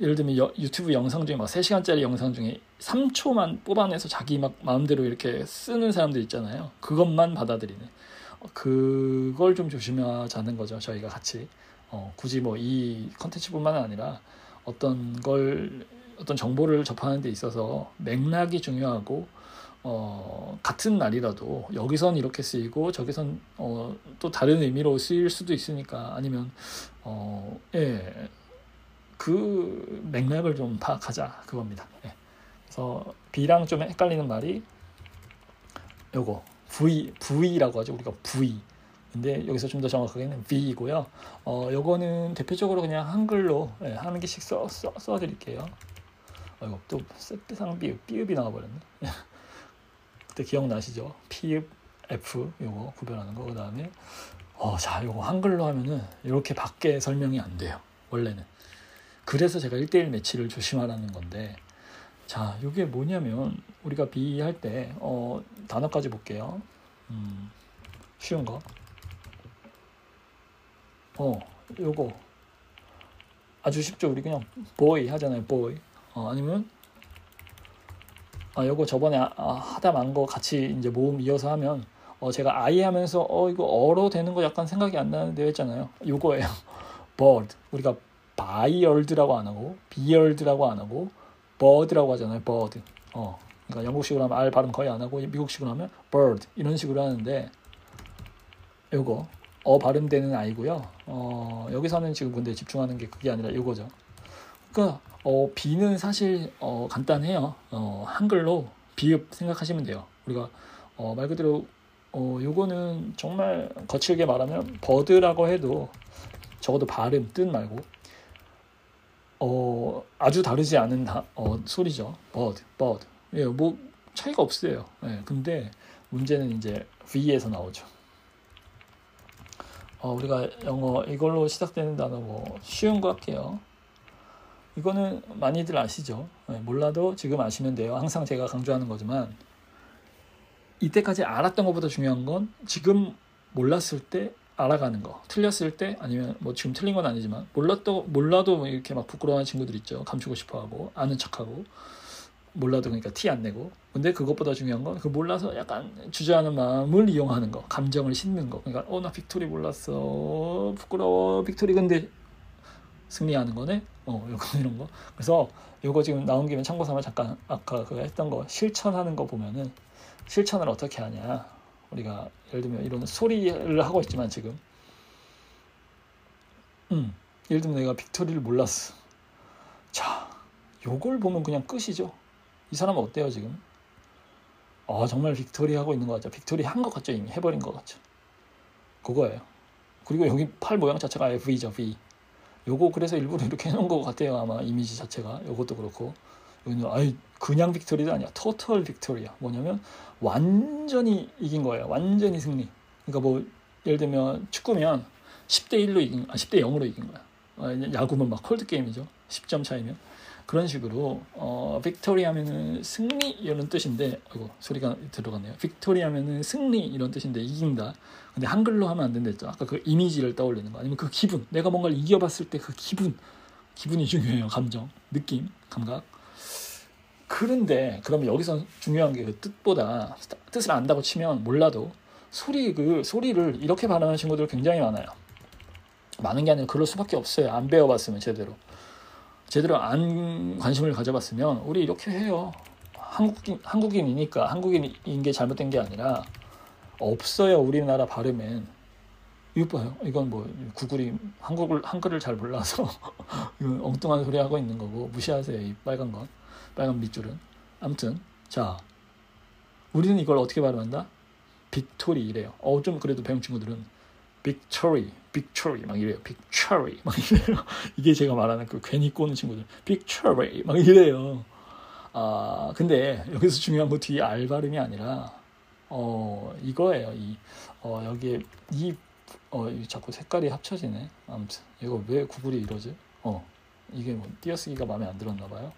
예를 들면 유튜브 영상 중에 막 3시간짜리 영상 중에 3초만 뽑아내서 자기 막 마음대로 이렇게 쓰는 사람들 있잖아요. 그것만 받아들이는, 그걸 좀 조심하자는 거죠. 저희가 같이 굳이 뭐 이 컨텐츠뿐만 아니라 어떤 정보를 접하는 데 있어서 맥락이 중요하고, 같은 날이라도 여기선 이렇게 쓰이고 저기선 또 다른 의미로 쓰일 수도 있으니까, 아니면 그 맥락을 좀 파악하자, 그겁니다. 그래서 B랑 좀 헷갈리는 말이 요거, V라고 하죠. 우리가 V, 근데 여기서 좀 더 정확하게는 V이고요. 요거는 대표적으로 그냥 한글로 한 개씩 써드릴게요. 이거 또 세상 B읍이 나와버렸네. 그때 기억나시죠? P읍, F 요거 구별하는 거. 그 다음에 자 요거 한글로 하면은 이렇게 밖에 설명이 안 돼요. 원래는. 그래서 제가 1:1 매치를 조심하라는 건데, 자 요게 뭐냐면 우리가 B 할 때 단어까지 볼게요. 쉬운 거. 요거 아주 쉽죠. 우리 그냥 boy 하잖아요. boy. 아니면 요거 저번에 하다 만 거 같이 이제 모음 이어서 하면 제가 I 하면서 이거 어로 되는 거 약간 생각이 안 나는데 했잖아요. 요거예요. bird. 우리가 바이얼드라고 안 하고 비얼드라고 안 하고 버드라고 하잖아요. bird. 그러니까 영국식으로 하면 R 발음 거의 안 하고 미국식으로 하면 bird 이런 식으로 하는데 요거 발음되는 아이고요. 여기서는 지금 근데 집중하는 게 그게 아니라 이거죠. 그러니까 B는 사실 간단해요. 한글로 비읍 생각하시면 돼요. 우리가 말 그대로 요거는 정말 거칠게 말하면 버드라고 해도 적어도 발음, 뜻 말고 아주 다르지 않은 소리죠. 버드. 예, 뭐 차이가 없어요. 예, 근데 문제는 이제 V에서 나오죠. 우리가 영어 이걸로 시작되는 단어 뭐 쉬운 거 할게요. 이거는 많이들 아시죠? 몰라도 지금 아시면 돼요. 항상 제가 강조하는 거지만 이때까지 알았던 것보다 중요한 건 지금 몰랐을 때 알아가는 거. 틀렸을 때 아니면 뭐 지금 틀린 건 아니지만 몰라도 이렇게 막 부끄러워하는 친구들 있죠. 감추고 싶어하고 아는 척하고 몰라도 그러니까 티 안 내고. 근데 그것보다 중요한 건 그 몰라서 약간 주저하는 마음을 이용하는 거, 감정을 싣는 거. 그러니까 나 빅토리 몰랐어, 부끄러워, 빅토리. 근데 승리하는 거네. 이런 거. 그래서 요거 지금 나온 김에 참고삼아 잠깐 아까 그 했던 거 실천하는 거 보면은 실천을 어떻게 하냐. 우리가 예를 들면 이런 소리를 하고 있지만 지금, 예를 들면 내가 빅토리를 몰랐어. 자, 요걸 보면 그냥 끝이죠. 이 사람은 어때요 지금? 정말 빅토리 하고 있는 것 같죠. 빅토리 한 것 같죠. 이미 해버린 것 같죠. 그거예요. 그리고 여기 팔 모양 자체가 아예 V죠. V. 요거 그래서 일부러 이렇게 해놓은 것 같아요. 아마 이미지 자체가. 요것도 그렇고. 여기는 그냥 빅토리도 아니야. 토털 빅토리야. 뭐냐면 완전히 이긴 거예요. 완전히 승리. 그러니까 뭐 예를 들면 축구면 10대 1로 이긴, 10대 0으로 이긴 거야. 야구면 막 콜드 게임이죠. 10점 차이면. 그런 식으로 빅토리 하면은 승리 이런 뜻인데, 아이고 소리가 들어갔네요. 빅토리 하면은 승리 이런 뜻인데 이긴다. 근데 한글로 하면 안 된댔죠. 아까 그 이미지를 떠올리는 거 아니면 그 기분, 내가 뭔가를 이겨봤을 때 그 기분이 중요해요. 감정, 느낌, 감각. 그런데 그러면 여기서 중요한 게 그 뜻보다 뜻을 안다고 치면 몰라도 소리를 이렇게 발음하는 친구들 굉장히 많아요. 많은 게 아니라 그럴 수밖에 없어요. 안 배워봤으면 제대로 안 관심을 가져봤으면 우리 이렇게 해요. 한국인이니까 한국인인 게 잘못된 게 아니라 없어요. 우리나라 발음엔. 이거 봐요. 이건 뭐 구글이 한글을 잘 몰라서 이건 엉뚱한 소리 하고 있는 거고 무시하세요. 이 빨간 건. 빨간 밑줄은. 아무튼 자 우리는 이걸 어떻게 발음한다? 빅토리 이래요. 좀 그래도 배운 친구들은 빅토리 막 이래요. 빅처리 막 이래요. 이게 제가 말하는 그 괜히 꼬는 친구들. 빅처리 막 이래요. 근데 여기서 중요한 거 뒤에 R 발음이 아니라 이거예요. 여기에 자꾸 색깔이 합쳐지네. 아무튼 이거 왜 구글이 이러지? 이게 뭐 띄어쓰기가 마음에 안 들었나 봐요.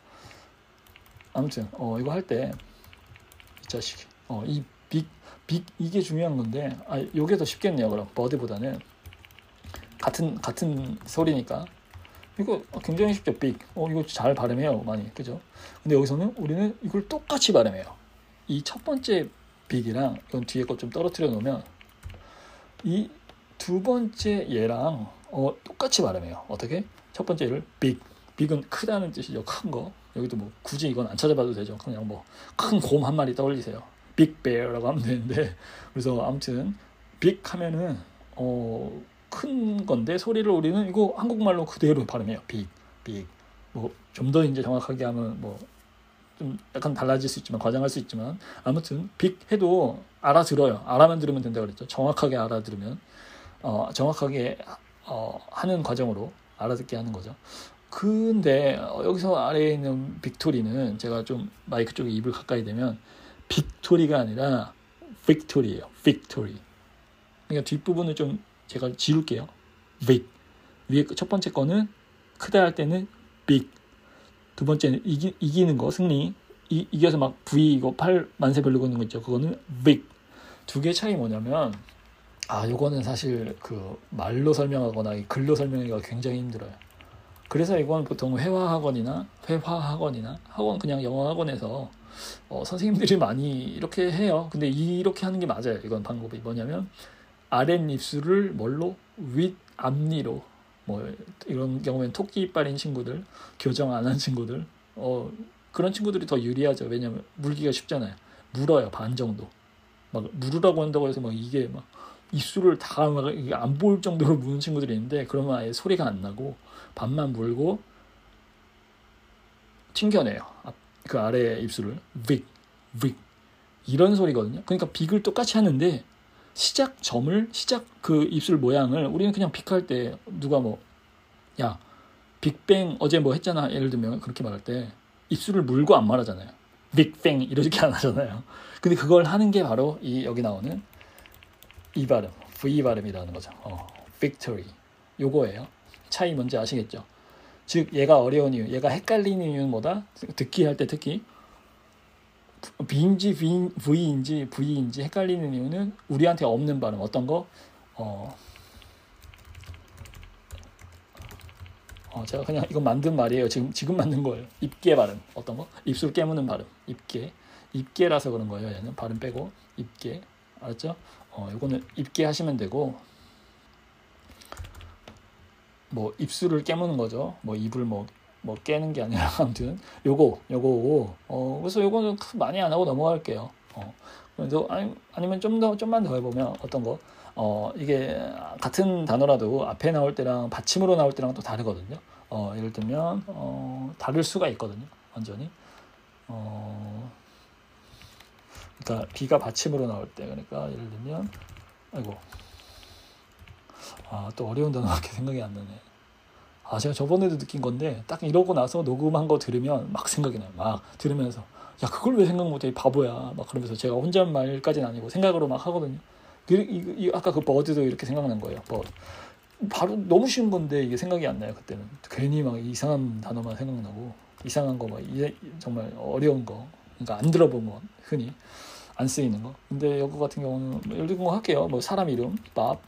아무튼 이거 할 때 이 자식이 이 빅 이게 중요한 건데 요게 더 쉽겠네요. 그럼 버드보다는 같은 소리니까 이거 굉장히 쉽죠. 빅. 이거 잘 발음해요. 많이. 그죠? 근데 여기서는 우리는 이걸 똑같이 발음해요. 이 첫 번째 빅이랑 이건 뒤에 거 좀 떨어뜨려 놓으면 이 두 번째 얘랑 똑같이 발음해요. 어떻게? 첫 번째 얘를 빅. 빅은 크다는 뜻이죠. 큰 거. 여기도 뭐 굳이 이건 안 찾아봐도 되죠. 그냥 뭐 큰 곰 한 마리 떠올리세요. 빅베어라고 하면 되는데, 그래서 아무튼 빅 하면은 큰 건데 소리를 우리는 이거 한국말로 그대로 발음해요. 빅. 뭐 좀 더 이제 정확하게 하면 뭐 좀 약간 달라질 수 있지만, 과장할 수 있지만, 아무튼 빅 해도 알아들어요. 알아만 들으면 된다고 그랬죠. 정확하게 알아들으면, 정확하게 하는 과정으로 알아듣게 하는 거죠. 근데 여기서 아래에 있는 빅토리는 제가 좀 마이크 쪽에 입을 가까이 대면 빅토리가 아니라 빅토리예요. 빅토리. 그러니까 뒷부분을 좀 제가 지울게요. 빅. 위에 첫 번째 거는 크다 할 때는 빅. 두 번째는 이기는 거, 승리. 이겨서 막 V 이거 팔 만세 별로 걷는 거 있죠. 그거는 빅. 두 개의 차이 뭐냐면, 요거는 사실 그 말로 설명하거나 글로 설명하기가 굉장히 힘들어요. 그래서 이건 보통 회화학원이나 학원, 그냥 영어학원에서 선생님들이 많이 이렇게 해요. 근데 이렇게 하는 게 맞아요. 이건 방법이 뭐냐면, 아랫입술을 뭘로? 윗앞니로. 뭐 이런 경우에는 토끼 이빨인 친구들, 교정 안 한 친구들, 그런 친구들이 더 유리하죠. 왜냐면 물기가 쉽잖아요. 물어요, 반 정도. 막 물으라고 한다고 해서 막 이게 막 입술을 다 막 안 보일 정도로 무는 친구들이 있는데, 그러면 아예 소리가 안 나고 반만 물고 튕겨내요. 그 아래 입술을 빅 이런 소리거든요. 그러니까 빅을 똑같이 하는데 시작 그 입술 모양을 우리는 그냥 빅 할 때 누가 야 빅뱅 어제 했잖아, 예를 들면 그렇게 말할 때 입술을 물고 안 말하잖아요. 빅뱅 이렇게 안 하잖아요. 근데 그걸 하는 게 바로 이 여기 나오는 이 발음, V 발음이라는 거죠. victory. 요거예요. 차이 뭔지 아시겠죠? 즉 얘가 어려운 이유, 얘가 헷갈리는 이유는 뭐다? 듣기 할 때 특히 B인지 V인지 V인지 헷갈리는 이유는 우리한테 없는 발음. 어떤 거? 제가 그냥 이거 만든 말이에요. 지금 만든 거예요. 입개 발음. 어떤 거? 입술 깨무는 발음. 입개라서 그런 거예요. 얘는 발음 빼고 입개. 알았죠? 요거는 입개 하시면 되고, 입술을 깨무는 거죠. 입을 깨는 게 아니라, 아무튼 요거. 그래서 요거는 많이 안 하고 넘어갈게요. 그래서 아니면 좀만 더 해보면 어떤 거? 이게 같은 단어라도 앞에 나올 때랑 받침으로 나올 때랑 또 다르거든요. 예를 들면 다를 수가 있거든요. 완전히. 그러니까 비가 받침으로 나올 때, 그러니까 예를 들면 또 어려운 단어밖에 생각이 안 나네. 제가 저번에도 느낀 건데, 딱 이러고 나서 녹음한 거 들으면 막 생각이 나요. 막 들으면서, 야, 그걸 왜 생각 못해? 바보야. 막 그러면서 제가 혼잣말까지는 아니고 생각으로 막 하거든요. 아까 그 버드도 이렇게 생각난 거예요. 바로 너무 쉬운 건데 이게 생각이 안 나요. 그때는 괜히 막 이상한 단어만 생각나고, 이상한 거 정말 어려운 거, 그러니까 안 들어보면 흔히 안 쓰이는 거. 근데 여기 같은 경우는 예를 들어 할게요. 사람 이름, 밥.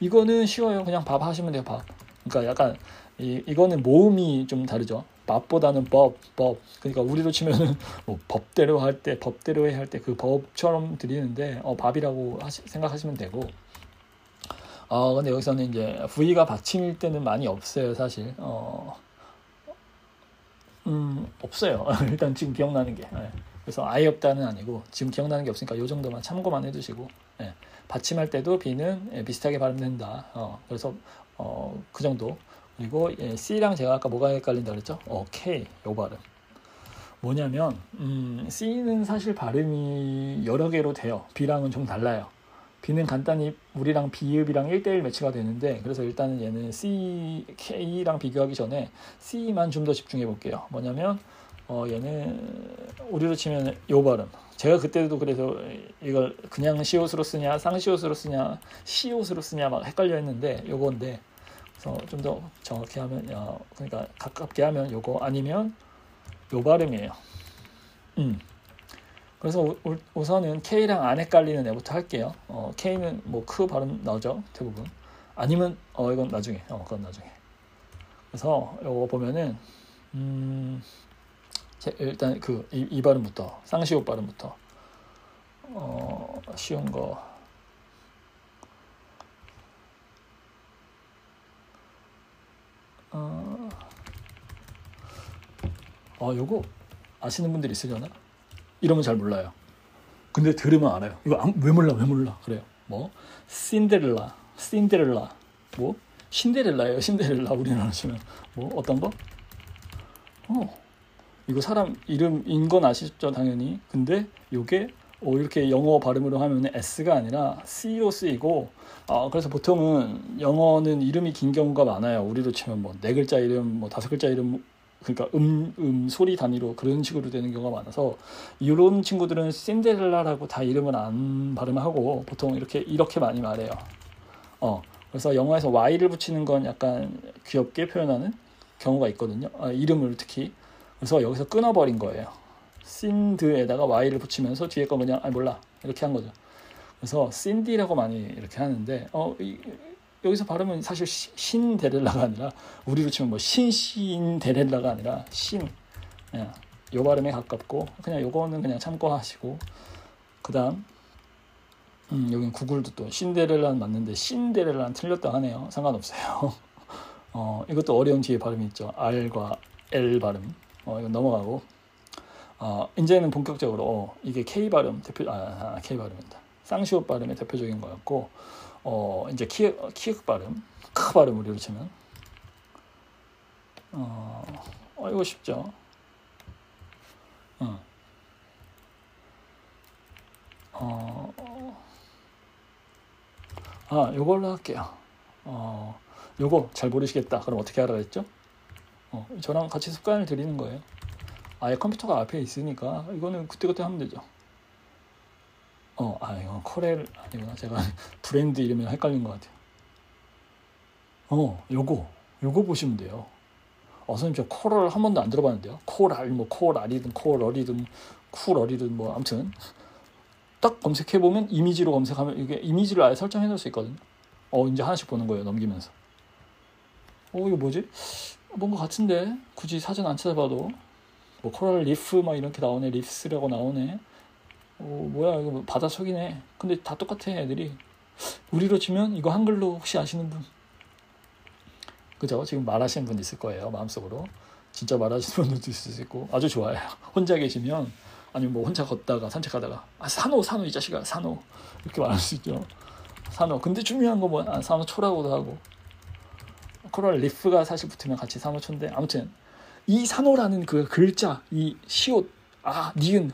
이거는 쉬워요. 그냥 밥 하시면 돼요. 밥. 그러니까 약간 이거는 모음이 좀 다르죠. 밥보다는 법. 그러니까 우리로 치면은 법대로 할 때, 법대로 해 할 때 그 법처럼 들리는데 밥이라고 생각하시면 되고. 근데 여기서는 이제 V가 받침일 때는 많이 없어요, 사실. 없어요. 일단 지금 기억나는 게. 네. 그래서 아예 없다는 아니고 지금 기억나는 게 없으니까 이 정도만 참고만 해두시고. 네. 받침할 때도 B는 비슷하게 발음된다. 그래서 그 정도. 그리고 C랑 제가 아까 뭐가 헷갈린다 그랬죠? K, 요 발음. 뭐냐면 C는 사실 발음이 여러 개로 돼요. B랑은 좀 달라요. B는 간단히 우리랑 B읍이랑 1:1 매치가 되는데, 그래서 일단은 얘는 C, K랑 비교하기 전에 C만 좀 더 집중해 볼게요. 뭐냐면 얘는 우리로 치면 요 발음. 제가 그때도 그래서 이걸 그냥 시옷으로 쓰냐, 상시옷으로 쓰냐, 시옷으로 쓰냐 막 헷갈려 했는데 요건데, 그래서 좀 더 정확히 하면 그러니까 가깝게 하면 요거 아니면 요 발음이에요. 그래서 우선은 K랑 안 헷갈리는 애부터 할게요. K는 크 발음 나오죠, 대부분. 아니면 이건 나중에. 그래서 요거 보면은 일단 이 발음부터, 상시옷 발음부터. 쉬운 거. 요거 아시는 분들이 있으려나? 이러면 잘 몰라요. 근데 들으면 알아요. 이거 왜 몰라? 그래요. 신데렐라. 신데렐라예요. 신데렐라 우리나라 치면 어떤 거? 이거 사람 이름인 건 아시죠 당연히. 근데 요게 이렇게 영어 발음으로 하면 S가 아니라 C로 쓰이고, 그래서 보통은 영어는 이름이 긴 경우가 많아요. 우리로 치면 뭐 4글자 이름, 뭐 5글자 이름, 그러니까 소리 단위로 그런 식으로 되는 경우가 많아서, 이런 친구들은 신데렐라라고 다 이름을 안 발음하고 보통 이렇게 많이 말해요. 그래서 영어에서 Y를 붙이는 건 약간 귀엽게 표현하는 경우가 있거든요. 이름을 특히. 그래서 여기서 끊어버린 거예요. 신드에다가 Y를 붙이면서 뒤에 건 그냥 몰라 이렇게 한 거죠. 그래서 신디라고 많이 이렇게 하는데, 여기서 발음은 사실 신데렐라가 아니라, 우리로 치면 뭐 신데렐라가 아니라 신, 요 발음에 가깝고, 그냥 요거는 그냥 참고하시고. 그 다음 여긴 구글도 또 신데렐라는 맞는데 신데렐라는 틀렸다 하네요. 상관없어요. 이것도 어려운 뒤에 발음이 있죠. R과 L 발음. 이건 넘어가고, 이제는 본격적으로 이게 K 발음 K 발음입니다. 쌍시옷 발음의 대표적인 거였고, 이제 키읔 발음, 크 발음 우리로 치면, 이거 쉽죠. 요걸로 할게요. 요거 잘 모르시겠다. 그럼 어떻게 하라 그랬죠? 저랑 같이 습관을 들이는 거예요. 아예 컴퓨터가 앞에 있으니까 이거는 그때그때 하면 되죠. 이건 코렐 아니구나. 제가 브랜드 이름이랑 헷갈린 것 같아요. 요거 보시면 돼요. 선생님 저 코럴 한 번도 안 들어봤는데요. 코랄, 뭐 코랄이든 코럴이든 쿠럴이든 뭐 아무튼 딱 검색해보면, 이미지로 검색하면 이게 이미지를 아예 설정해놓을 수 있거든요. 이제 하나씩 보는 거예요. 넘기면서. 이거 뭐지? 뭔가 같은데? 굳이 사진 안 찾아봐도. 뭐 코랄 리프 막 이렇게 나오네. 리프스라고 나오네. 뭐야 이거 바다 속이네. 근데 다 똑같아 애들이. 우리로 치면 이거 한글로 혹시 아시는 분? 그죠? 지금 말하시는 분 있을 거예요. 마음속으로. 진짜 말하시는 분도 있을 수 있고. 아주 좋아요. 혼자 계시면, 아니면 뭐 혼자 걷다가 산책하다가 산호 이 자식아 산호 이렇게 말할 수 있죠. 산호. 근데 중요한 건 뭐야? 산호초라고도 하고. 코랄 리프가 사실 붙으면 같이 산호초인데, 아무튼 이 산호라는 그 글자, 이 시옷, 니은,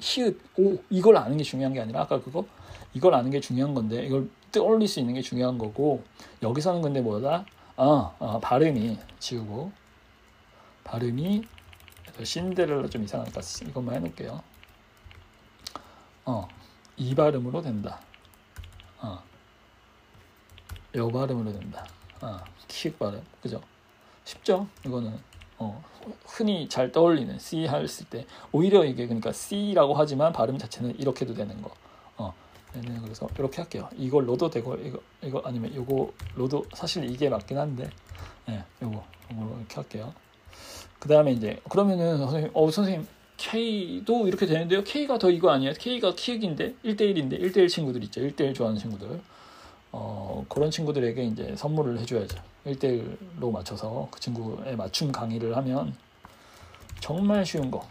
히읗, 오, 이걸 아는 게 중요한 게 아니라, 아까 그거, 이걸 아는 게 중요한 건데, 이걸 떠올릴 수 있는 게 중요한 거고, 여기서는 근데 뭐다? 발음이 지우고, 발음이, 신데렐라 좀 이상하니까 이것만 해놓을게요. 이 발음으로 된다. 요 발음으로 된다. 키읔 발음, 그죠? 쉽죠? 이거는. 흔히 잘 떠올리는 C 할 때, 오히려 이게 그러니까 C라고 하지만 발음 자체는 이렇게도 되는 거. 그래서 이렇게 할게요. 이걸로도 되고, 이거 아니면 요거로도, 사실 이게 맞긴 한데, 요거 이렇게 할게요. 그 다음에 이제 그러면은 선생님 K도 이렇게 되는데요. K가 더 이거 아니에요? K가 키읔인데 1대1인데 1대1 친구들 있죠. 1대1 좋아하는 친구들. 그런 친구들에게 이제 선물을 해줘야죠. 1대1로 맞춰서 그 친구의 맞춤 강의를 하면 정말 쉬운 거.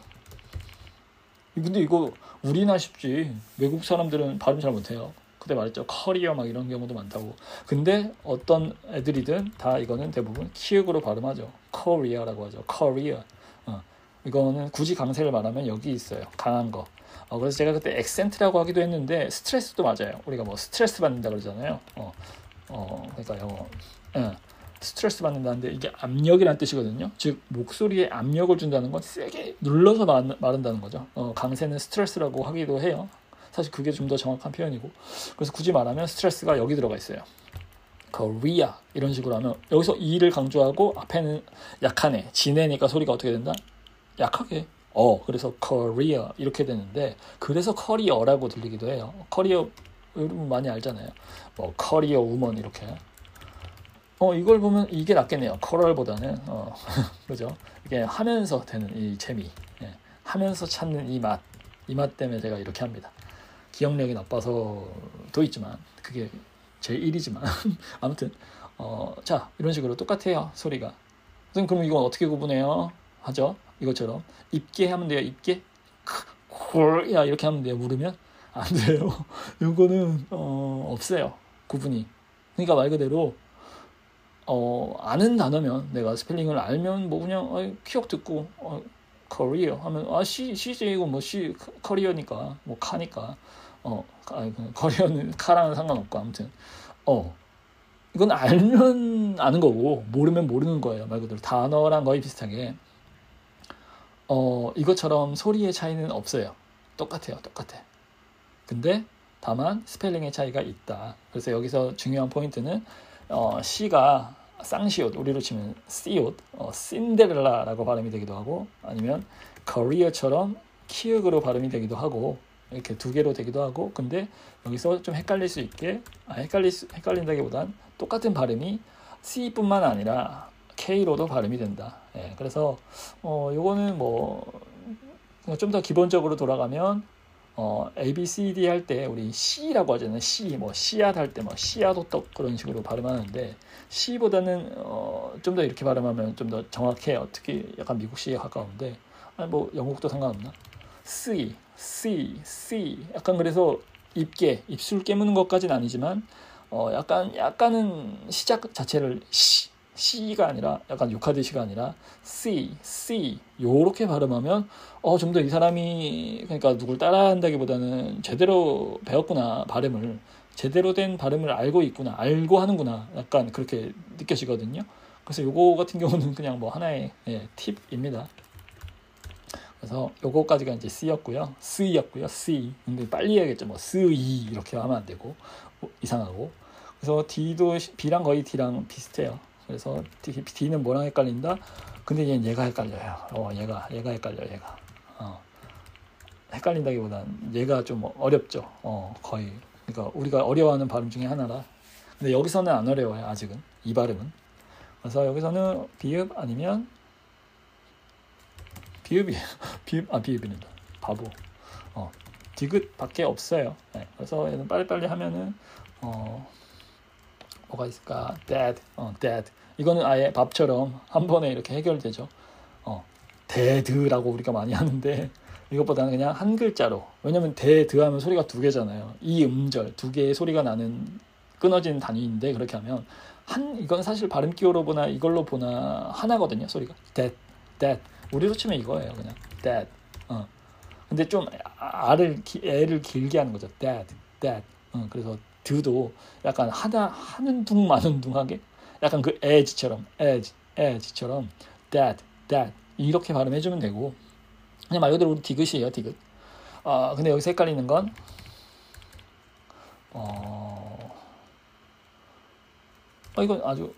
근데 이거 우리나 쉽지, 외국 사람들은 발음 잘 못해요. 그때 말했죠. 커리어 막 이런 경우도 많다고. 근데 어떤 애들이든 다 이거는 대부분 키읔으로 발음하죠. 코리아라고 하죠. 코리아. 이거는 굳이 강세를 말하면 여기 있어요. 강한 거. 그래서 제가 그때 액센트라고 하기도 했는데, 스트레스도 맞아요. 우리가 뭐 스트레스 받는다 그러잖아요. 그러니까 영어 스트레스 받는다는데 이게 압력이란 뜻이거든요. 즉 목소리에 압력을 준다는 건 세게 눌러서 말한다는 거죠. 강세는 스트레스라고 하기도 해요. 사실 그게 좀 더 정확한 표현이고, 그래서 굳이 말하면 스트레스가 여기 들어가 있어요. Korea 이런 식으로 하면, 여기서 이를 강조하고 앞에는 약하네, 지내니까 소리가 어떻게 된다? 약하게. 그래서 Korea 이렇게 되는데, 그래서 커리어라고 들리기도 해요. 커리어 여러분 많이 알잖아요. 뭐 커리어 우먼 이렇게. 이걸 보면 이게 낫겠네요. 커럴보다는. 그죠? 이게 하면서 되는 이 재미, 하면서 찾는 이 맛, 이 맛 때문에 제가 이렇게 합니다. 기억력이 나빠서도 있지만, 그게 제 일이지만 아무튼 자 이런 식으로 똑같아요 소리가. 선생님 그럼 이건 어떻게 구분해요? 하죠. 이것처럼 입게 하면 돼요. 입게 코리아 이렇게 하면 돼요. 물으면 안 돼요. 이거는 없어요 구분이. 그러니까 말 그대로 아는 단어면, 내가 스펠링을 알면 뭐 그냥 키읔 듣고 career 하면 아 CJ고 뭐 C 커리어니까 뭐 카니까 커리어는 카랑은 상관없고 아무튼 이건 알면 아는 거고 모르면 모르는 거예요. 말 그대로 단어랑 거의 비슷하게 이것처럼 소리의 차이는 없어요. 똑같아. 근데 다만 스펠링의 차이가 있다. 그래서 여기서 중요한 포인트는 C가 쌍시옷, 우리로 치면 씨옷, 신데렐라라고 발음이 되기도 하고 아니면 커리어처럼 키읔으로 발음이 되기도 하고 이렇게 두 개로 되기도 하고 근데 여기서 좀 헷갈릴 수 있게 헷갈린다기보단 똑같은 발음이 C뿐만 아니라 K로도 발음이 된다. 예, 그래서 요거는 좀 더 기본적으로 돌아가면 A, B, C, D 할 때 우리 C라고 하잖아요. C, 씨앗 할 때 씨앗 호떡 그런 식으로 발음하는데 C보다는 좀 더 이렇게 발음하면 좀 더 정확해요. 특히 약간 미국식에 가까운데 아니 영국도 상관없나? C, C, C 약간 그래서 입술 깨무는 것까지는 아니지만 약간은 시작 자체를 C가 아니라 약간 욕하듯이가 아니라 C 요렇게 발음하면 좀 더 이 사람이 그러니까 누굴 따라한다기보다는 제대로 배웠구나 발음을 제대로 된 발음을 알고 있구나 알고 하는구나 약간 그렇게 느껴지거든요. 그래서 요거 같은 경우는 그냥 하나의 팁입니다. 그래서 요거까지가 이제 C였고요. 근데 빨리 해야겠죠. C 이렇게 하면 안 되고 이상하고 그래서 D도 B랑 거의 D랑 비슷해요. 그래서 D는 뭐랑 헷갈린다? 근데 얘가 헷갈려요. 얘가 헷갈려요. 헷갈린다기보단 얘가 좀 어렵죠. 거의. 그러니까 우리가 어려워하는 발음 중에 하나라. 근데 여기서는 안 어려워요. 아직은. 이 발음은. 그래서 여기서는 비읍 아니면 비읍입니다. 바보. 디귿밖에 없어요. 네. 그래서 얘는 빨리빨리 하면은 뭐가 있을까? dead. 이거는 아예 밥처럼 한 번에 이렇게 해결되죠. dead라고 우리가 많이 하는데 이것보다는 그냥 한 글자로. 왜냐면 dead 하면 소리가 두 개잖아요. 이 음절 두 개의 소리가 나는 끊어진 단위인데 그렇게 하면 이건 사실 발음 기호로 보나 이걸로 보나 하나거든요. 소리가 dead. 우리로 치면 이거예요. 그냥 dead. 근데 좀 애를 길게 하는 거죠. dead. 그래서 드도 약간 하는 둥 마는 둥하게 약간 그 edge처럼 that 이렇게 발음해주면 되고 그냥 말 그대로 우리 디귿이에요. 디귿. 근데 여기서 헷갈리는 건 이건 아주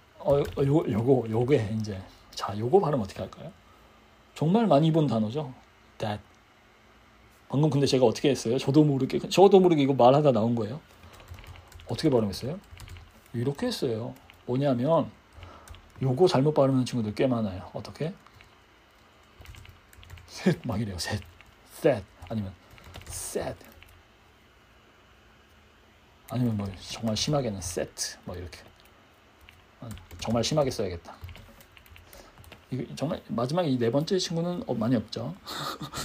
요게 이제 자 요거 발음 어떻게 할까요? 정말 많이 본 단어죠. that. 방금 근데 제가 어떻게 했어요? 저도 모르게 이거 말하다 나온 거예요. 어떻게 발음했어요? 이렇게 했어요. 뭐냐면 요거 잘못 발음하는 친구들 꽤 많아요. 어떻게? 셋 막 이래요. 셋 아니면 셋 아니면 정말 심하게는 세트 이렇게 정말 심하게 써야겠다. 이거 정말 마지막에 이 네 번째 친구는 많이 없죠.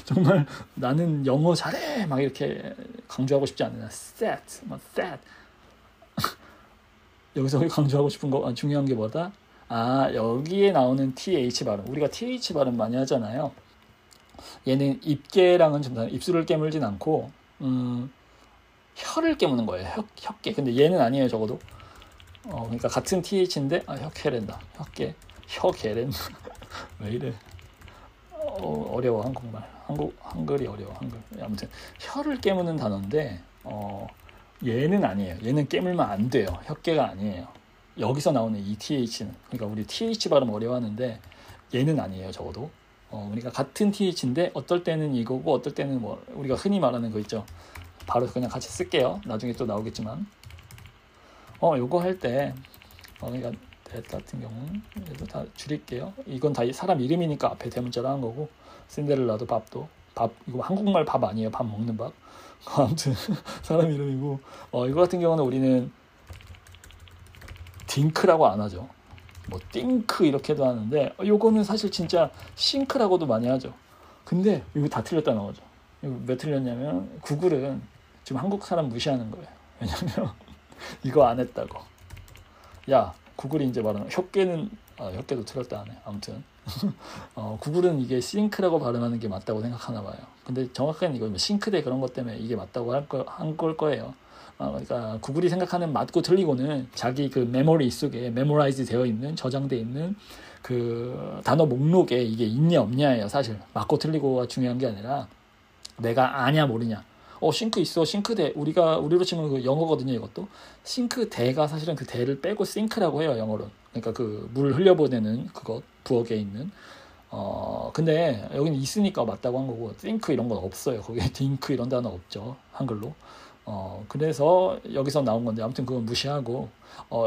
정말 나는 영어 잘해 막 이렇게 강조하고 싶지 않나. 셋 여기서 강조하고 싶은 거 중요한 게 뭐다? 여기에 나오는 th 발음. 우리가 th 발음 많이 하잖아요. 얘는 입개랑은 좀 다른 입술을 깨물진 않고 혀를 깨무는 거예요. 혀깨. 근데 얘는 아니에요, 적어도. 그러니까 같은 th인데 혀깨랜다. 혀깨랜. 왜 이래? 어려워 한국말. 한글이 어려워. 한글. 아무튼 혀를 깨무는 단어인데 얘는 아니에요. 얘는 깨물면 안 돼요. 혀깨가 아니에요. 여기서 나오는 이 TH는. 그러니까 우리 TH 발음 어려워하는데 얘는 아니에요. 적어도. 그러니까 같은 TH인데 어떨 때는 이거고 어떨 때는 우리가 흔히 말하는 거 있죠. 바로 그냥 같이 쓸게요. 나중에 또 나오겠지만. 요거 할 때 그러니까 같은 경우는 얘도 다 줄일게요. 이건 다 사람 이름이니까 앞에 대문자로 한 거고 신데렐라도 밥도 이거 한국말 밥 아니에요. 밥 먹는 밥. 아무튼 사람 이름이고 이거 같은 경우는 우리는 딩크라고 안 하죠. 띵크 이렇게도 하는데 요거는 사실 진짜 싱크라고도 많이 하죠. 근데 이거 다 틀렸다는 거죠. 이거 왜 틀렸냐면 구글은 지금 한국 사람 무시하는 거예요. 왜냐면 이거 안 했다고. 구글이 이제 말하는 혀깨는 혀깨도 틀렸다 하네. 아무튼 구글은 이게 싱크라고 발음하는 게 맞다고 생각하나 봐요. 근데 정확하게는 이거 싱크대 그런 것 때문에 이게 맞다고 한 걸 거예요. 그러니까 구글이 생각하는 맞고 틀리고는 자기 그 메모리 속에 메모라이즈 되어 있는 저장돼 있는 그 단어 목록에 이게 있냐 없냐예요. 사실 맞고 틀리고가 중요한 게 아니라 내가 아냐 모르냐. 싱크 있어, 싱크대. 우리로 치면 그 영어거든요, 이것도. 싱크대가 사실은 그 대를 빼고 싱크라고 해요, 영어로는. 그러니까 그 물 흘려보내는 그것, 부엌에 있는. 근데 여기는 있으니까 맞다고 한 거고, 싱크 이런 건 없어요. 거기에 딩크 이런 단어 없죠, 한글로. 그래서 여기서 나온 건데, 아무튼 그건 무시하고,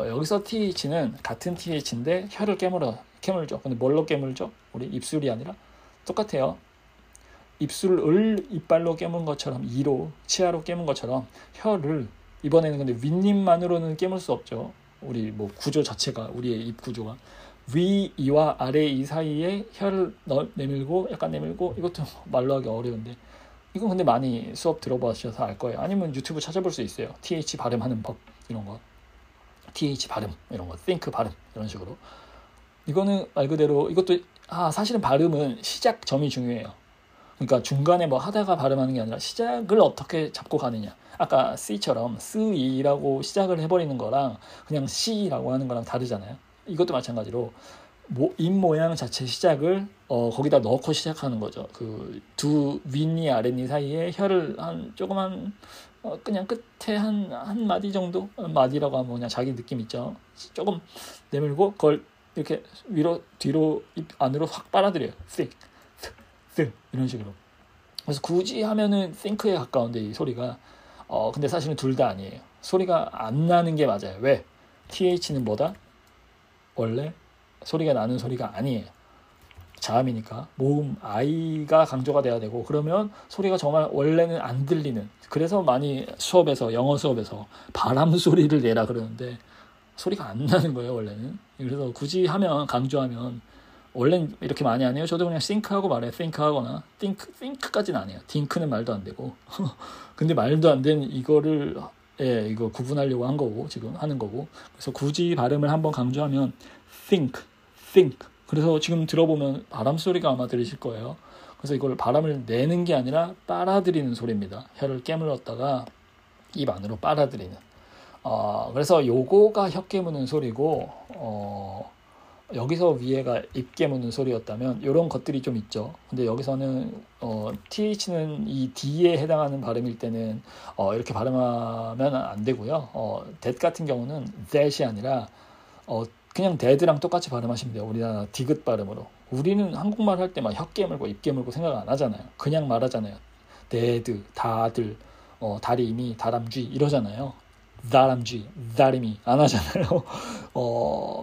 여기서 TH는 같은 TH인데 혀를 깨물죠. 근데 뭘로 깨물죠? 우리 입술이 아니라 똑같아요. 입술을 이빨로 깨문 것처럼, 이로, 치아로 깨문 것처럼, 혀를, 이번에는 근데 윗입만으로는 깨물 수 없죠. 우리 뭐 구조 자체가, 우리의 입 구조가. 위, 이와 아래, 이 사이에 혀를 내밀고, 약간 내밀고, 이것도 말로 하기 어려운데. 이건 근데 많이 수업 들어보셔서 알 거예요. 아니면 유튜브 찾아볼 수 있어요. TH 발음하는 법, 이런 거. TH 발음, 이런 거. think 발음, 이런 식으로. 이거는 말 그대로, 이것도, 사실은 발음은 시작점이 중요해요. 그러니까 중간에 뭐 하다가 발음하는 게 아니라 시작을 어떻게 잡고 가느냐. 아까 C처럼 쓰이라고 시작을 해버리는 거랑 그냥 시라고 하는 거랑 다르잖아요. 이것도 마찬가지로 입 모양 자체 시작을 거기다 넣고 시작하는 거죠. 그 두 윗니 아랫니 사이에 혀를 한 조그만 그냥 끝에 한 마디 정도? 마디라고 하면 그냥 자기 느낌 있죠. 조금 내밀고 그걸 이렇게 위로 뒤로 입 안으로 확 빨아들여요. 이런 식으로. 그래서 굳이 하면은 think에 가까운데 이 소리가 근데 사실은 둘 다 아니에요. 소리가 안 나는 게 맞아요. 왜? TH는 뭐다? 원래 소리가 나는 소리가 아니에요. 자음이니까 모음 I가 강조가 돼야 되고 그러면 소리가 정말 원래는 안 들리는. 그래서 많이 수업에서 영어 수업에서 바람 소리를 내라 그러는데 소리가 안 나는 거예요 원래는. 그래서 굳이 하면 강조하면 원래는 이렇게 많이 안 해요. 저도 그냥 싱크하고 말해요. 싱크하거나 싱크까지는 안 해요. 딩크는 말도 안 되고. 근데 말도 안 되는 이거를 이거 구분하려고 한 거고 지금 하는 거고. 그래서 굳이 발음을 한번 강조하면 think. 그래서 지금 들어보면 바람 소리가 아마 들리실 거예요. 그래서 이걸 바람을 내는 게 아니라 빨아들이는 소리입니다. 혀를 깨물었다가 입 안으로 빨아들이는. 그래서 요거가 혀 깨무는 소리고 여기서 위에가 입 깨무는 소리였다면 이런 것들이 좀 있죠. 근데 여기서는 TH는 이 D에 해당하는 발음일 때는 이렇게 발음하면 안 되고요. that 같은 경우는 that이 아니라 그냥 that랑 똑같이 발음하시면 돼요. 우리나라 디귿 발음으로. 우리는 한국말 할 때 막 혀 깨물고 입 깨물고 생각 안 하잖아요. 그냥 말하잖아요. that, 다들, 다리미, 다람쥐 이러잖아요. 다람쥐, 다리미 안 하잖아요.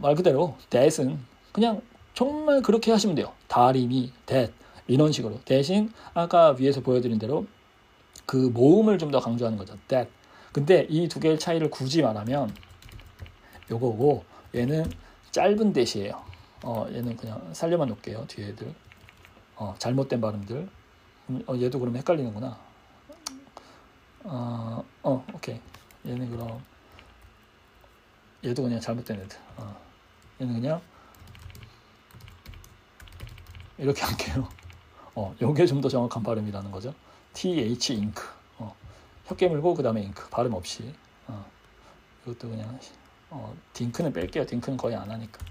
말 그대로 that은 그냥 정말 그렇게 하시면 돼요. 다리미, that 이런 식으로. 대신 아까 위에서 보여드린 대로 그 모음을 좀 더 강조하는 거죠. that. 근데 이 두 개의 차이를 굳이 말하면 요거고 얘는 짧은 that이에요. 얘는 그냥 살려만 놓을게요. 뒤에 애들. 잘못된 발음들. 얘도 그럼 헷갈리는구나. 오케이. 얘는 그럼 얘도 그냥 잘못된 애들. 얘는 그냥 이렇게 할게요. 요게 좀 더 정확한 발음이라는 거죠. TH 잉크. 혀 깨물고 그 다음에 잉크. 발음 없이. 이것도 그냥 딩크는 뺄게요. 딩크는 거의 안 하니까.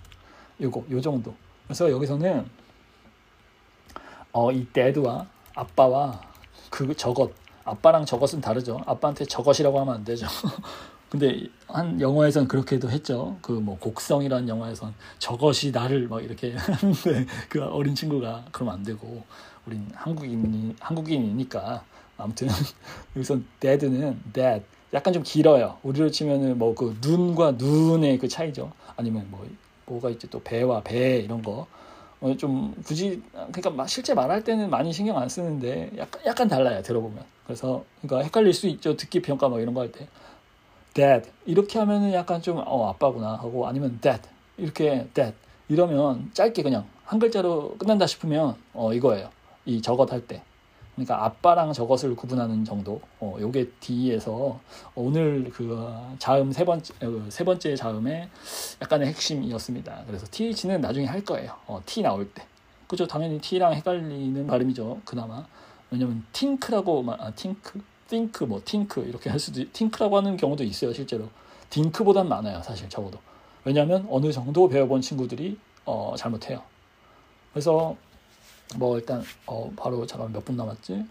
요 정도. 그래서 여기서는 이 데드와 아빠와 그 저것. 아빠랑 저것은 다르죠. 아빠한테 저것이라고 하면 안 되죠. 근데 한 영화에선 그렇게도 했죠. 그 뭐 곡성이라는 영화에선 저것이 나를 막 이렇게 하는데 그 어린 친구가 그러면 안 되고 우린 한국인이니까 아무튼 여기선 that는 that 약간 좀 길어요. 우리로 치면은 뭐 그 눈과 눈의 그 차이죠. 아니면 뭐가 있지 또 배와 배 이런 거. 좀 굳이 그러니까 실제 말할 때는 많이 신경 안 쓰는데 약간 달라요 들어보면. 그래서 그러니까 헷갈릴 수 있죠. 듣기 평가 뭐 이런 거 할 때 dad 이렇게 하면은 약간 좀 아빠구나 하고 아니면 dad 이렇게 dad 이러면 짧게 그냥 한 글자로 끝난다 싶으면 이거예요. 이 저것 할 때 그러니까 아빠랑 저것을 구분하는 정도. 요게 D에서 오늘 그 자음 세 번째 자음의 약간의 핵심이었습니다. 그래서 TH는 나중에 할 거예요. T 나올 때. 그죠? 당연히 T랑 헷갈리는 발음이죠. 그나마. 왜냐면 팅크라고 팅크 이렇게 할 수도 팅크라고 하는 경우도 있어요. 실제로 딩크보단 많아요. 사실 적어도. 왜냐면 어느 정도 배워본 친구들이 잘못해요. 그래서 뭐 일단 바로 잠깐 몇 분 남았지?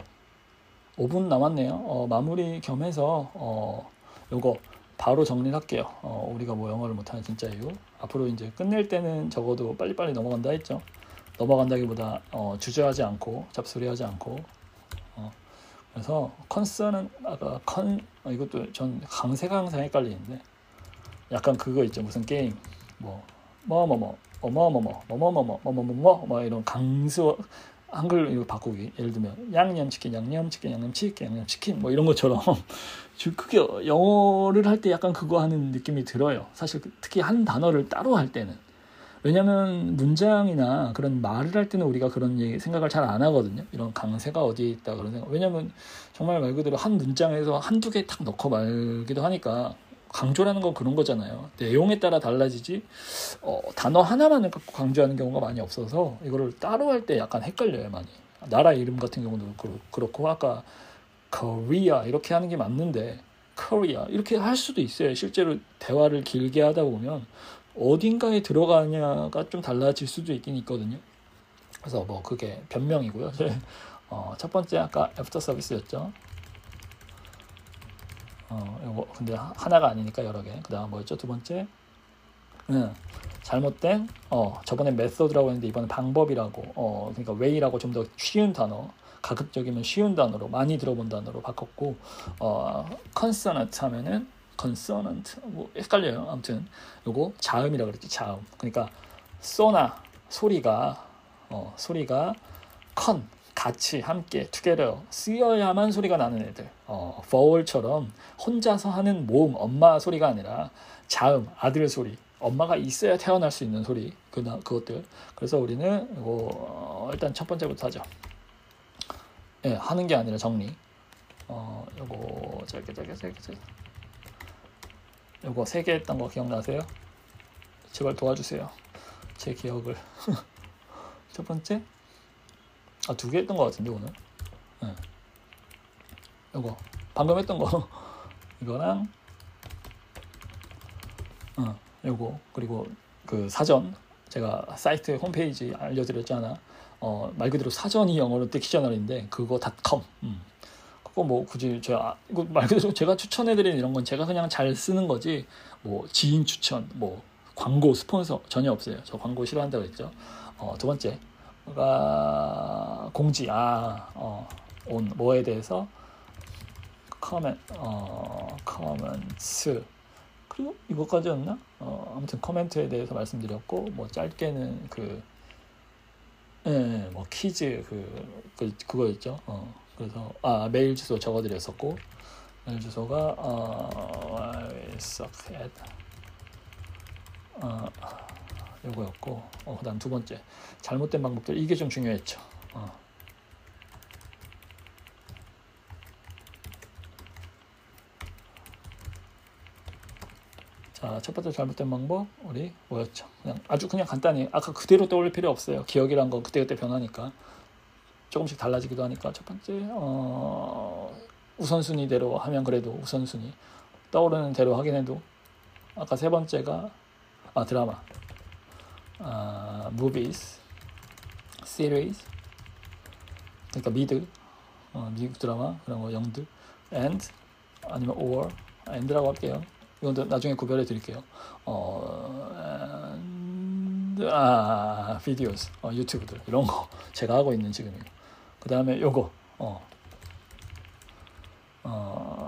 5분 남았네요. 마무리 겸해서 요거 바로 정리할게요. 우리가 뭐 영어를 못하는 진짜 이유. 앞으로 이제 끝낼 때는 적어도 빨리빨리 넘어간다 했죠. 넘어간다기보다 주저하지 않고 잡소리하지 않고. 그래서 concern은 아까 이것도 전 강세가 항상 헷갈리는데 약간 그거 있죠. 무슨 게임 뭐 이런 강수어 한글로 바꾸기. 예를 들면 양념치킨 뭐 이런 것처럼 그게 영어를 할 때 약간 그거 하는 느낌이 들어요. 사실 특히 한 단어를 따로 할 때는. 왜냐하면 문장이나 그런 말을 할 때는 우리가 그런 생각을 잘 안 하거든요. 이런 강세가 어디에 있다 그런 생각. 왜냐하면 정말 말 그대로 한 문장에서 한두 개 딱 넣고 말기도 하니까 강조라는 건 그런 거잖아요. 내용에 따라 달라지지 단어 하나만을 갖고 강조하는 경우가 많이 없어서 이거를 따로 할 때 약간 헷갈려요. 많이. 나라 이름 같은 경우도 그렇고 아까 코리아 이렇게 하는 게 맞는데 코리아 이렇게 할 수도 있어요. 실제로 대화를 길게 하다 보면 어딘가에 들어가냐가 좀 달라질 수도 있긴 있거든요. 그래서 뭐 그게 변명이고요. 첫 번째 아까 애프터 서비스였죠. 이거 근데 하나가 아니니까 여러 개. 그 다음 뭐였죠? 두 번째 잘못된 저번에 메소드라고 했는데 이번에 방법이라고 그러니까 웨이라고 좀 더 쉬운 단어 가급적이면 쉬운 단어로 많이 들어본 단어로 바꿨고 consonant 하면은 consonant 뭐 헷갈려요. 아무튼 요거 자음이라고 그랬지. 자음 그러니까 소나 소리가 소리가 컨 같이 함께 together 쓰여야만 소리가 나는 애들 vowel처럼 혼자서 하는 모음 엄마 소리가 아니라 자음 아들 소리 엄마가 있어야 태어날 수 있는 소리 그것들 그래서 우리는 요거 일단 첫 번째부터 하죠. 예 하는 게 아니라 정리 요거 짧게 요거 3개 했던 거 기억나세요? 제발 도와주세요. 제 기억을. 첫 번째? 2개 했던 거 같은데, 오늘. 네. 요거. 방금 했던 거. 이거랑, 요거. 그리고 그 사전. 제가 사이트 홈페이지 알려드렸잖아. 말 그대로 사전이 영어로 딕셔너리인데, 그거 .com. 뭐 굳이 제가 이거 말 그대로 제가 추천해드리는 이런 건 제가 그냥 잘 쓰는 거지 뭐 지인 추천 뭐 광고 스폰서 전혀 없어요. 저 광고 싫어한다고 했죠. 두 번째가 공지 on 뭐에 대해서 comments 그리고 이것까지였나? 아무튼 커멘트에 대해서 말씀드렸고 뭐 짧게는 뭐 퀴즈 그거였죠. 그래서 메일 주소 적어드렸었고 메일 주소가 I suck at 요거였고 그다음 두 번째 잘못된 방법들 이게 좀 중요했죠. 자, 첫 번째 잘못된 방법 우리 뭐였죠? 그냥 아주 그냥 간단히 아까 그대로 떠올릴 필요 없어요. 기억이란 건 그때그때 변하니까. 조금씩 달라지기도 하니까 첫 번째 우선순위대로 하면 그래도 우선순위 떠오르는 대로 하긴 해도 아까 세 번째가 드라마 movies, series 그러니까 미드 미국 드라마 그런 거 영드 and 아니면 or and라고 할게요. 이건 나중에 구별해 드릴게요. and, videos 유튜브들 이런 거 제가 하고 있는 지금 이거 그 다음에 요거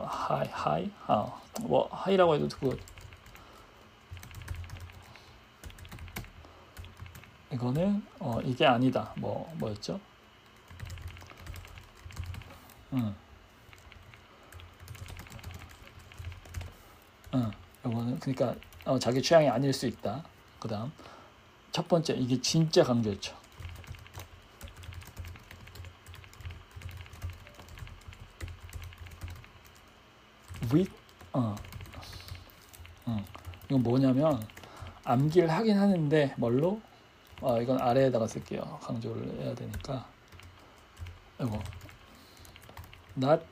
하이 뭐 하이라고 해도 그 이거는 이게 아니다 뭐였죠? 요거는 그러니까 자기 취향이 아닐 수 있다. 그 다음 첫 번째 이게 진짜 강조했죠. 이건 뭐냐면 암기를 하긴 하는데 뭘로 이건 아래에다가 쓸게요. 강조를 해야 되니까. 이거 not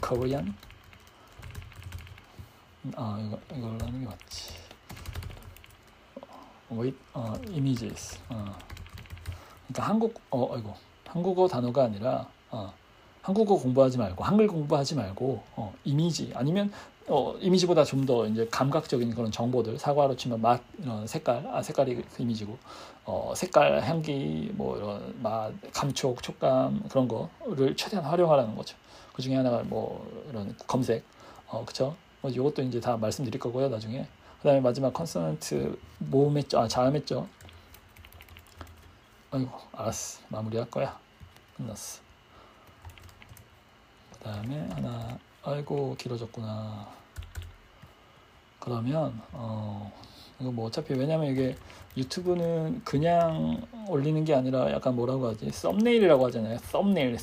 Korean. 이걸로 하는 게 맞지. with images. 그러니까 한국어 단어가 아니라 한국어 공부하지 말고, 한글 공부하지 말고, 이미지, 아니면, 이미지보다 좀 더 이제 감각적인 그런 정보들, 사과로 치면 맛, 이런 색깔, 색깔이 이미지고, 색깔, 향기, 뭐, 이런 맛, 감촉, 촉감, 그런 거를 최대한 활용하라는 거죠. 그 중에 하나가 뭐, 이런 검색, 그쵸? 이것도 이제 다 말씀드릴 거고요, 나중에. 그 다음에 마지막 컨소넌트 모음했죠? 자음했죠? 아이고, 알았어. 마무리할 거야. 끝났어. 그 다음에 하나, 아이고 길어졌구나. 그러면 이거 뭐 어차피, 왜냐면 이게 유튜브는 그냥 올리는 게 아니라 약간 뭐라고 하지, 썸네일이라고 하잖아요. 썸네일,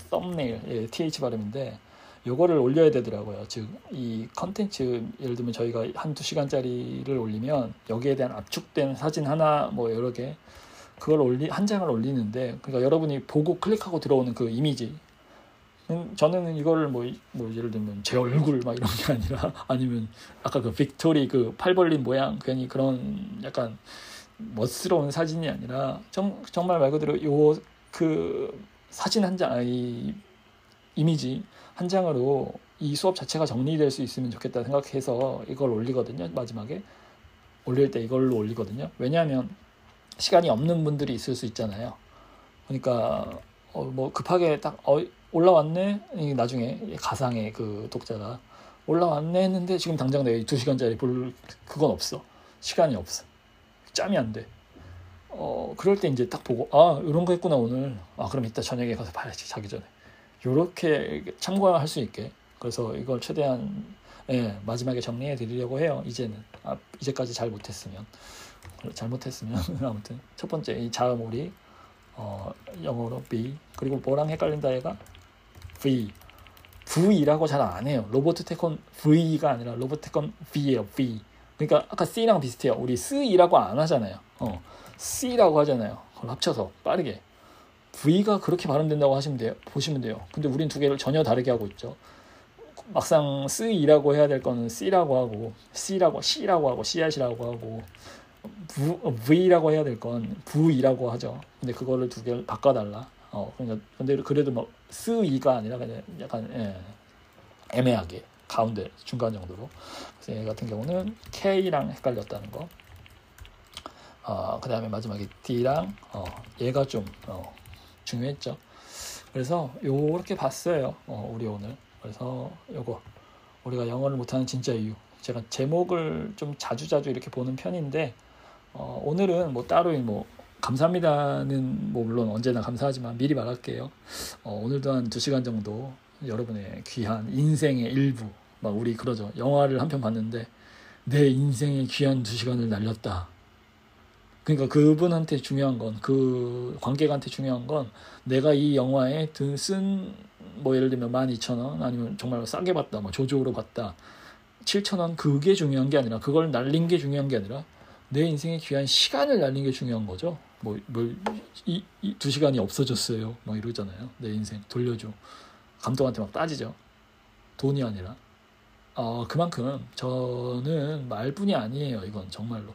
예, th 발음인데 요거를 올려야 되더라고요. 즉 이 컨텐츠, 예를 들면 저희가 한두 시간짜리를 올리면 여기에 대한 압축된 사진 하나, 뭐 여러 개, 그걸 한 장을 올리는데, 그러니까 여러분이 보고 클릭하고 들어오는 그 이미지, 저는 이거를 뭐 예를 들면 제 얼굴 막 이런 게 아니라, 아니면 아까 그 빅토리 그 팔 벌린 모양, 괜히 그런 약간 멋스러운 사진이 아니라 정말 말 그대로 요 그 사진 한 장, 이 이미지 한 장으로 이 수업 자체가 정리될 수 있으면 좋겠다 생각해서 이걸 올리거든요. 마지막에 올릴 때 이걸로 올리거든요. 왜냐하면 시간이 없는 분들이 있을 수 있잖아요. 그러니까 뭐 급하게 딱 올라왔네? 나중에 가상의 그 독자가 올라왔네 했는데, 지금 당장 내 2시간짜리 볼 그건 없어. 시간이 없어. 짬이 안 돼. 그럴 때 이제 딱 보고, 이런 거 했구나 오늘. 그럼 이따 저녁에 가서 봐야지, 자기 전에. 요렇게 참고할 수 있게. 그래서 이걸 최대한, 예, 마지막에 정리해 드리려고 해요. 이제는. 이제까지 잘 못했으면. 아무튼 첫 번째 이 자음 오리. 영어로 B, 그리고 뭐랑 헷갈린다 해가 V. V라고 잘 안 해요. 로버트 테콘 V가 아니라 로버트 테콘 V예요. V. 그러니까 아까 C랑 비슷해요. 우리 C라고 안 하잖아요. C라고 하잖아요. 그걸 합쳐서 빠르게 V가 그렇게 발음된다고 하시면 돼요. 보시면 돼요. 근데 우린 두 개를 전혀 다르게 하고 있죠. 막상 C라고 해야 될 거는 C라고 하고, C라고 하고, 씨앗이라고 하고, V라고 해야 될 건 V라고 하죠. 근데 그거를 두 개를 바꿔달라. 그러니까 근데 그래도 막 쓰이가 아니라 그냥 약간, 예, 애매하게 가운데 중간 정도로. 그래서 얘 같은 경우는 K랑 헷갈렸다는 거. 그 다음에 마지막에 D랑 얘가 좀 중요했죠. 그래서 요렇게 봤어요. 우리 오늘. 그래서 요거 우리가 영어를 못하는 진짜 이유. 제가 제목을 좀 자주 이렇게 보는 편인데, 오늘은 뭐 따로 뭐 감사합니다는 뭐 물론 언제나 감사하지만 미리 말할게요. 오늘도 한 2시간 정도 여러분의 귀한 인생의 일부, 막 우리 그러죠. 영화를 한 편 봤는데 내 인생의 귀한 2시간을 날렸다. 그러니까 그분한테 중요한 건, 그 관객한테 중요한 건 내가 이 영화에 쓴 뭐 예를 들면 12,000원, 아니면 정말 싸게 봤다, 뭐 조조로 봤다, 7,000원, 그게 중요한 게 아니라, 그걸 날린 게 중요한 게 아니라 내 인생의 귀한 시간을 날린 게 중요한 거죠. 이 2시간이 없어졌어요 막 이러잖아요. 내 인생 돌려줘. 감독한테 막 따지죠. 돈이 아니라. 그만큼 저는 말뿐이 아니에요. 이건 정말로.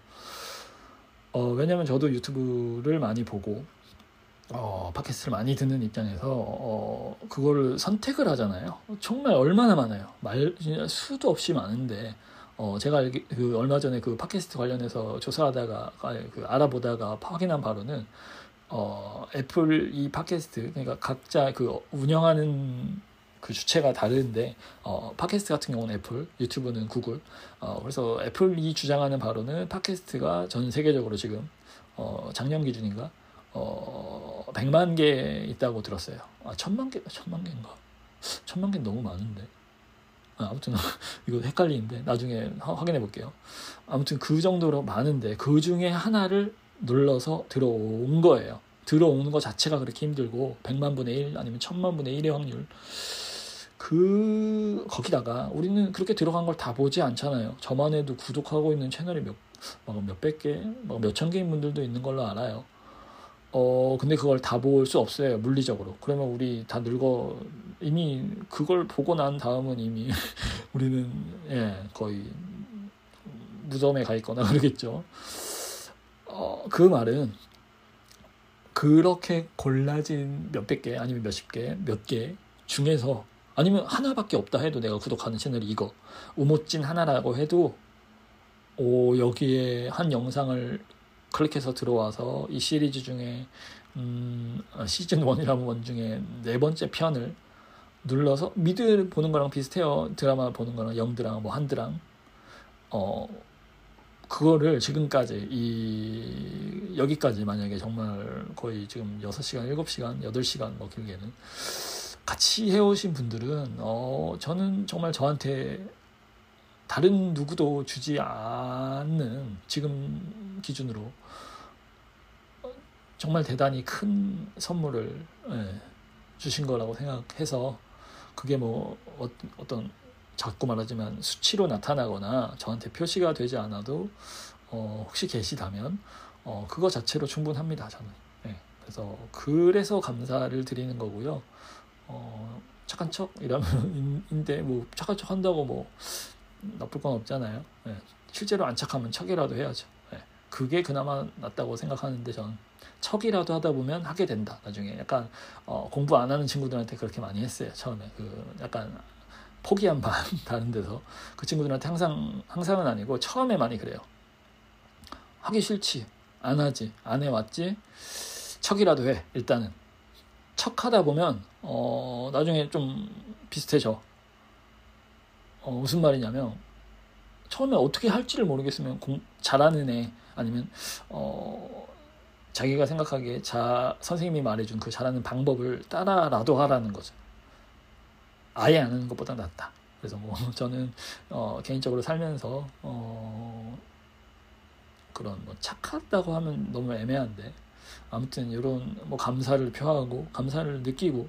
왜냐면 저도 유튜브를 많이 보고 팟캐스트를 많이 듣는 입장에서 그거를 선택을 하잖아요. 정말 얼마나 많아요. 수도 없이 많은데, 제가 그 얼마 전에 그 팟캐스트 관련해서 조사하다가, 알아보다가 확인한 바로는 애플 이 팟캐스트, 그러니까 각자 그 운영하는 그 주체가 다른데, 팟캐스트 같은 경우는 애플, 유튜브는 구글. 그래서 애플이 주장하는 바로는 팟캐스트가 전 세계적으로 지금 작년 기준인가 100만 개 있다고 들었어요. 1,000만 개인가? 1,000만 개는 너무 많은데. 아무튼 이거 헷갈리는데 나중에 확인해 볼게요. 아무튼 그 정도로 많은데 그 중에 하나를 눌러서 들어온 거예요. 들어오는 거 자체가 그렇게 힘들고 1,000,000분의 1 아니면 1,000,000분의 1의 확률. 거기다가 우리는 그렇게 들어간 걸 다 보지 않잖아요. 저만 해도 구독하고 있는 채널이 막 몇백 개, 막 몇천 개인 분들도 있는 걸로 알아요. 근데 그걸 다 볼 수 없어요, 물리적으로. 그러면 우리 다 늙어, 이미 그걸 보고 난 다음은 이미 우리는, 거의 무덤에 가 있거나 그러겠죠. 그 말은 그렇게 골라진 몇백 개, 아니면 몇십 개, 몇 개 중에서, 아니면 하나밖에 없다 해도, 내가 구독하는 채널이 이거, 우모찐 하나라고 해도, 여기에 한 영상을 클릭해서 들어와서 이 시리즈 중에 시즌 1이라는 원 중에 4번째 편을 눌러서, 미드 보는 거랑 비슷해요. 드라마 보는 거랑, 영드랑 뭐 한드랑. 그거를 지금까지 여기까지 만약에 정말 거의 지금 6시간, 7시간, 8시간 뭐 길게는 같이 해오신 분들은, 저는 정말 저한테 다른 누구도 주지 않는, 지금 기준으로 정말 대단히 큰 선물을 주신 거라고 생각해서, 그게 뭐 어떤 자꾸 말하지만 수치로 나타나거나 저한테 표시가 되지 않아도, 혹시 계시다면 그거 자체로 충분합니다, 저는. 그래서 감사를 드리는 거고요. 착한 척 이라면인데, 뭐 착한 척 한다고 뭐 나쁠 건 없잖아요. 실제로 안 착하면 척이라도 해야죠. 그게 그나마 낫다고 생각하는데, 저는 척이라도 하다 보면 하게 된다, 나중에. 약간 공부 안 하는 친구들한테 그렇게 많이 했어요, 처음에. 그 약간 포기한 반, 다른 데서. 그 친구들한테 항상은 아니고 처음에 많이 그래요. 하기 싫지, 안 하지, 안 해왔지, 척이라도 해, 일단은. 척하다 보면 나중에 좀 비슷해져. 무슨 말이냐면, 처음에 어떻게 할지를 모르겠으면 잘하는 애, 아니면 자기가 생각하기에 선생님이 말해준 그 잘하는 방법을 따라라도 하라는 거죠. 아예 안 하는 것보다 낫다. 그래서 뭐 저는 개인적으로 살면서 그런 뭐 착하다고 하면 너무 애매한데, 아무튼 이런 뭐 감사를 표하고 감사를 느끼고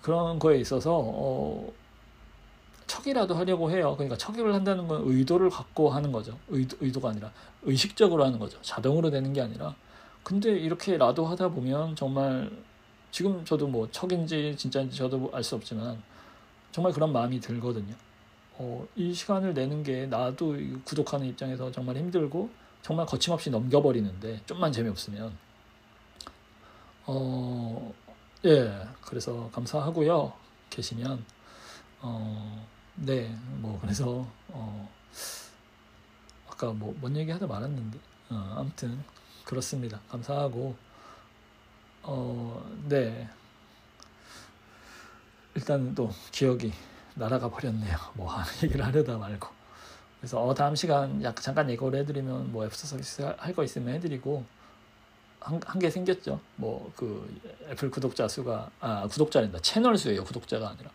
그런 거에 있어서 척이라도 하려고 해요. 그러니까 척이를 한다는 건 의도를 갖고 하는 거죠. 의도가 아니라 의식적으로 하는 거죠. 자동으로 되는 게 아니라. 근데 이렇게라도 하다 보면 정말, 지금 저도 뭐 척인지 진짜인지 저도 알 수 없지만 정말 그런 마음이 들거든요. 이 시간을 내는 게 나도 구독하는 입장에서 정말 힘들고, 정말 거침없이 넘겨버리는데, 좀만 재미없으면. 그래서 감사하고요. 계시면. 그래서 아까 뭐 뭔 얘기 하다 말았는데, 아무튼 그렇습니다. 감사하고, 일단은 또 기억이 날아가 버렸네요. 뭐 하는 얘기를 하려다 말고. 그래서 다음 시간 잠깐 예고를 해드리면, 뭐 애프터 서비스 할 거 있으면 해드리고, 한 개 생겼죠. 뭐 그 애플 구독자 수가, 구독자란다, 채널 수예요, 구독자가 아니라.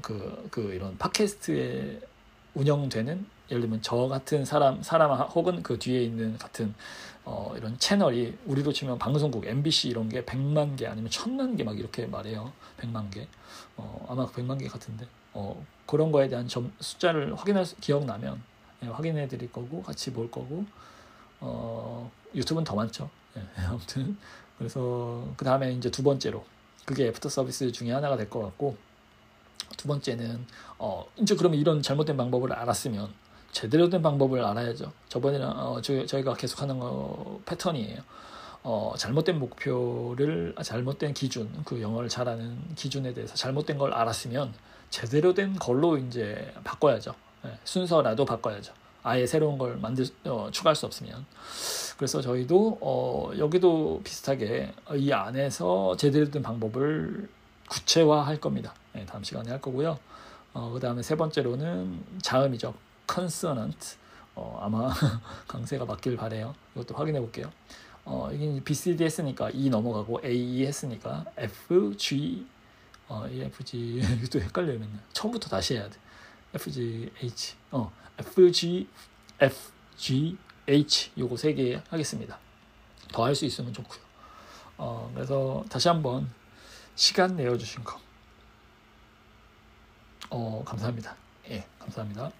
그 이런 팟캐스트에 운영되는, 예를 들면 저 같은 사람 혹은 그 뒤에 있는 같은 이런 채널이, 우리로 치면 방송국 MBC 이런 게 100만 개 아니면 1000만 개 막 이렇게 말해요. 100만 개. 아마 100만 개 같은데. 그런 거에 대한 숫자를 기억나면 확인해 드릴 거고, 같이 볼 거고. 유튜브는 더 많죠. 아무튼 그래서 그다음에 이제 두 번째로, 그게 애프터 서비스 중에 하나가 될 것 같고, 두 번째는 이제 그러면 이런 잘못된 방법을 알았으면 제대로 된 방법을 알아야죠. 저번에랑 저희가 계속하는 거 패턴이에요. 잘못된 기준, 그 영어를 잘하는 기준에 대해서 잘못된 걸 알았으면 제대로 된 걸로 이제 바꿔야죠. 순서라도 바꿔야죠. 아예 새로운 걸 추가할 수 없으면. 그래서 저희도 여기도 비슷하게 이 안에서 제대로 된 방법을 구체화할 겁니다. 다음 시간에 할 거고요. 그 다음에 세 번째로는 자음이죠. consonant. 아마 강세가 맞길 바래요. 이것도 확인해 볼게요. 이게 BCD 했으니까 E 넘어가고, AE 했으니까 FG, EFG 또 헷갈려요, 맨날. 처음부터 다시 해야 돼. FGH, FG, FGH, 요거 3개 하겠습니다. 더 할 수 있으면 좋고요. 그래서 다시 한번 시간 내어주신 거 감사합니다. 감사합니다.